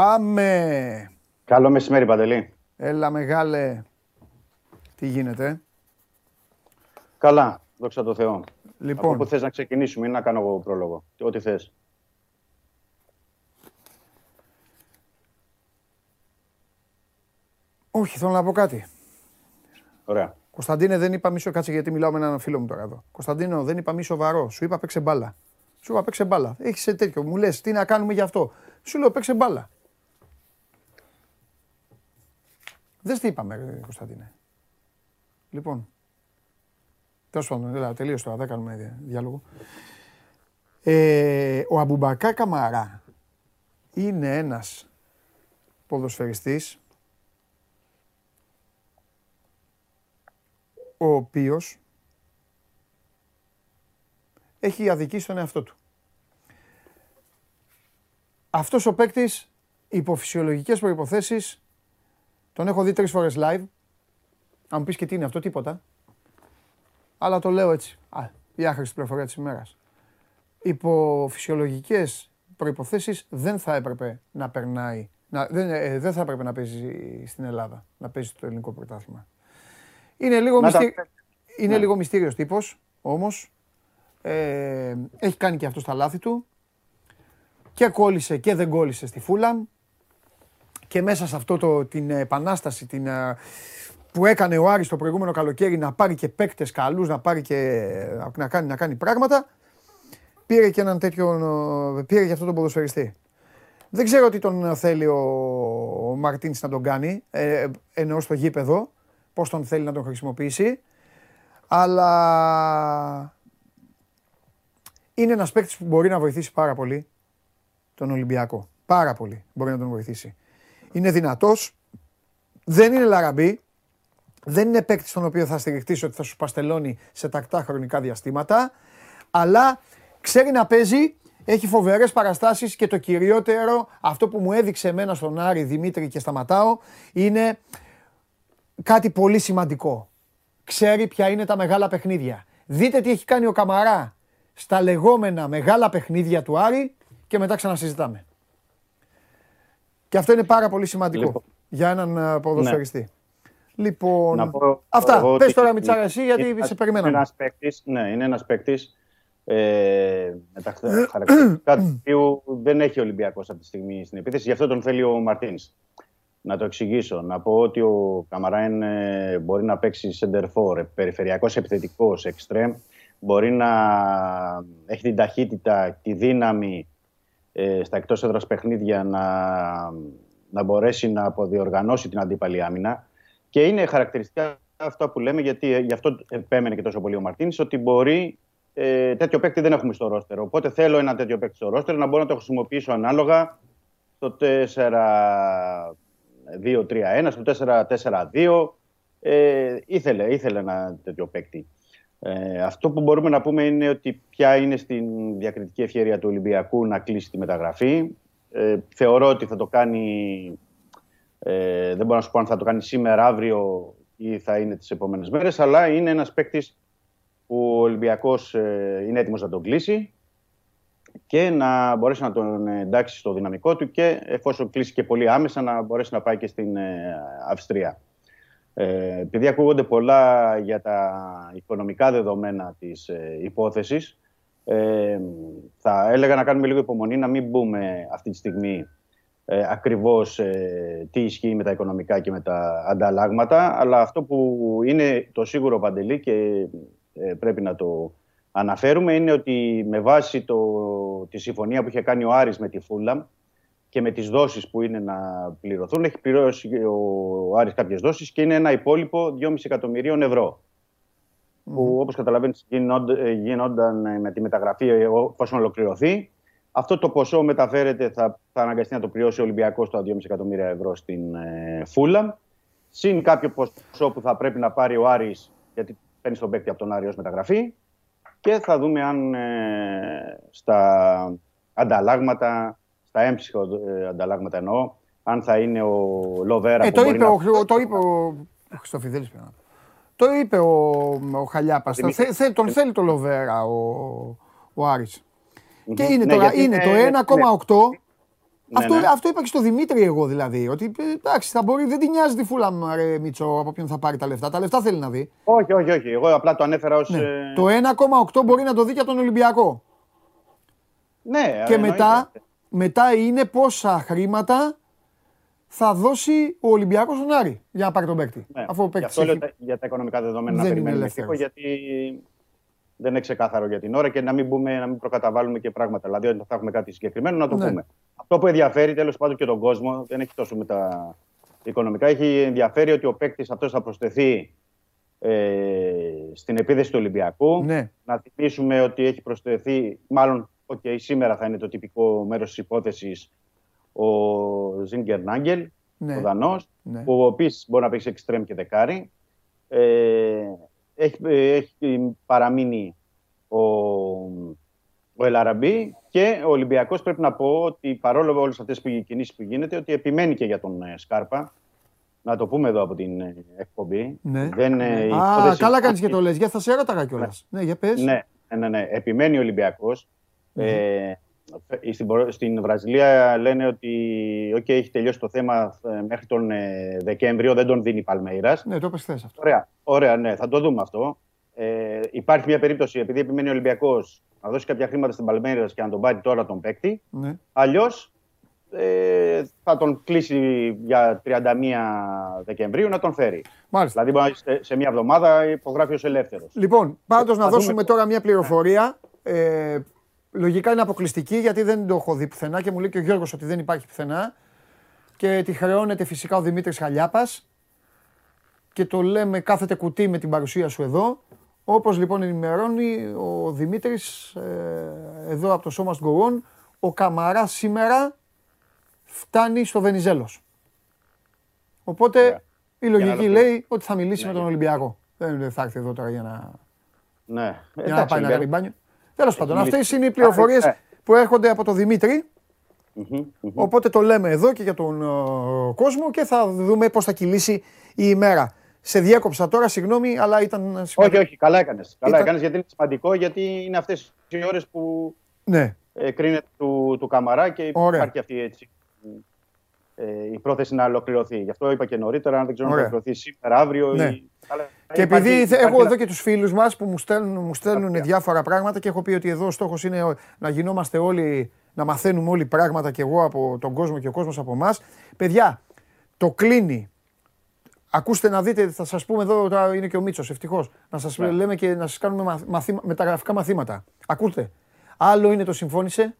Πάμε! Καλό μεσημέρι, Παντελή. Έλα, μεγάλε. Τι γίνεται? Καλά, δόξα τω Θεώ. Λοιπόν. Από πού θες να ξεκινήσουμε ή να κάνω εγώ πρόλογο? Ό,τι θες. Όχι, θέλω να πω κάτι. Ωραία. Κωνσταντίνε, δεν είπα μη κάτσε γιατί μιλάω με έναν φίλο μου τώρα εδώ. Κωνσταντίνο, δεν είπα μη σοβαρό. Σου είπα παίξε μπάλα. Σου είπα παίξε μπάλα. Έχεις τέτοιο. Μου λες τι να κάνουμε γι' αυτό. Σου λέω παίξε μπάλα. Δες τι είπαμε, Κωνσταντίνε. Λοιπόν. Τέλος πάντων, τελείωσε τώρα. Δεν κάνουμε διάλογο. Ο Αμπουμπακά Καμαρά είναι ένας ποδοσφαιριστής ο οποίος έχει αδικήσει τον εαυτό του. Αυτός ο παίκτης, υπό φυσιολογικές προϋποθέσεις, τον έχω δει 3 φορές live. Αν μου πεις και τι είναι αυτό, τίποτα. Αλλά το λέω έτσι. Η άχρηστη πληροφορία της ημέρας. Υπό φυσιολογικές προϋποθέσεις δεν θα έπρεπε να περνάει, δεν θα έπρεπε να παίζει στην Ελλάδα, να παίζει το ελληνικό πρωτάθλημα. Είναι λίγο, είναι λίγο μυστήριος τύπος, όμως. Έχει κάνει και αυτό στα λάθη του. Και κόλλησε και δεν κόλλησε στη Φούλαμ. Και μέσα σε αυτό την επανάσταση που έκανε ο Άρης το προηγούμενο καλοκαίρι να πάρει και παίκτες καλούς, να πάρει και να κάνει πράγματα, πήρε και έναν τέτοιο, πήρε και αυτόν τον ποδοσφαιριστή. Δεν ξέρω τι τον θέλει ο Μαρτίνς να τον κάνει, εννοώ στο γήπεδο. Πώς τον θέλει να τον χρησιμοποιήσει, αλλά είναι ένας παίκτης που μπορεί να βοηθήσει πάρα πολύ τον Ολυμπιακό. Πάρα πολύ μπορεί να τον βοηθήσει. Είναι δυνατός, δεν είναι λαραμπή, δεν είναι παίκτης στον οποίο θα στηριχτείς ότι θα σου παστελώνει σε τακτά χρονικά διαστήματα, αλλά ξέρει να παίζει, έχει φοβερές παραστάσεις και το κυριότερο, αυτό που μου έδειξε εμένα στον Άρη, Δημήτρη, και σταματάω, είναι κάτι πολύ σημαντικό. Ξέρει ποια είναι τα μεγάλα παιχνίδια. Δείτε τι έχει κάνει ο Καμαρά στα λεγόμενα μεγάλα παιχνίδια του Άρη και μετά ξανασυζητάμε. Και αυτό είναι πάρα πολύ σημαντικό, λοιπόν, για έναν ποδοσφαιριστή. Ναι. Λοιπόν, αυτά. Πες τώρα Μιτσάρα εσύ, γιατί σε περιμέναμε. Είναι ένας παίκτης με τα χαρακτηριστικά του οποίου δεν έχει ο Ολυμπιακός αυτή τη στιγμή στην επίθεση. Γι' αυτό τον θέλει ο Μαρτίνς. Να το εξηγήσω. Να πω ότι ο Καμαράιν μπορεί να παίξει σεντερφόρ, περιφερειακός επιθετικός, εξτρέμ. Μπορεί να έχει την ταχύτητα, τη δύναμη στα εκτός έδρας παιχνίδια να μπορέσει να αποδιοργανώσει την αντίπαλη άμυνα. Και είναι χαρακτηριστικά αυτά που λέμε, γιατί γι' αυτό επέμενε και τόσο πολύ ο Μαρτίνης, ότι μπορεί, τέτοιο παίκτη δεν έχουμε στο ρόστερο. Οπότε θέλω ένα τέτοιο παίκτη στο ρόστερο να μπορώ να το χρησιμοποιήσω ανάλογα στο 4-2-3-1, στο 4-4-2. Ήθελε ένα τέτοιο παίκτη. Αυτό που μπορούμε να πούμε είναι ότι πια είναι στην διακριτική ευκαιρία του Ολυμπιακού να κλείσει τη μεταγραφή. Θεωρώ ότι θα το κάνει, δεν μπορώ να σου πω αν θα το κάνει σήμερα, αύριο ή θα είναι τις επόμενες μέρες, αλλά είναι ένας παίκτης που ο Ολυμπιακός είναι έτοιμος να τον κλείσει και να μπορέσει να τον εντάξει στο δυναμικό του και εφόσον κλείσει και πολύ άμεσα να μπορέσει να πάει και στην Αυστρία. Επειδή ακούγονται πολλά για τα οικονομικά δεδομένα της υπόθεσης, θα έλεγα να κάνουμε λίγο υπομονή, να μην μπούμε αυτή τη στιγμή ακριβώς τι ισχύει με τα οικονομικά και με τα ανταλλάγματα, αλλά αυτό που είναι το σίγουρο, Παντελή, και πρέπει να το αναφέρουμε, είναι ότι με βάση τη συμφωνία που είχε κάνει ο Άρης με τη Φούλαμ και με τις δόσεις που είναι να πληρωθούν, έχει πληρώσει ο Άρης κάποιες δόσεις και είναι ένα υπόλοιπο 2,5 εκατομμυρίων ευρώ. Mm-hmm. Που όπως καταλαβαίνεις γινόταν με τη μεταγραφή εφόσον ολοκληρωθεί. Αυτό το ποσό μεταφέρεται, θα αναγκαστεί να το πληρώσει ο Ολυμπιακός, τα 2,5 εκατομμύρια ευρώ στην Φούλαμ. Συν κάποιο ποσό που θα πρέπει να πάρει ο Άρης, γιατί παίρνει τον παίκτη από τον Άρη ως μεταγραφή. Και θα δούμε αν στα ανταλλάγματα, στα έμψυχα ανταλλάγματα εννοώ, αν θα είναι ο Λοβέρα που μπορεί να... Το είπε ο Χριστοφιδέλης πριν. Το είπε ο Χαλιάπας. Τον θέλει το Λοβέρα ο Άρης. Και είναι το 1,8 Αυτό είπα και στο Δημήτρη εγώ δηλαδή, ότι εντάξει θα μπορεί, δεν την νοιάζει τη Φούλαμ ρε Μίτσο από ποιον θα πάρει τα λεφτά, θέλει να δει. Όχι, εγώ απλά το ανέφερα ως... Ναι. Το 1,8 μπορεί να το δει και από τον Ολυμπιακό. Ναι. Και μετά είναι πόσα χρήματα θα δώσει ο Ολυμπιακός στον Άρη για να πάρει τον παίκτη. Ναι. Για τα οικονομικά δεδομένα δεν να περιμένουμε λίγο, γιατί δεν είναι ξεκάθαρο για την ώρα και να μην προκαταβάλουμε και πράγματα. Δηλαδή, όταν θα έχουμε κάτι συγκεκριμένο, να το πούμε. Αυτό που ενδιαφέρει τέλος πάντων και τον κόσμο δεν έχει τόσο με τα οικονομικά. Έχει ενδιαφέρει ότι ο παίκτης αυτός θα προσθεθεί στην επίδεση του Ολυμπιακού. Ναι. Να θυμίσουμε ότι έχει προσθεθεί, μάλλον, σήμερα θα είναι το τυπικό μέρος της υπόθεσης, ο Ζίνγκερ Νάγκελ, ο Δανός, που επίσης μπορεί να παίξει εξτρέμ και δεκάρι. Έχει παραμείνει ο Ελαραμπή και ο Ολυμπιακός, πρέπει να πω ότι παρόλο όλες αυτές τις κινήσεις που γίνεται, ότι επιμένει και για τον Σκάρπα. Να το πούμε εδώ από την εκπομπή. Ναι. Καλά κάνεις και το λες. Θα σε έρωταγα κιόλας. Ναι, για πες. Ναι. Επιμένει ο Ολυμπιακός. Mm-hmm. Στην Βραζιλία λένε ότι έχει τελειώσει το θέμα μέχρι τον Δεκέμβριο, δεν τον δίνει η Παλμέιρας. Ναι, το πες θες αυτό. Ωραία, ναι, θα το δούμε αυτό. Υπάρχει μια περίπτωση, επειδή επιμένει ο Ολυμπιακός, να δώσει κάποια χρήματα στην Παλμέιρας και να τον πάρει τώρα τον παίκτη. Ναι. Αλλιώς θα τον κλείσει για 31 Δεκεμβρίου να τον φέρει. Μάλιστα. Δηλαδή σε μια εβδομάδα υπογράφει ως ελεύθερος. Λοιπόν, πάντως να δώσουμε τώρα μια πληροφορία. Λογικά είναι αποκλειστική, γιατί δεν το έχω δει πουθενά και μου λέει και ο Γιώργος ότι δεν υπάρχει πουθενά. Και τη χρεώνεται φυσικά ο Δημήτρης Χαλιάπας. Και το λέμε κάθεται κουτί με την παρουσία σου εδώ. Όπως λοιπόν ενημερώνει ο Δημήτρης εδώ από το σώμα του Gone Live, ο Καμαράς σήμερα φτάνει στο Βενιζέλος. Οπότε η λογική λέει ότι θα μιλήσει με τον Ολυμπιακό. Δεν θα έρθει εδώ τώρα για να, να πάει να κάνει μπάνιο. Τέλος πάντων, αυτές είναι οι πληροφορίες που έρχονται από τον Δημήτρη. Οπότε το λέμε εδώ και για τον κόσμο και θα δούμε πώς θα κυλήσει η ημέρα. Σε διέκοψα τώρα, συγγνώμη, αλλά ήταν σημαντικό. Όχι, καλά έκανες. Γιατί είναι σημαντικό, γιατί είναι αυτές οι ώρες που κρίνεται του Καμαρά και υπάρχει αυτή η πρόθεση να ολοκληρωθεί. Γι' αυτό είπα και νωρίτερα, αν δεν ξέρω να ολοκληρωθεί σήμερα, αύριο. Και επειδή έχω εδώ και τους φίλους μας που μου στέλνουν διάφορα πράγματα και έχω πει ότι εδώ ο στόχος είναι να γινόμαστε όλοι, να μαθαίνουμε όλοι πράγματα και εγώ από τον κόσμο και ο κόσμος από εμάς. Παιδιά, το κλείνει. Ακούστε να δείτε, θα σας πούμε εδώ, είναι και ο Μίτσος, ευτυχώς, να σας λέμε και να σας κάνουμε μεταγραφικά μαθήματα. Ακούστε. Άλλο είναι το συμφώνησε,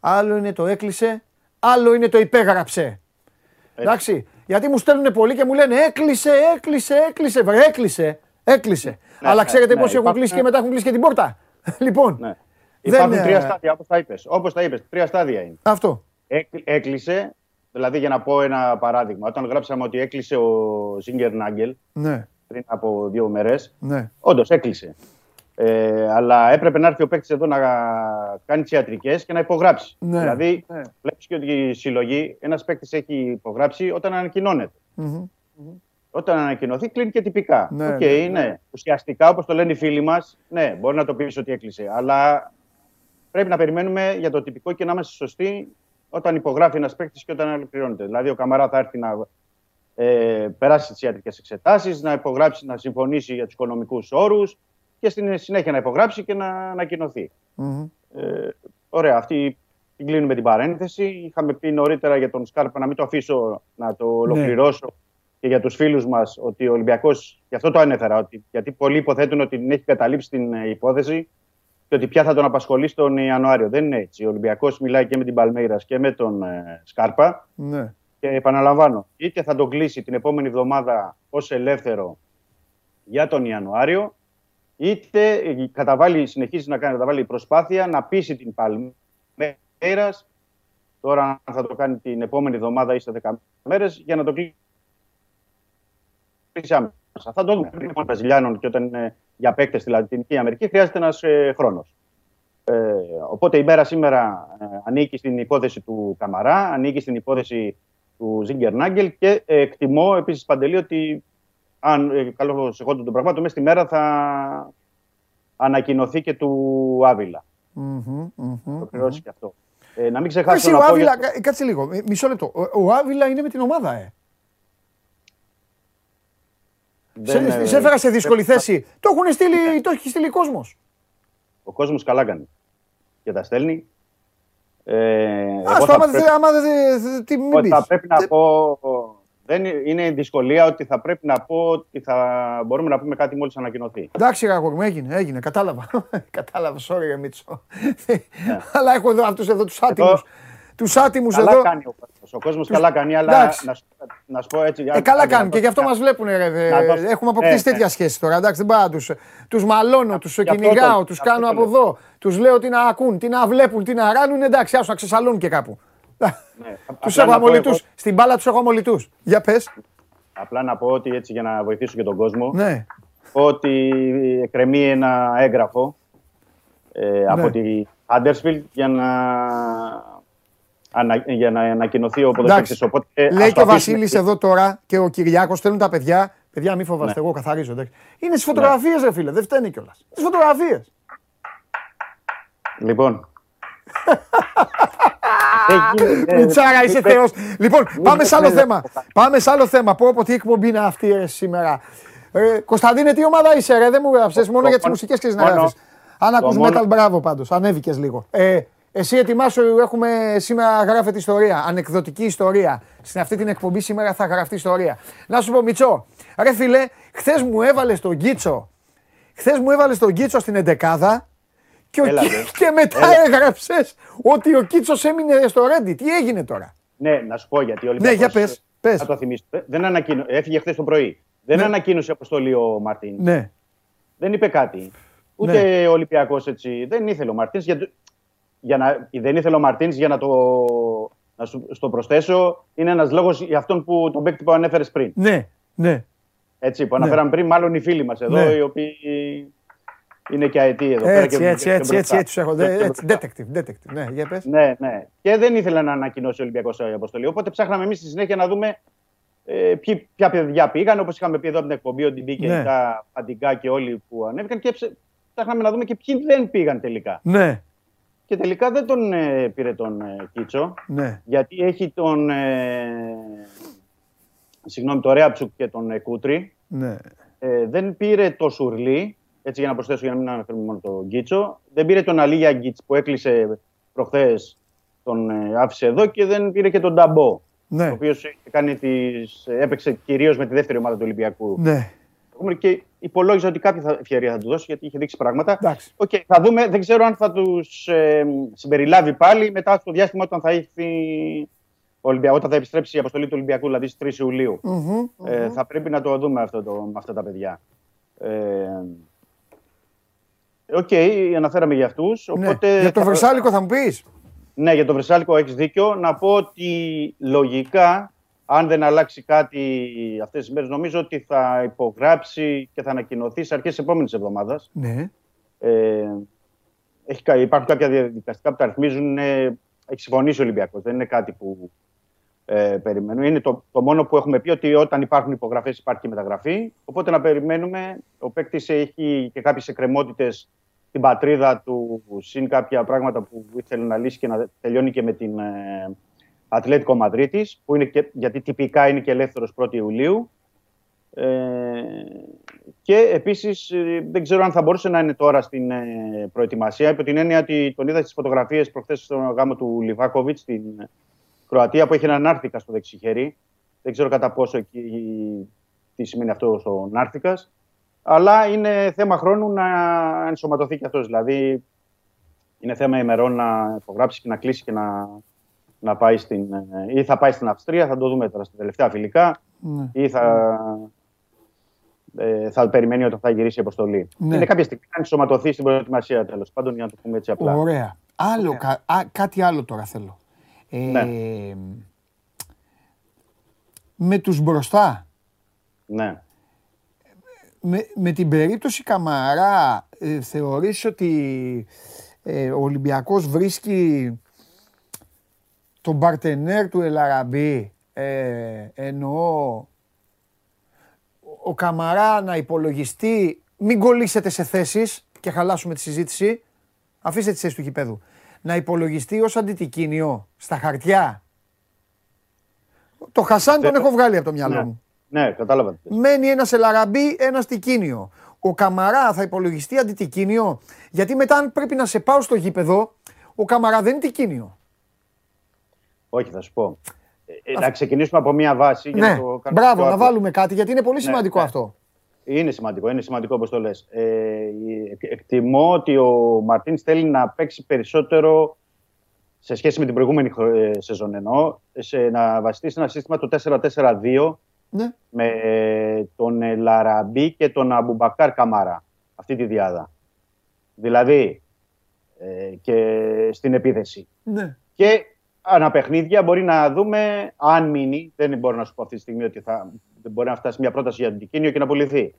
άλλο είναι το έκλεισε, άλλο είναι το υπέγραψε. Εντάξει. Γιατί μου στέλνουν πολλοί και μου λένε έκλεισε. Αλλά ξέρετε πόσοι έχουν κλείσει και μετά έχουν κλείσει και την πόρτα. Λοιπόν. Υπάρχουν τρία στάδια, όπως τα είπες. Τρία στάδια είναι. Αυτό. Έκλεισε, δηλαδή για να πω ένα παράδειγμα. Όταν γράψαμε ότι έκλεισε ο Ζίνγκερ Νάγκελ πριν από 2 μέρες, όντως έκλεισε. Αλλά έπρεπε να έρθει ο παίκτης εδώ να κάνει τις ιατρικές και να υπογράψει. Δηλαδή, βλέπεις και ότι η συλλογή, ένας παίκτης έχει υπογράψει όταν ανακοινώνεται. Όταν ανακοινωθεί, κλείνει και τυπικά. Ουσιαστικά, όπως το λένε οι φίλοι μας, μπορεί να το πεις ότι έκλεισε. Αλλά πρέπει να περιμένουμε για το τυπικό και να είμαστε σωστοί όταν υπογράφει ένας παίκτης και όταν ανακοινώνεται. Δηλαδή, ο Καμαρά θα έρθει να περάσει τις ιατρικές εξετάσεις, να υπογράψει, να συμφωνήσει για τους οικονομικούς όρους. Και στην συνέχεια να υπογράψει και να ανακοινωθεί. Ωραία, αυτή την κλείνουμε την παρένθεση. Είχαμε πει νωρίτερα για τον Σκάρπα, να μην το αφήσω να το ολοκληρώσω και για τους φίλους μας, ότι ο Ολυμπιακός, γι' αυτό το ανέφερα, γιατί πολλοί υποθέτουν ότι την έχει καταλήψει την υπόθεση και ότι πια θα τον απασχολεί στον Ιανουάριο. Δεν είναι έτσι. Ο Ολυμπιακός μιλάει και με την Παλμέιρας και με τον Σκάρπα. Και επαναλαμβάνω, είτε θα τον κλείσει την επόμενη εβδομάδα ως ελεύθερο για τον Ιανουάριο, είτε συνεχίζει να καταβάλει προσπάθεια να πείσει την Παλμέιρας, τώρα θα το κάνει την επόμενη εβδομάδα ή σε 10 μέρες, για να το κλείσει άμεσα. Θα το δούμε πριν των Βραζιλιάνων και όταν είναι για παίκτες στη Λατινική Αμερική, χρειάζεται ένας χρόνος. Οπότε η μέρα σήμερα ανήκει στην υπόθεση του Καμαρά, ανήκει στην υπόθεση του Ζίνγκερ Νάγκελ και εκτιμώ επίσης, Παντελή, ότι αν καλό σε χώρο των πραγμάτων, μέσα στη μέρα θα ανακοινωθεί και του Άβυλα. Το πληρώσει και αυτό. Να μην ξεχάσω να πω... Άβυλα, για... Κάτσε λίγο, μισό λεπτό. Ο Άβυλα είναι με την ομάδα, Σε έφερα σε δύσκολη θέση. Το έχει στείλει κόσμος. Ο κόσμος καλά κάνει. Και τα στέλνει. Θα πρέπει να πω... Δεν είναι δυσκολία ότι θα πρέπει να πω ότι θα μπορούμε να πούμε κάτι μόλις ανακοινωθεί. Εντάξει, έγινε, κατάλαβα. Κατάλαβα, sorry, Μίτσο. Αλλά έχω εδώ αυτούς εδώ τους άτιμους. Τους άτιμους εδώ. Καλά κάνει ο κόσμος. Ο κόσμος καλά κάνει, αλλά να σου πω έτσι... Καλά κάνει και γι' αυτό μας βλέπουν. Έχουμε αποκτήσει τέτοια σχέση τώρα. Εντάξει, δεν πάω τους μαλώνω, τους κυνηγάω, τους κάνω από εδώ. Τους λέω τι να ακούν, τι να βλέπουν, τι να ράνουν. Εντάξει, άσου να ξεσαλώνουν και κάπου. Τους έχω αμολυτούς. Στην μπάλα τους έχω αμολυτούς. Για πες. Απλά να πω ότι έτσι για να βοηθήσω και τον κόσμο, ότι εκκρεμεί ένα έγγραφο από τη Huddersfield για να ανακοινωθεί ο ποδοσφαιριστής. Λέει και ο Βασίλης εδώ τώρα και ο Κυριάκος στέλνουν τα παιδιά. Παιδιά, μη φοβάστε, εγώ καθαρίζω. Είναι στις φωτογραφίες, ρε φίλε, δεν φταίνει κιόλας. Στις φωτογραφίες. Λοιπόν. Μιτσάρα, είσαι θεός. Λοιπόν, πάμε σε άλλο θέμα. Πω από τι εκπομπή είναι αυτή σήμερα. Κωνσταντίνε, τι ομάδα είσαι, ρε? Δεν μου γράψες, μόνο για τις μουσικές και τις να γράφεις. Αν ακούς metal, μπράβο πάντως, ανέβηκες λίγο. Εσύ ετοιμάσου, έχουμε σήμερα γράφεται ιστορία, ανεκδοτική ιστορία. Στην αυτή την εκπομπή σήμερα θα γραφτεί ιστορία. Να σου πω, Μιτσό, ρε φίλε, χθες μου έβαλες τον Γκίτσο. Στην εντεκάδα. Και μετά έγραψες ότι ο Κίτσος έμεινε στο Ρέντι. Τι έγινε τώρα? Ναι, να σου πω γιατί. Ναι, για πες. Θα το θυμίσω. Έφυγε χθες το πρωί. Δεν ανακοίνωσε αποστολή ο Μαρτίνς. Ναι. Δεν είπε κάτι. Ούτε ο Ολυμπιακός έτσι. Δεν ήθελε ο Μαρτίνς. Δεν ήθελε ο Μαρτίνς για να το προσθέσω. Είναι ένας λόγος για αυτόν που τον παίκτη που ανέφερες πριν. Ναι. Έτσι που αναφέραμε πριν, μάλλον οι φίλοι μας εδώ οι οποίοι. Είναι και αετοί εδώ πέρα. Έτσι, τους έχω. Detective, ναι, για πες. Ναι. Και δεν ήθελε να ανακοινώσει ο Ολυμπιακός η αποστολή. Οπότε ψάχναμε εμείς στη συνέχεια να δούμε ποια παιδιά πήγαν. Όπως είχαμε πει εδώ από την εκπομπή, ότι μπήκε τα παντικά και όλοι που ανέβηκαν. Και ψάχναμε να δούμε και ποιοι δεν πήγαν τελικά. Ναι. Και τελικά δεν τον πήρε τον Κίτσο. Ναι. Γιατί έχει τον. Συγγνώμη, τον Ρέαψουκ και τον Κούτρι. Ναι. Δεν πήρε το Σουρλί. Έτσι για να προσθέσω, για να μην αναφέρουμε μόνο τον Γκίτσο. Δεν πήρε τον Αλίγια Γκίτς που έκλεισε προχθές, τον άφησε εδώ και δεν πήρε και τον Νταμπό. Ναι. Ο οποίος έπαιξε κυρίως με τη δεύτερη ομάδα του Ολυμπιακού. Ναι. Και υπολόγιζα ότι κάποια ευκαιρία θα του δώσει γιατί είχε δείξει πράγματα. Okay, θα δούμε, δεν ξέρω αν θα τους συμπεριλάβει πάλι μετά στο διάστημα όταν θα έρθει. Όταν θα επιστρέψει η αποστολή του Ολυμπιακού, δηλαδή στις 3 Ιουλίου. Mm-hmm. Θα πρέπει να το δούμε με αυτά τα παιδιά. Οκ, αναφέραμε για αυτούς. Οπότε... Για το Βρυσάλικο θα μου πεις. Ναι, για το Βρυσάλικο έχεις δίκιο. Να πω ότι λογικά, αν δεν αλλάξει κάτι αυτές τις μέρες, νομίζω ότι θα υπογράψει και θα ανακοινωθεί σε αρχές της επόμενης εβδομάδας. Ναι. Υπάρχουν κάποια διαδικαστικά που τα ρυθμίζουν. Έχει συμφωνήσει ο Ολυμπιακός. Δεν είναι κάτι που περιμένουμε. Είναι το μόνο που έχουμε πει ότι όταν υπάρχουν υπογραφές υπάρχει και μεταγραφή. Οπότε να περιμένουμε. Ο παίκτης έχει και κάποιες εκκρεμότητες στην πατρίδα του, συν κάποια πράγματα που ήθελε να λύσει και να τελειώνει και με την Ατλέτικο Μαδρίτης, που είναι γιατί τυπικά είναι και ελεύθερος 1η Ιουλίου. Και επίσης δεν ξέρω αν θα μπορούσε να είναι τώρα στην προετοιμασία, υπό την έννοια ότι τον είδα στις φωτογραφίες προχθές στον γάμο του Λιβάκοβιτς στην Κροατία, που έχει έναν Άρθικα στο δεξιχέρι. Δεν ξέρω κατά πόσο τι σημαίνει αυτό στον Άρθικα. Αλλά είναι θέμα χρόνου να ενσωματωθεί και αυτός. Δηλαδή, είναι θέμα ημερών να υπογράψει και να κλείσει και να πάει ή θα πάει στην Αυστρία, θα το δούμε τώρα στα τελευταία φιλικά, ή θα περιμένει όταν θα γυρίσει η αποστολή. Ναι. Είναι κάποια στιγμή να ενσωματωθεί στην προετοιμασία, τέλος πάντων, για να το πούμε έτσι απλά. Ωραία. Κάτι άλλο τώρα θέλω. Με τους μπροστά. Ναι. Με την περίπτωση Καμαρά, θεωρείς ότι ο Ολυμπιακός βρίσκει τον παρτενέρ του Ελαραμπή, εννοώ ο Καμαρά να υπολογιστεί, μην κολλήσετε σε θέσεις και χαλάσουμε τη συζήτηση, αφήστε τις θέσεις του γηπέδου, να υπολογιστεί ως αντιτικίνιο στα χαρτιά. Το Χασάν τον έχω βγάλει από το μυαλό μου. Ναι, κατάλαβα. Μένει ένας Ελαραμπή, ένας τικίνιο. Ο Καμαρά θα υπολογιστεί αντιτικίνιο. Γιατί μετά, αν πρέπει να σε πάω στο γήπεδο, ο Καμαρά δεν είναι τικίνιο. Όχι, θα σου πω. Να ξεκινήσουμε από μία βάση. Για ναι, να το μπράβο, το να βάλουμε κάτι, γιατί είναι πολύ σημαντικό αυτό. Είναι σημαντικό όπως το λες. Εκτιμώ ότι ο Μαρτίνς θέλει να παίξει περισσότερο σε σχέση με την προηγούμενη σεζόν, ενώ να βασιστεί σε ένα σύστημα το 4-4-2 ναι. με τον Λαραμπή και τον Αμπουμπακάρ Καμάρα. Αυτή τη διάδα. Δηλαδή και στην επίθεση. Ναι. Και αναπαιχνίδια μπορεί να δούμε αν μείνει. Δεν μπορώ να σου πω αυτή τη στιγμή ότι θα... Μπορεί να φτάσει μια πρόταση για τον Τικίνιο και να πουληθεί.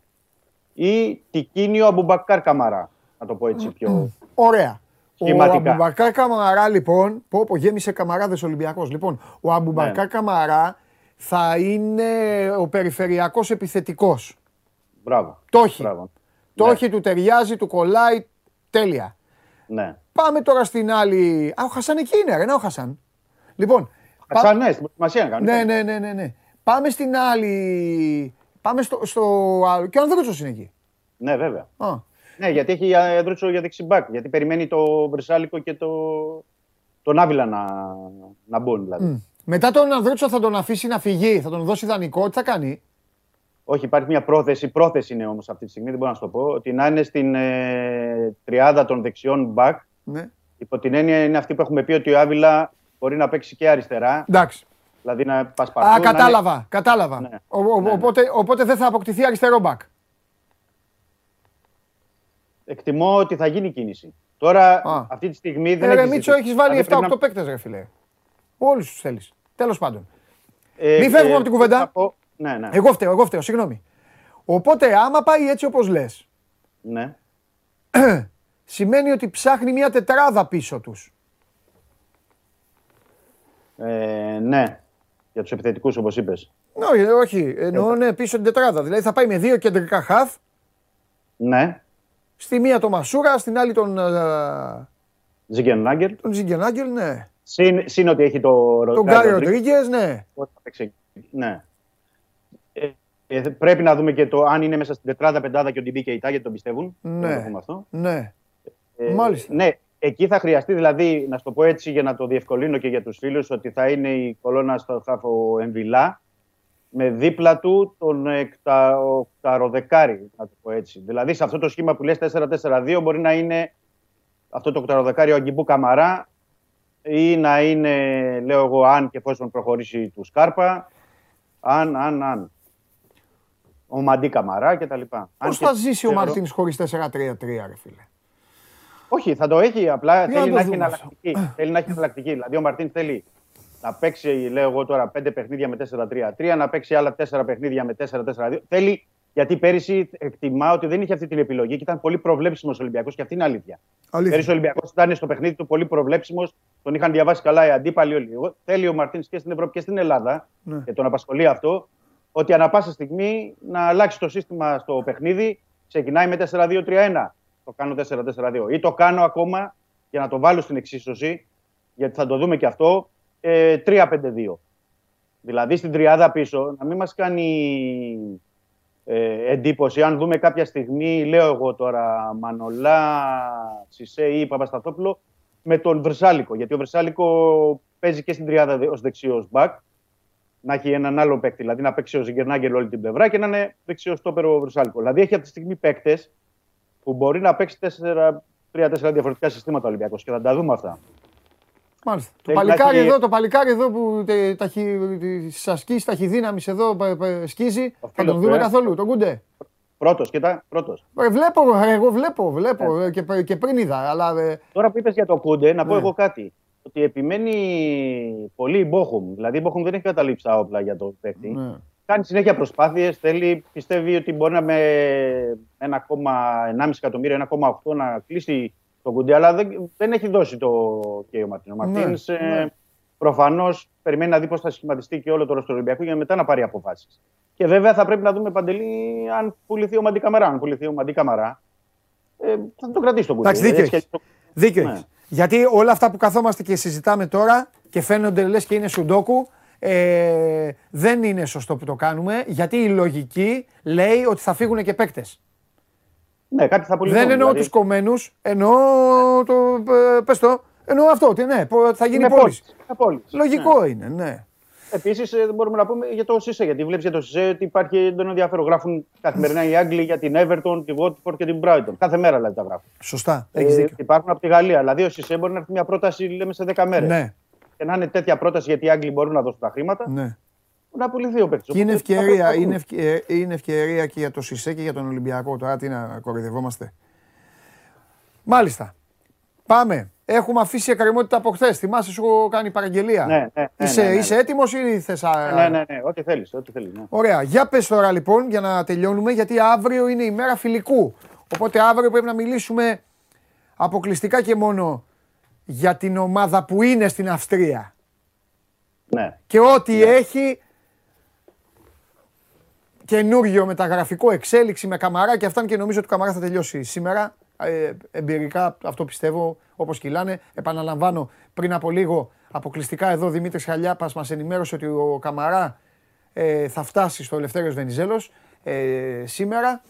Ή Τικίνιο Αμπουμπακάρ Καμαρά. Να το πω έτσι πιο. Ωραία. Σχηματικά. Ο Αμπουμπακάρ Καμαρά, λοιπόν. Πω, γέμισε καμαράδες Ολυμπιακός. Λοιπόν, ο Αμπουμπακάρ Καμαρά θα είναι ο περιφερειακός επιθετικός. Μπράβο. Το έχει. Του ταιριάζει, του κολλάει. Τέλεια. Ναι. Πάμε τώρα στην άλλη. Α, ο Χασάν εκεί είναι, ο Χασάν. Λοιπόν. Χασάν, ναι, στην προετοιμασία. Ναι. Πάμε στην άλλη. Πάμε στο άλλο. Και ο Ανδρούτσος είναι εκεί. Ναι, βέβαια. Ναι, γιατί έχει Ανδρούτσο για δεξιμπάκ. Γιατί περιμένει το Βρυσάλικο και τον Άβυλα να μπουν. Δηλαδή. Μετά τον Ανδρούτσο θα τον αφήσει να φυγεί, θα τον δώσει ιδανικό. Τι θα κάνει? Όχι, υπάρχει μια πρόθεση. Πρόθεση είναι όμως αυτή τη στιγμή, δεν μπορώ να σου το πω. Ότι να είναι στην τριάδα των δεξιών μπακ. Ναι. Υπό την έννοια είναι αυτή που έχουμε πει ότι ο Άβυλα μπορεί να παίξει και αριστερά. Εντάξει. Δηλαδή να πας παρτού. Α, κατάλαβα, είναι... κατάλαβα. Ναι. Οπότε δεν θα αποκτηθεί αριστερό μπακ. Εκτιμώ ότι θα γίνει κίνηση. Τώρα, αυτή τη στιγμή δεν έχεις... Μίτσο, έχεις βάλει 7-8 παίκτες, ρε φίλε. Όλους τους θέλεις. Τέλος πάντων. Μην φεύγουμε από την κουβέντα. Ναι. Εγώ φταίω, συγγνώμη. Οπότε, άμα πάει έτσι όπως λες, ναι. σημαίνει ότι ψάχνει μια τετράδα πίσω τους. Ναι, για τους επιθετικούς όπως είπες. Όχι, εννοώ πίσω την τετράδα. Δηλαδή θα πάει με δύο κεντρικά χαφ. Ναι. Στη μία το Μασούρα, στην άλλη τον Ζιγκενάγκελ. Τον Ζιγκενάγκελ, ναι. Συν ότι έχει τον Γκάρι Ροντρίγκες, ναι. Ναι. Πρέπει να δούμε και το αν είναι μέσα στην τετράδα, πεντάδα και ο Ντιμπί και η Τά, γιατί τον πιστεύουν. Ναι. Το έχουμε αυτό. Ναι. Μάλιστα. Ναι. Εκεί θα χρειαστεί, δηλαδή, να στο πω έτσι για να το διευκολύνω και για τους φίλους, ότι θα είναι η κολόνα στο χάφο Εμβιλά με δίπλα του τον οκταροδεκάρι, να το πω έτσι. Δηλαδή, σε αυτό το σχήμα που λες 4-4-2 μπορεί να είναι αυτό το οκταροδεκάρι ο Αγκιμπού Καμαρά ή να είναι, λέω εγώ, αν και εφόσον προχωρήσει του Σκάρπα, αν. Ο Μαντί Καμαρά κτλ. Πώς θα ζήσει ο Μαρτίνς χωρίς 4-3-3, ρε φίλε? Όχι, θα το έχει. Απλά θέλει να έχει εναλλακτική. Δηλαδή, ο Μαρτίν θέλει να παίξει, λέω εγώ τώρα, 5 παιχνίδια με 4-3-3, να παίξει άλλα 4 παιχνίδια με 4-4-2. Θέλει, γιατί πέρυσι εκτιμά ότι δεν είχε αυτή την επιλογή και ήταν πολύ προβλέψιμο ο Ολυμπιακός, και αυτή είναι αλήθεια. Πέρυσι ο Ολυμπιακός ήταν στο παιχνίδι του πολύ προβλέψιμο, τον είχαν διαβάσει καλά οι αντίπαλοι όλοι. Θέλει ο Μαρτίν και στην Ευρώπη και στην Ελλάδα, ναι. και τον απασχολεί αυτό, ότι ανά πάσα στιγμή να αλλάξει το σύστημα στο παιχνίδι, ξεκινάει με 4-2-3-1. Το κάνω 4-4-2 ή το κάνω ακόμα για να το βάλω στην εξίσωση, γιατί θα το δούμε και αυτό, 3-5-2. Δηλαδή στην τριάδα πίσω να μην μας κάνει εντύπωση αν δούμε κάποια στιγμή, λέω εγώ τώρα, Μανολά, Σισέ ή Παπασταθόπουλο με τον Βρυσάλικο, γιατί ο Βρυσάλικο παίζει και στην τριάδα ως δεξιός μπακ, να έχει έναν άλλο παίκτη, δηλαδή να παίξει ο Ζιγκερνάγκελ όλη την πλευρά και να είναι δεξιός τόπερο ο Βρυσάλικο. Δηλαδή έχει από τη στιγμή παίκτες που μπορεί να παίξει 3-4 διαφορετικά συστήματα Ολυμπιακός και θα τα δούμε αυτά. Μάλιστα. Το παλικάρι εδώ που τις ασκήσεις ταχυδύναμης εδώ σκίζει, θα τον δούμε καθόλου, τον Κούντε. Πρώτος, κοιτά, πρώτος. Εγώ βλέπω και πριν είδα. Αλλά... Τώρα που είπες για τον Κούντε, να πω εγώ κάτι. Ότι επιμένει πολύ η Μπόχουμ. Δηλαδή η Μπόχουμ δεν έχει καταλήψει τα όπλα για το παίκτη. Ναι. Κάνει συνέχεια προσπάθειες, θέλει, πιστεύει ότι μπορεί να με 1,1,5 εκατομμύρια, 1,8 να κλείσει τον Κουντή, αλλά δεν έχει δώσει το και ο Μαρτίνο. Ο Μαρτίνς προφανώς περιμένει να δει πώς θα σχηματιστεί και όλο το ρόστερ του Ολυμπιακού για μετά να πάρει αποφάσεις. Και βέβαια θα πρέπει να δούμε, Παντελή, αν πουληθεί ο Μαντί Καμαρά. Αν πουληθεί ο Μαντί Καμαρά, θα το κρατήσει τον Κουντή. Δίκαιο. Γιατί όλα αυτά που καθόμαστε και συζητάμε τώρα και φαίνονται λες και είναι σουντόκου, δεν είναι σωστό που το κάνουμε, γιατί η λογική λέει ότι θα φύγουν και παίκτες. Ναι, κάτι θα πουληθούν. Δεν εννοώ δηλαδή τους κομμένους, εννοώ το, πες το, εννοώ αυτό, ότι ναι, θα γίνει πόλης. Λογικό ναι. είναι, ναι. Επίσης, μπορούμε να πούμε για το Σισε, γιατί βλέπεις για το Σισε ότι υπάρχει έντονο ενδιαφέρον. Γράφουν καθημερινά οι Άγγλοι για την Everton, τη Watford και την Brighton. Κάθε μέρα δηλαδή τα γράφουν. Σωστά. Έχεις δίκιο. Υπάρχουν από τη Γαλλία. Δηλαδή, ο Σισε μπορεί να έρθει μια πρόταση, λέμε, σε 10 μέρες. Ναι. Και να είναι τέτοια πρόταση, γιατί οι Άγγλοι μπορούν να δώσουν τα χρήματα. Ναι. Να πουληθεί ο παίκτης. Είναι ευκαιρία, και για το Σισε και για τον Ολυμπιακό. Τώρα τι να κοροϊδευόμαστε. Μάλιστα. Πάμε. Έχουμε αφήσει εκκρεμότητα από χθες. Θυμάσαι, σου έχω κάνει παραγγελία. Είσαι έτοιμος ή θες? Ναι, ό,τι θέλεις. Ωραία. Για πες τώρα λοιπόν, για να τελειώνουμε, γιατί αύριο είναι η μέρα φιλικού. Οπότε αύριο πρέπει να μιλήσουμε αποκλειστικά και μόνο για την ομάδα που είναι στην Αυστρία. Ναι. Και ό,τι έχει καινούργιο μεταγραφικό, εξέλιξη με Καμαρά και αυτά, και νομίζω ότι ο Καμαρά θα τελειώσει σήμερα. Εμπειρικά αυτό πιστεύω, όπως κυλάνε. Επαναλαμβάνω, πριν από λίγο αποκλειστικά εδώ Δημήτρης Χαλιάπας μας ενημέρωσε ότι ο Καμαρά θα φτάσει στο Ελευθέριος Βενιζέλος σήμερα.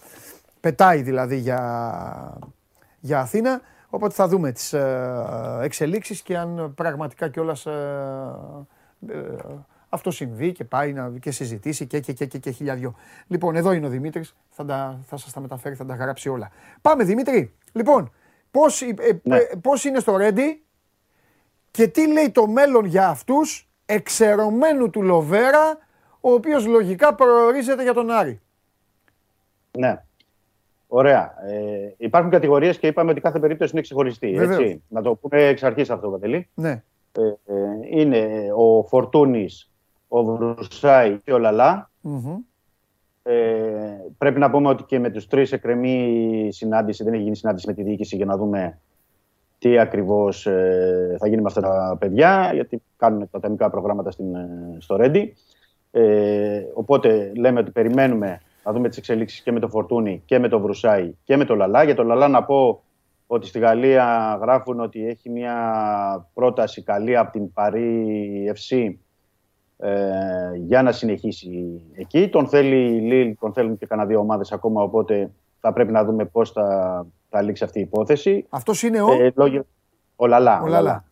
Πετάει δηλαδή για Αθήνα. Οπότε θα δούμε τις εξελίξεις και αν πραγματικά κιόλας αυτό συμβεί και πάει και συζητήσει και χιλιάδιο. Λοιπόν, εδώ είναι ο Δημήτρης, θα σας τα μεταφέρει, θα τα γράψει όλα. Πάμε Δημήτρη. Λοιπόν, πώς είναι στο Ρέντι και τι λέει το μέλλον για αυτούς εξαιρωμένου του Λοβέρα, ο οποίος λογικά προορίζεται για τον Άρη. Ναι. Ωραία. Υπάρχουν κατηγορίες και είπαμε ότι κάθε περίπτωση είναι ξεχωριστή. Έτσι. Να το πούμε εξ αρχής αυτό, Παντελή. Ναι. Είναι ο Φορτούνης, ο Βρουσάη και ο Λαλά. Mm-hmm. Πρέπει να πούμε ότι και με τους τρεις εκκρεμεί συνάντηση. Δεν έχει γίνει συνάντηση με τη διοίκηση για να δούμε τι ακριβώς θα γίνει με αυτά τα παιδιά, γιατί κάνουν τα ταμικά προγράμματα στο Ρέντι. Οπότε λέμε ότι περιμένουμε να δούμε τις εξελίξεις και με το Φορτούνη και με το Βρουσάη και με το Λαλά. Για το Λαλά να πω ότι στη Γαλλία γράφουν ότι έχει μια πρόταση καλή από την Παρί FC για να συνεχίσει εκεί. Τον θέλει η Λίλ, τον θέλουν και κανένα δύο ομάδες ακόμα, οπότε θα πρέπει να δούμε πώς θα λήξει αυτή η υπόθεση. Αυτός είναι ο Λαλά. Ο Λαλά.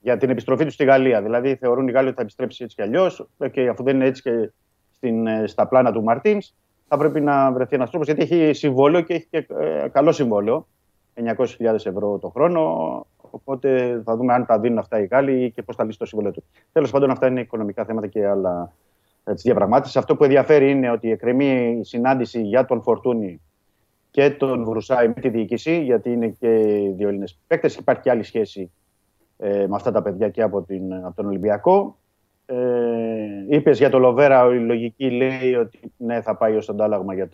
Για την επιστροφή του στη Γαλλία. Δηλαδή θεωρούν οι Γάλλοι ότι θα επιστρέψει έτσι κι αλλιώς, και αφού δεν είναι έτσι και στα πλάνα του Μαρτίνς, θα πρέπει να βρεθεί ένας τρόπος, γιατί έχει συμβόλαιο και έχει και καλό συμβόλαιο. 900.000 ευρώ το χρόνο. Οπότε θα δούμε αν τα δίνουν αυτά οι Γάλλοι και πώς θα λύσει το συμβόλαιο του. Τέλος πάντων, αυτά είναι οικονομικά θέματα και άλλα της διαπραγμάτευσης. Αυτό που ενδιαφέρει είναι ότι εκκρεμεί η συνάντηση για τον Φορτούνη και τον Βρουσάη με τη διοίκηση, γιατί είναι και δύο Έλληνες παίκτες. Υπάρχει και άλλη σχέση με αυτά τα παιδιά και από τον Ολυμπιακό. Είπες για το Λοβέρα, η λογική λέει ότι ναι, θα πάει ως αντάλλαγμα για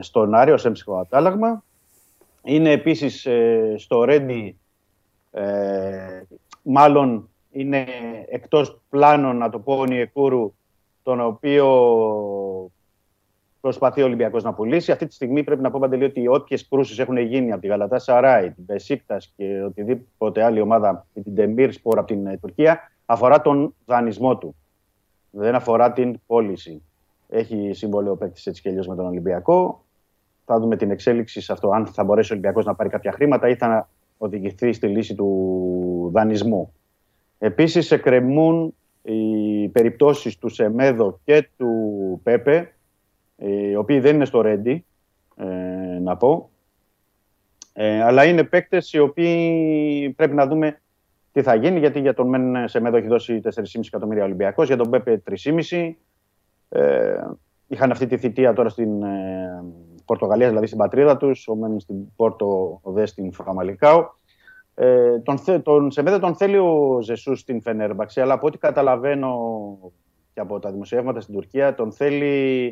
στον Άρη, ως έμψυχο αντάλλαγμα. Είναι επίσης στο Ρέντι, μάλλον είναι εκτός πλάνων, να το πω, ο Νιεκούρου, τον οποίο προσπαθεί ο Ολυμπιακός να πουλήσει. Αυτή τη στιγμή πρέπει να πω, Παντελή, ότι όποιες κρούσεις έχουν γίνει από τη Γαλατά Σαράι, την Μπεσίκτας και οτιδήποτε άλλη ομάδα, την Ντεμίρσπορ από την Τουρκία, αφορά τον δανεισμό του. Δεν αφορά την πώληση. Έχει συμβόλαιο παίκτης έτσι και αλλιώς με τον Ολυμπιακό. Θα δούμε την εξέλιξη σε αυτό, αν θα μπορέσει ο Ολυμπιακός να πάρει κάποια χρήματα ή θα οδηγηθεί στη λύση του δανεισμού. Επίσης, εκκρεμούν οι περιπτώσεις του Σεμέδο και του Πέπε, οι οποίοι δεν είναι στο Ρέντι, να πω. Αλλά είναι παίκτες οι οποίοι πρέπει να δούμε τι θα γίνει, γιατί για τον Μεν Σεμέδο έχει δώσει 4,5 εκατομμύρια Ολυμπιακός, για τον Πέπε 3,5. Είχαν αυτή τη θητεία τώρα στην Πορτογαλία, δηλαδή στην πατρίδα τους, ο Μεν στην Πόρτο, ο Δε στην Φαγαμαλικάο. Τον Σεμέδο τον θέλει ο Ζεσούς στην Φενέρμπαξε, αλλά από ό,τι καταλαβαίνω και από τα δημοσιεύματα στην Τουρκία, τον θέλει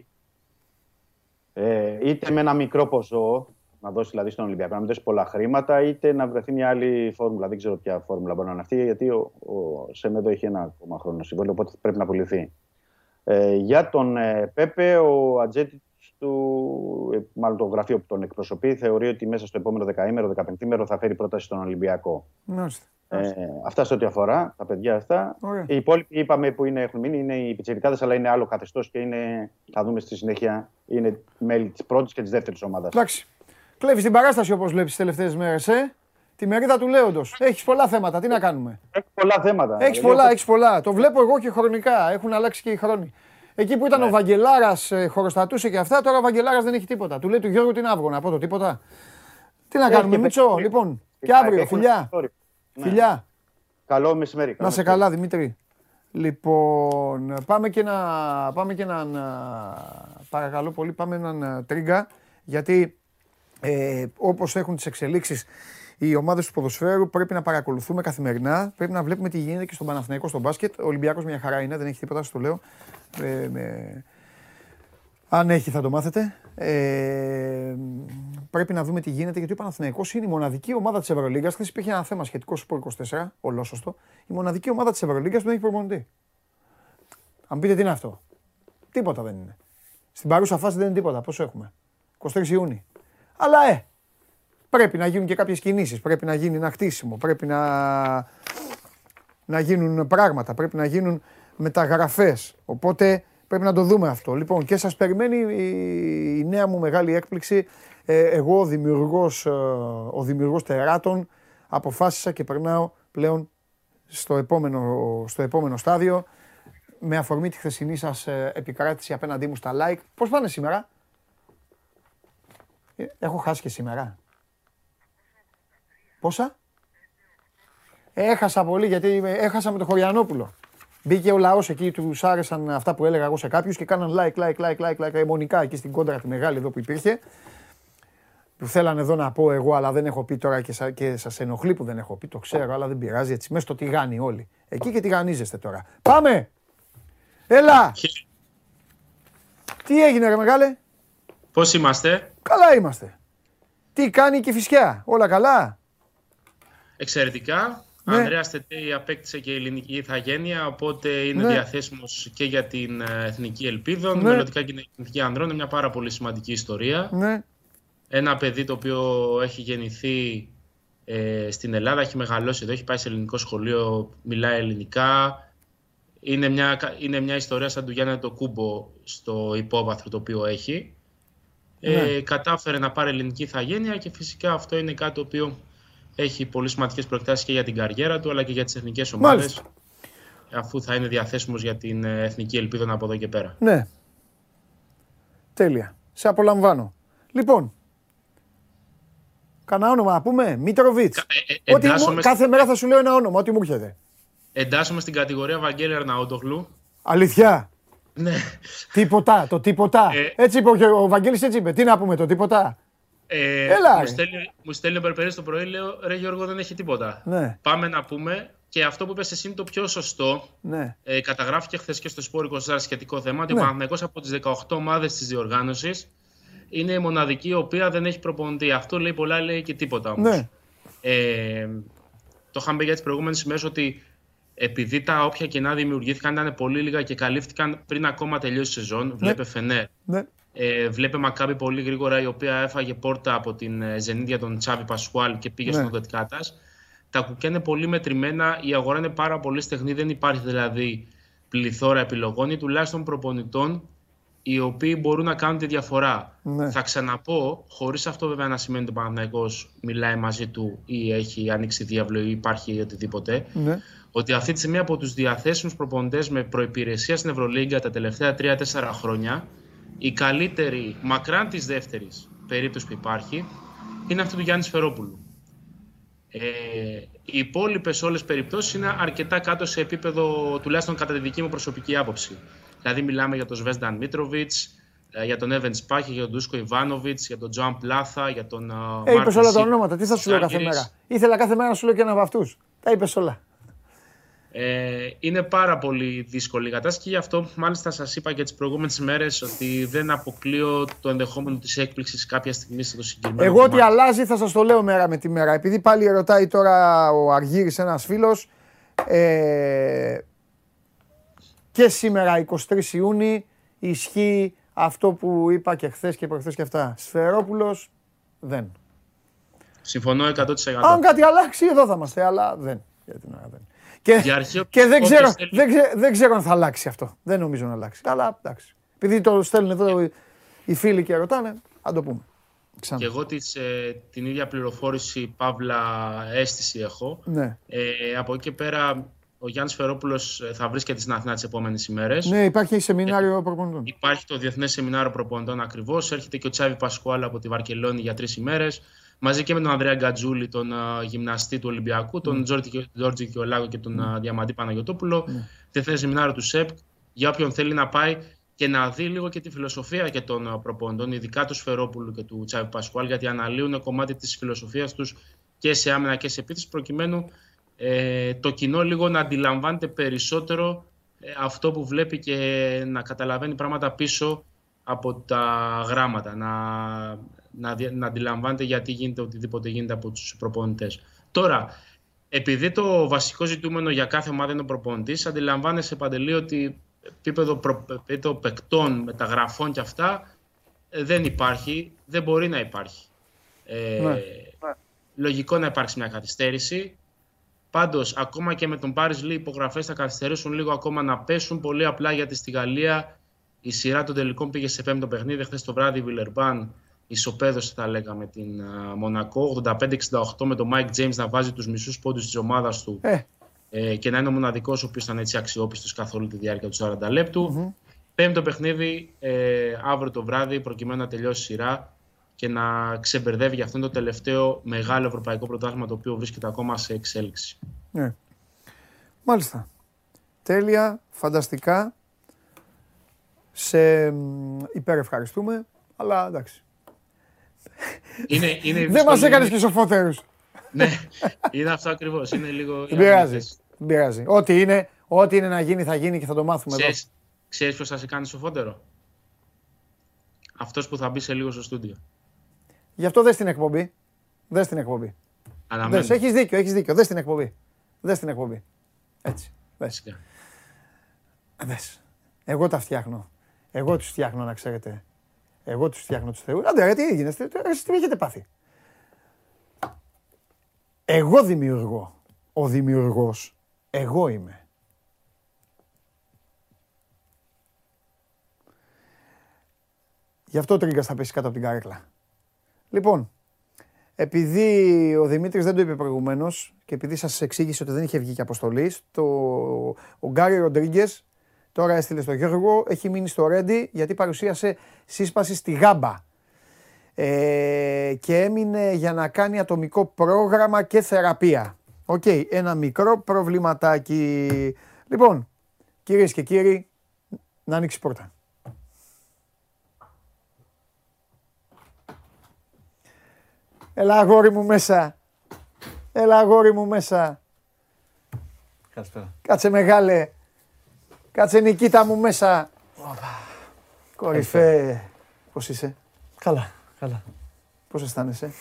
είτε με ένα μικρό ποσό, να δώσει δηλαδή στον Ολυμπιακό, να μην δώσει πολλά χρήματα, είτε να βρεθεί μια άλλη φόρμουλα. Δεν ξέρω ποια φόρμουλα μπορεί να είναι αυτή, γιατί ο Σεμέδο έχει ένα ακόμα χρόνο συμβόλαιο, οπότε πρέπει να πουληθεί. Για τον Πέπε, ο Ατζέτιτς του, μάλλον το γραφείο που τον εκπροσωπεί, θεωρεί ότι μέσα στο επόμενο δεκαήμερο, δεκαπενθήμερο θα φέρει πρόταση στον Ολυμπιακό. Αυτά σε ό,τι αφορά τα παιδιά αυτά. Ωραία. Οι υπόλοιποι είπαμε που είναι, έχουν μείνει, είναι οι πιτσιρικάδες, αλλά είναι άλλο καθεστώς και είναι, θα δούμε στη συνέχεια, είναι μέλη της πρώτης και της δεύτερης ομάδας. Εντάξει. Κλέβεις την παράσταση όπως βλέπεις τις τελευταίες μέρες, Τη μερίδα του Λέοντος. Έχεις πολλά θέματα, τι να κάνουμε. Έχεις πολλά θέματα. Έχεις πολλά, έχεις πολλά. Το βλέπω εγώ και χρονικά, έχουν αλλάξει και οι χρόνοι. Εκεί που ήταν ο Βαγγελάρας, χωροστατούσε και αυτά, τώρα ο Βαγγελάρας δεν έχει τίποτα. Του λέει του Γιώργου την Αύγο, να πω το τίποτα. Τι να κάνουμε, Μίτσο, λοιπόν. Και αύριο, φιλιά. Φιλιά. Καλό μεσημέρι. Να σε καλά, Δημήτρη. Λοιπόν, πάμε και έναν. Παρακαλώ πολύ, πάμε έναν Τρίγκα. Γιατί όπως έχουν τις εξελίξεις οι ομάδες του ποδοσφαίρου, πρέπει να παρακολουθούμε καθημερινά. Πρέπει να βλέπουμε τι γίνεται και στον Παναθηναϊκό, στον μπάσκετ. Ο Ολυμπιακός μια χαρά είναι, δεν έχει τίποτα, σας το λέω. Αν έχει, θα το μάθετε. Πρέπει να δούμε τι γίνεται, γιατί ο Παναθηναϊκός είναι η μοναδική ομάδα της Ευρωλίγκας. Χθες υπήρχε ένα θέμα σχετικό στο Sport 24, ολόσωστο. Η μοναδική ομάδα της Ευρωλίγκας που δεν έχει προπονητή. Αν πείτε τι είναι αυτό. Τίποτα δεν είναι. Στην παρούσα φάση δεν είναι τίποτα. Πόσο έχουμε. 23 Ιούνιου. Αλλά πρέπει να γίνουν και κάποιες κινήσεις. Πρέπει να γίνει ένα χτίσιμο. Πρέπει να γίνουν πράγματα. Πρέπει να γίνουν μεταγραφές. Οπότε πρέπει να το δούμε αυτό. Λοιπόν, και σας περιμένει η νέα μου μεγάλη έκπληξη. Εγώ, ο δημιουργός Τεράτων, αποφάσισα και περνάω πλέον στο επόμενο στάδιο. Με αφορμή τη χθεσινή σας επικράτηση απέναντί μου στα like. Πώς πάνε σήμερα? Έχω χάσει και σήμερα. Πόσα? Έχασα πολύ, γιατί έχασα με τον Χωριανόπουλο. Μπήκε ο λαός εκεί, τους άρεσαν αυτά που έλεγα εγώ σε κάποιους και κάναν like, αιμονικά εκεί στην κόντρα τη μεγάλη εδώ που υπήρχε. Που θέλανε εδώ να πω εγώ, αλλά δεν έχω πει τώρα και σας ενοχλεί που δεν έχω πει, το ξέρω, αλλά δεν πειράζει, έτσι, μέσα στο τηγάνι όλοι. Εκεί και τηγανίζεστε τώρα. Πάμε! Έλα! Τι έγινε ρε μεγάλε? Πώς είμαστε? Καλά είμαστε. Τι κάνει και η Φυσιά, όλα καλά? Εξαιρετικά. Ναι. Ανδρέας Τετέι απέκτησε και η ελληνική ηθαγένεια, οπότε είναι διαθέσιμος και για την Εθνική Ελπίδων. Μελλοντικά και η Εθνική Ανδρών, είναι μια πάρα πολύ σημαντική ιστορία. Ναι. Ένα παιδί το οποίο έχει γεννηθεί στην Ελλάδα, έχει μεγαλώσει εδώ, έχει πάει σε ελληνικό σχολείο, μιλάει ελληνικά. Είναι μια ιστορία σαν του Γιάννη το Κούμπο στο υπόβαθρο το οποίο έχει. Κατάφερε να πάρει ελληνική ηθαγένεια και φυσικά αυτό είναι κάτι το οποίο έχει πολύ σημαντικές προεκτάσεις και για την καριέρα του, αλλά και για τις εθνικές ομάδες. Μάλιστα. Αφού θα είναι διαθέσιμος για την Εθνική Ελπίδα από εδώ και πέρα. Ναι. Τέλεια. Σε απολαμβάνω. Λοιπόν, κανένα όνομα να πούμε, Μίτροβιτς. Κάθε μέρα θα σου λέω ένα όνομα, ό,τι μου έρχεται. Εντάσσομαι στην κατηγορία Βαγγέλη Αρναούτογλου. Αλήθεια? Ναι. Τίποτα, το τίποτα. Έτσι είπε ο Βαγγέλης, έτσι είπε. Τι να πούμε, το τίποτα. Έλα, μου στέλνει ο Περπερής το πρωί, λέω ρε Γιώργο, δεν έχει τίποτα. Ναι. Πάμε να πούμε, και αυτό που είπες εσύ είναι το πιο σωστό. Ναι. Καταγράφηκε χθες και στο Sport 24 σχετικό θέμα ότι ο Παναθηναϊκός από τις 18 ομάδες της διοργάνωσης είναι η μοναδική η οποία δεν έχει προπονητή. Αυτό λέει πολλά, λέει και τίποτα όμως. Ναι. Το είχαμε πει για τις προηγούμενες ημέρες ότι επειδή τα όποια κενά δημιουργήθηκαν ήταν πολύ λίγα και καλύφθηκαν πριν ακόμα τελειώσει η σεζόν. Ναι. Βλέπε Φενέρ. Ναι. Βλέπε Μακάμπι πολύ γρήγορα, η οποία έφαγε πόρτα από την Ζενίδια τον Τσάβη Πασχουάλ και πήγε στον Οδετικάτας. Τα κουκιά είναι πολύ μετρημένα, η αγορά είναι πάρα πολύ στεγνή, δεν υπάρχει δηλαδή πληθώρα επιλογών ή τουλάχιστον προπονητών οι οποίοι μπορούν να κάνουν τη διαφορά. Ναι. Θα ξαναπώ, χωρίς αυτό βέβαια να σημαίνει ότι ο Παναθηναϊκός μιλάει μαζί του ή έχει ανοίξει διάβλο ή υπάρχει οτιδήποτε, ότι αυτή τη στιγμή από τους διαθέσιμους προπονητές με προϋπηρεσία στην Ευρωλίγκα τα τελευταία 3-4 χρόνια, η καλύτερη, μακράν της δεύτερης περίπτωση που υπάρχει, είναι αυτή του Γιάννη Σφερόπουλου. Οι υπόλοιπες όλες περιπτώσεις είναι αρκετά κάτω σε επίπεδο, τουλάχιστον κατά τη δική μου προσωπική άποψη. Δηλαδή μιλάμε για τον Σβέσνταν Μίτροβιτς, για τον Εύεν Σπάχη, για τον Ντούσκο Ιβάνοβιτς, για τον Τζοάν Πλάθα, για τον Μάρτιν. Είπες όλα τα ονόματα, τι θα σου λέω κάθε μέρα? Ήθελα κάθε μέρα να σου λέω και έναν από αυτούς. Τα είπες όλα. Είναι πάρα πολύ δύσκολη η κατάσταση και γι' αυτό μάλιστα σας είπα και τις προηγούμενες ημέρες ότι δεν αποκλείω το ενδεχόμενο της έκπληξης κάποια στιγμή στο συγκεκριμένο. Εγώ ότι αλλάζει θα σας το λέω μέρα με τη μέρα. Επειδή πάλι ρωτάει τώρα ο Αργύρης, ένας φίλος, και σήμερα 23 Ιούνιου ισχύει αυτό που είπα και χθες και προχθές και αυτά. Σφερόπουλος δεν. Συμφωνώ 100%. Αν κάτι αλλάξει, εδώ θα είμαστε, αλλά δεν. Και δεν ξέρω αν θα αλλάξει αυτό. Δεν νομίζω να αλλάξει. Αλλά εντάξει. Επειδή το στέλνουν εδώ οι φίλοι και ρωτάνε, αν το πούμε. Ξανά. Και εγώ την ίδια πληροφόρηση, παύλα αίσθηση έχω. Ναι. Από εκεί και πέρα, ο Γιάννης Φερόπουλος θα βρίσκεται στην Αθήνα τις επόμενες ημέρες. Ναι, υπάρχει σεμινάριο προπονητών. Υπάρχει το Διεθνές Σεμινάριο Προπονητών ακριβώς. Έρχεται και ο Τσάβι Πασκουάλ από τη Βαρκελόνη για 3 ημέρες. Μαζί και με τον Ανδρέα Γκατζούλη, τον γυμναστή του Ολυμπιακού, τον Τζόρτζι Κιολάγο και τον Διαμαντή Παναγιωτόπουλο. Διεθνές Σεμινάριο του ΣΕΠ. Για όποιον θέλει να πάει. Και να δει λίγο και τη φιλοσοφία και των προποντών, ειδικά του Σφερόπουλου και του Τσάβη Πασκουάλ, γιατί αναλύουν κομμάτι της φιλοσοφίας τους και σε άμυνα και σε επίθεση, προκειμένου το κοινό λίγο να αντιλαμβάνεται περισσότερο αυτό που βλέπει και να καταλαβαίνει πράγματα πίσω από τα γράμματα, να αντιλαμβάνεται γιατί γίνεται οτιδήποτε γίνεται από τους προπονητές. Τώρα, επειδή το βασικό ζητούμενο για κάθε ομάδα είναι ο προπονητής, αντιλαμβάνεσαι, Παντελή, ότι επίπεδο παικτών, μεταγραφών και αυτά δεν υπάρχει, δεν μπορεί να υπάρχει. Ναι. Λογικό να υπάρξει μια καθυστέρηση. Πάντως, ακόμα και με τον Πάρις Λί, οι υπογραφές θα καθυστερήσουν λίγο ακόμα να πέσουν. Πολύ απλά, γιατί στη Γαλλία η σειρά των τελικών πήγε σε 5ο παιχνίδι. Χθες το βράδυ η Βιλερμπάν ισοπαίδωσε, θα λέγαμε, την Μονακό 85-68 με τον Μάικ Τζέιμς να βάζει τους μισούς πόντους της ομάδας του. Και να είναι ο μοναδικός ο οποίος ήταν έτσι αξιόπιστος καθ' όλη τη διάρκεια του 40 λεπτού. 5ο παιχνίδι αύριο το βράδυ, προκειμένου να τελειώσει η σειρά και να ξεμπερδεύει για αυτόν το τελευταίο μεγάλο ευρωπαϊκό πρωτάθλημα, το οποίο βρίσκεται ακόμα σε εξέλιξη. Ναι. Μάλιστα. Τέλεια, φανταστικά. Σε υπερευχαριστούμε, αλλά εντάξει. Δεν μας έκανες και σοφότερους. Ναι, είναι αυτό ακριβώς. Είναι λίγο. Δεν πειράζει. Ό,τι είναι να γίνει, θα γίνει και θα το μάθουμε εδώ. Ξέρεις ποιος θα σε κάνει σοφότερο? Αυτός που θα μπει σε λίγο στο στούντιο. Γι' αυτό δες την εκπομπή. Αναμένω. Έχεις δίκιο. Δες την εκπομπή. Έτσι. Δες. Εγώ τα φτιάχνω. Εγώ τους φτιάχνω, να ξέρετε. Εγώ τους φτιάχνω τους θεούς. Άντε, τι έγινε? Τι έχετε πάθει? Εγώ δημιουργώ. Ο δημιουργός εγώ είμαι. Γι' αυτό ο Τρίγκας θα πέσει κάτω από την καρέκλα. Λοιπόν, επειδή ο Δημήτρης δεν το είπε προηγουμένως και επειδή σας εξήγησε ότι δεν είχε βγει και αποστολή, ο Γκάρι Ροντρίγκες τώρα έστειλε στο Γιώργο, έχει μείνει στο Ρέντι γιατί παρουσίασε σύσπαση στη Γάμπα. Και έμεινε για να κάνει ατομικό πρόγραμμα και θεραπεία. Οκ, ένα μικρό προβληματάκι. Λοιπόν, κυρίες και κύριοι, να ανοίξει η πόρτα. Έλα αγόρι μου μέσα. Καλησπέρα. Κάτσε μεγάλε. Κάτσε Νικήτα μου μέσα. Κορυφέ. Πώς είσαι? Καλά. Καλά. Πώς αισθάνεσαι?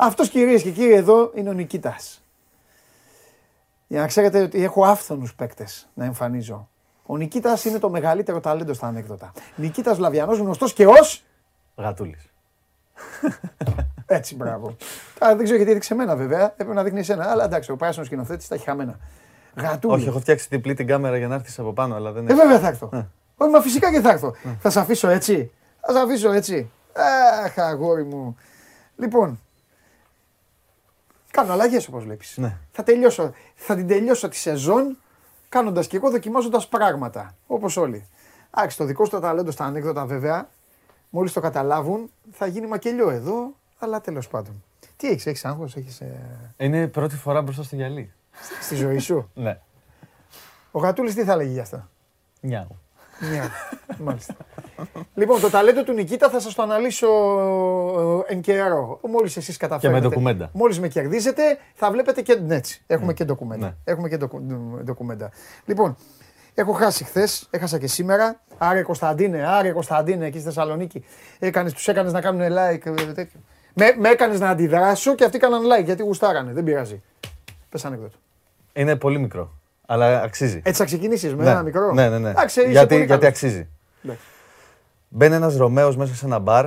Αυτός, κυρίες και κύριοι, εδώ είναι ο Νικήτας. Για να ξέρετε ότι έχω άφθονους παίκτες να εμφανίζω. Ο Νικήτας είναι το μεγαλύτερο ταλέντο στα ανέκδοτα. Νικήτας Λαβιανός, γνωστός και ως... Γατούλης. Έτσι, μπράβο. Δεν ξέρω γιατί έδειξε εμένα, βέβαια. Έπρεπε να δείχνει εσένα. Αλλά εντάξει, ο πράσινος σκηνοθέτης τα έχει χαμένα. Γατούλης. Όχι, έχω φτιάξει διπλή την κάμερα για να έρθεις από πάνω, αλλά δεν έχει. Βέβαια θα έρθω. Όχι, μα φυσικά και θα έρθω. Θα σε αφήσω έτσι. Ας αφήσω έτσι. Αχ, αγόρι μου. Λοιπόν, κάνω αλλαγές όπως βλέπεις. Ναι. Θα την τελειώσω τη σεζόν κάνοντας και εγώ, δοκιμάζοντας πράγματα. Όπως όλοι. Άξι, το δικό σου το ταλέντο στα ανέκδοτα, βέβαια, μόλις το καταλάβουν, θα γίνει μακελιό εδώ, αλλά τέλος πάντων. Τι έχεις άγχος, Είναι πρώτη φορά μπροστά στο γυαλί. Στη ζωή σου. Ναι. Ο Γατούλης τι θα λέγει για αυτά? Νιάου. Μάλιστα. Λοιπόν, το ταλέντο του Νικήτα θα σας το αναλύσω εν καιρό. Μόλις εσείς καταφέρετε. Και με ντοκουμέντα. Μόλις με κερδίζετε, θα βλέπετε και. Ναι, έτσι. Έχουμε και ντοκουμέντα. Λοιπόν, έχω χάσει χθες, έχασα και σήμερα. Άρε Κωνσταντίνε, εκεί στη Θεσσαλονίκη. Τους έκανες να κάνουν like. Με έκανες να αντιδράσω και αυτοί έκαναν like γιατί γουστάρανε. Δεν πειράζει. Πες ανέκδοτο. Είναι πολύ μικρό. Αλλά αξίζει. Έτσι θα ξεκινήσεις με ένα μικρό. Ναι. Αξίζει. Γιατί αξίζει. Ναι. Μπαίνει ένας Ρωμαίος μέσα σε ένα μπαρ,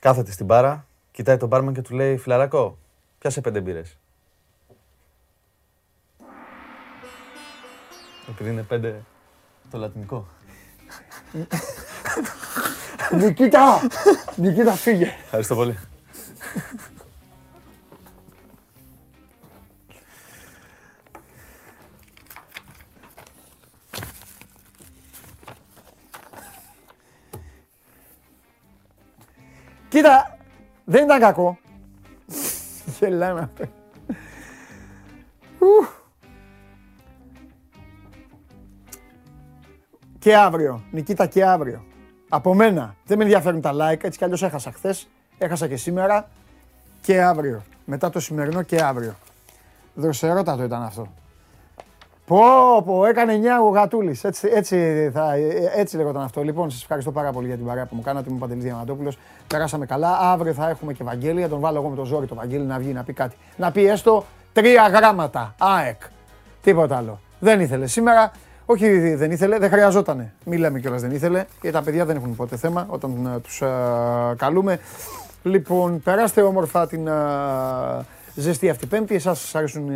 κάθεται στην μπάρα, κοιτάει τον μπάρμαν και του λέει «Φιλαράκο, πιάσε 5 μπύρες». Επειδή είναι 5 το λατινικό. Νικήτα! Νικήτα, φύγε! Ευχαριστώ πολύ. Κοίτα, δεν ήταν κακό. Γελάνα. Και αύριο, Νικήτα, και αύριο. Από μένα. Δεν με ενδιαφέρουν τα like, έτσι κι αλλιώς έχασα χθες, έχασα και σήμερα και αύριο. Μετά το σημερινό και αύριο. Δροσερότατο ήταν αυτό. Πω, έκανε 9 ο Γατούλης. Έτσι λεγόταν αυτό. Λοιπόν, σας ευχαριστώ πάρα πολύ για την παρέα που μου κάνατε. Είμαι ο Παντελής Διαμαντόπουλος. Περάσαμε καλά. Αύριο θα έχουμε και Βαγγέλη. Θα τον βάλω εγώ με το ζόρι το Βαγγέλη να βγει να πει κάτι. Να πει έστω 3 γράμματα. ΑΕΚ. Τίποτα άλλο. Δεν ήθελε σήμερα. Όχι, δεν ήθελε, δεν χρειαζότανε. Μίλαμε κιόλας, δεν ήθελε. Γιατί τα παιδιά δεν έχουν ποτέ θέμα όταν τους καλούμε. Λοιπόν, περάστε όμορφα την ζεστή αυτή Πέμπτη. Εσάς σας αρέσουν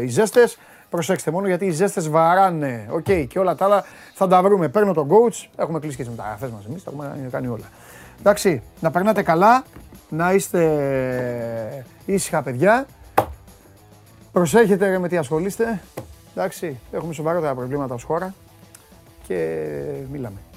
οι ζέστες. Προσέξτε μόνο γιατί οι ζέστες βαράνε. Οκ, και όλα τα άλλα θα τα βρούμε. Παίρνω τον coach. Έχουμε κλείσει και τις μεταγραφές μας εμείς. Τα έχουμε κάνει όλα. Εντάξει, να περνάτε καλά. Να είστε ήσυχα, παιδιά. Προσέχετε με τι ασχολείστε. Εντάξει, έχουμε σοβαρότερα προβλήματα ως χώρα και μιλάμε.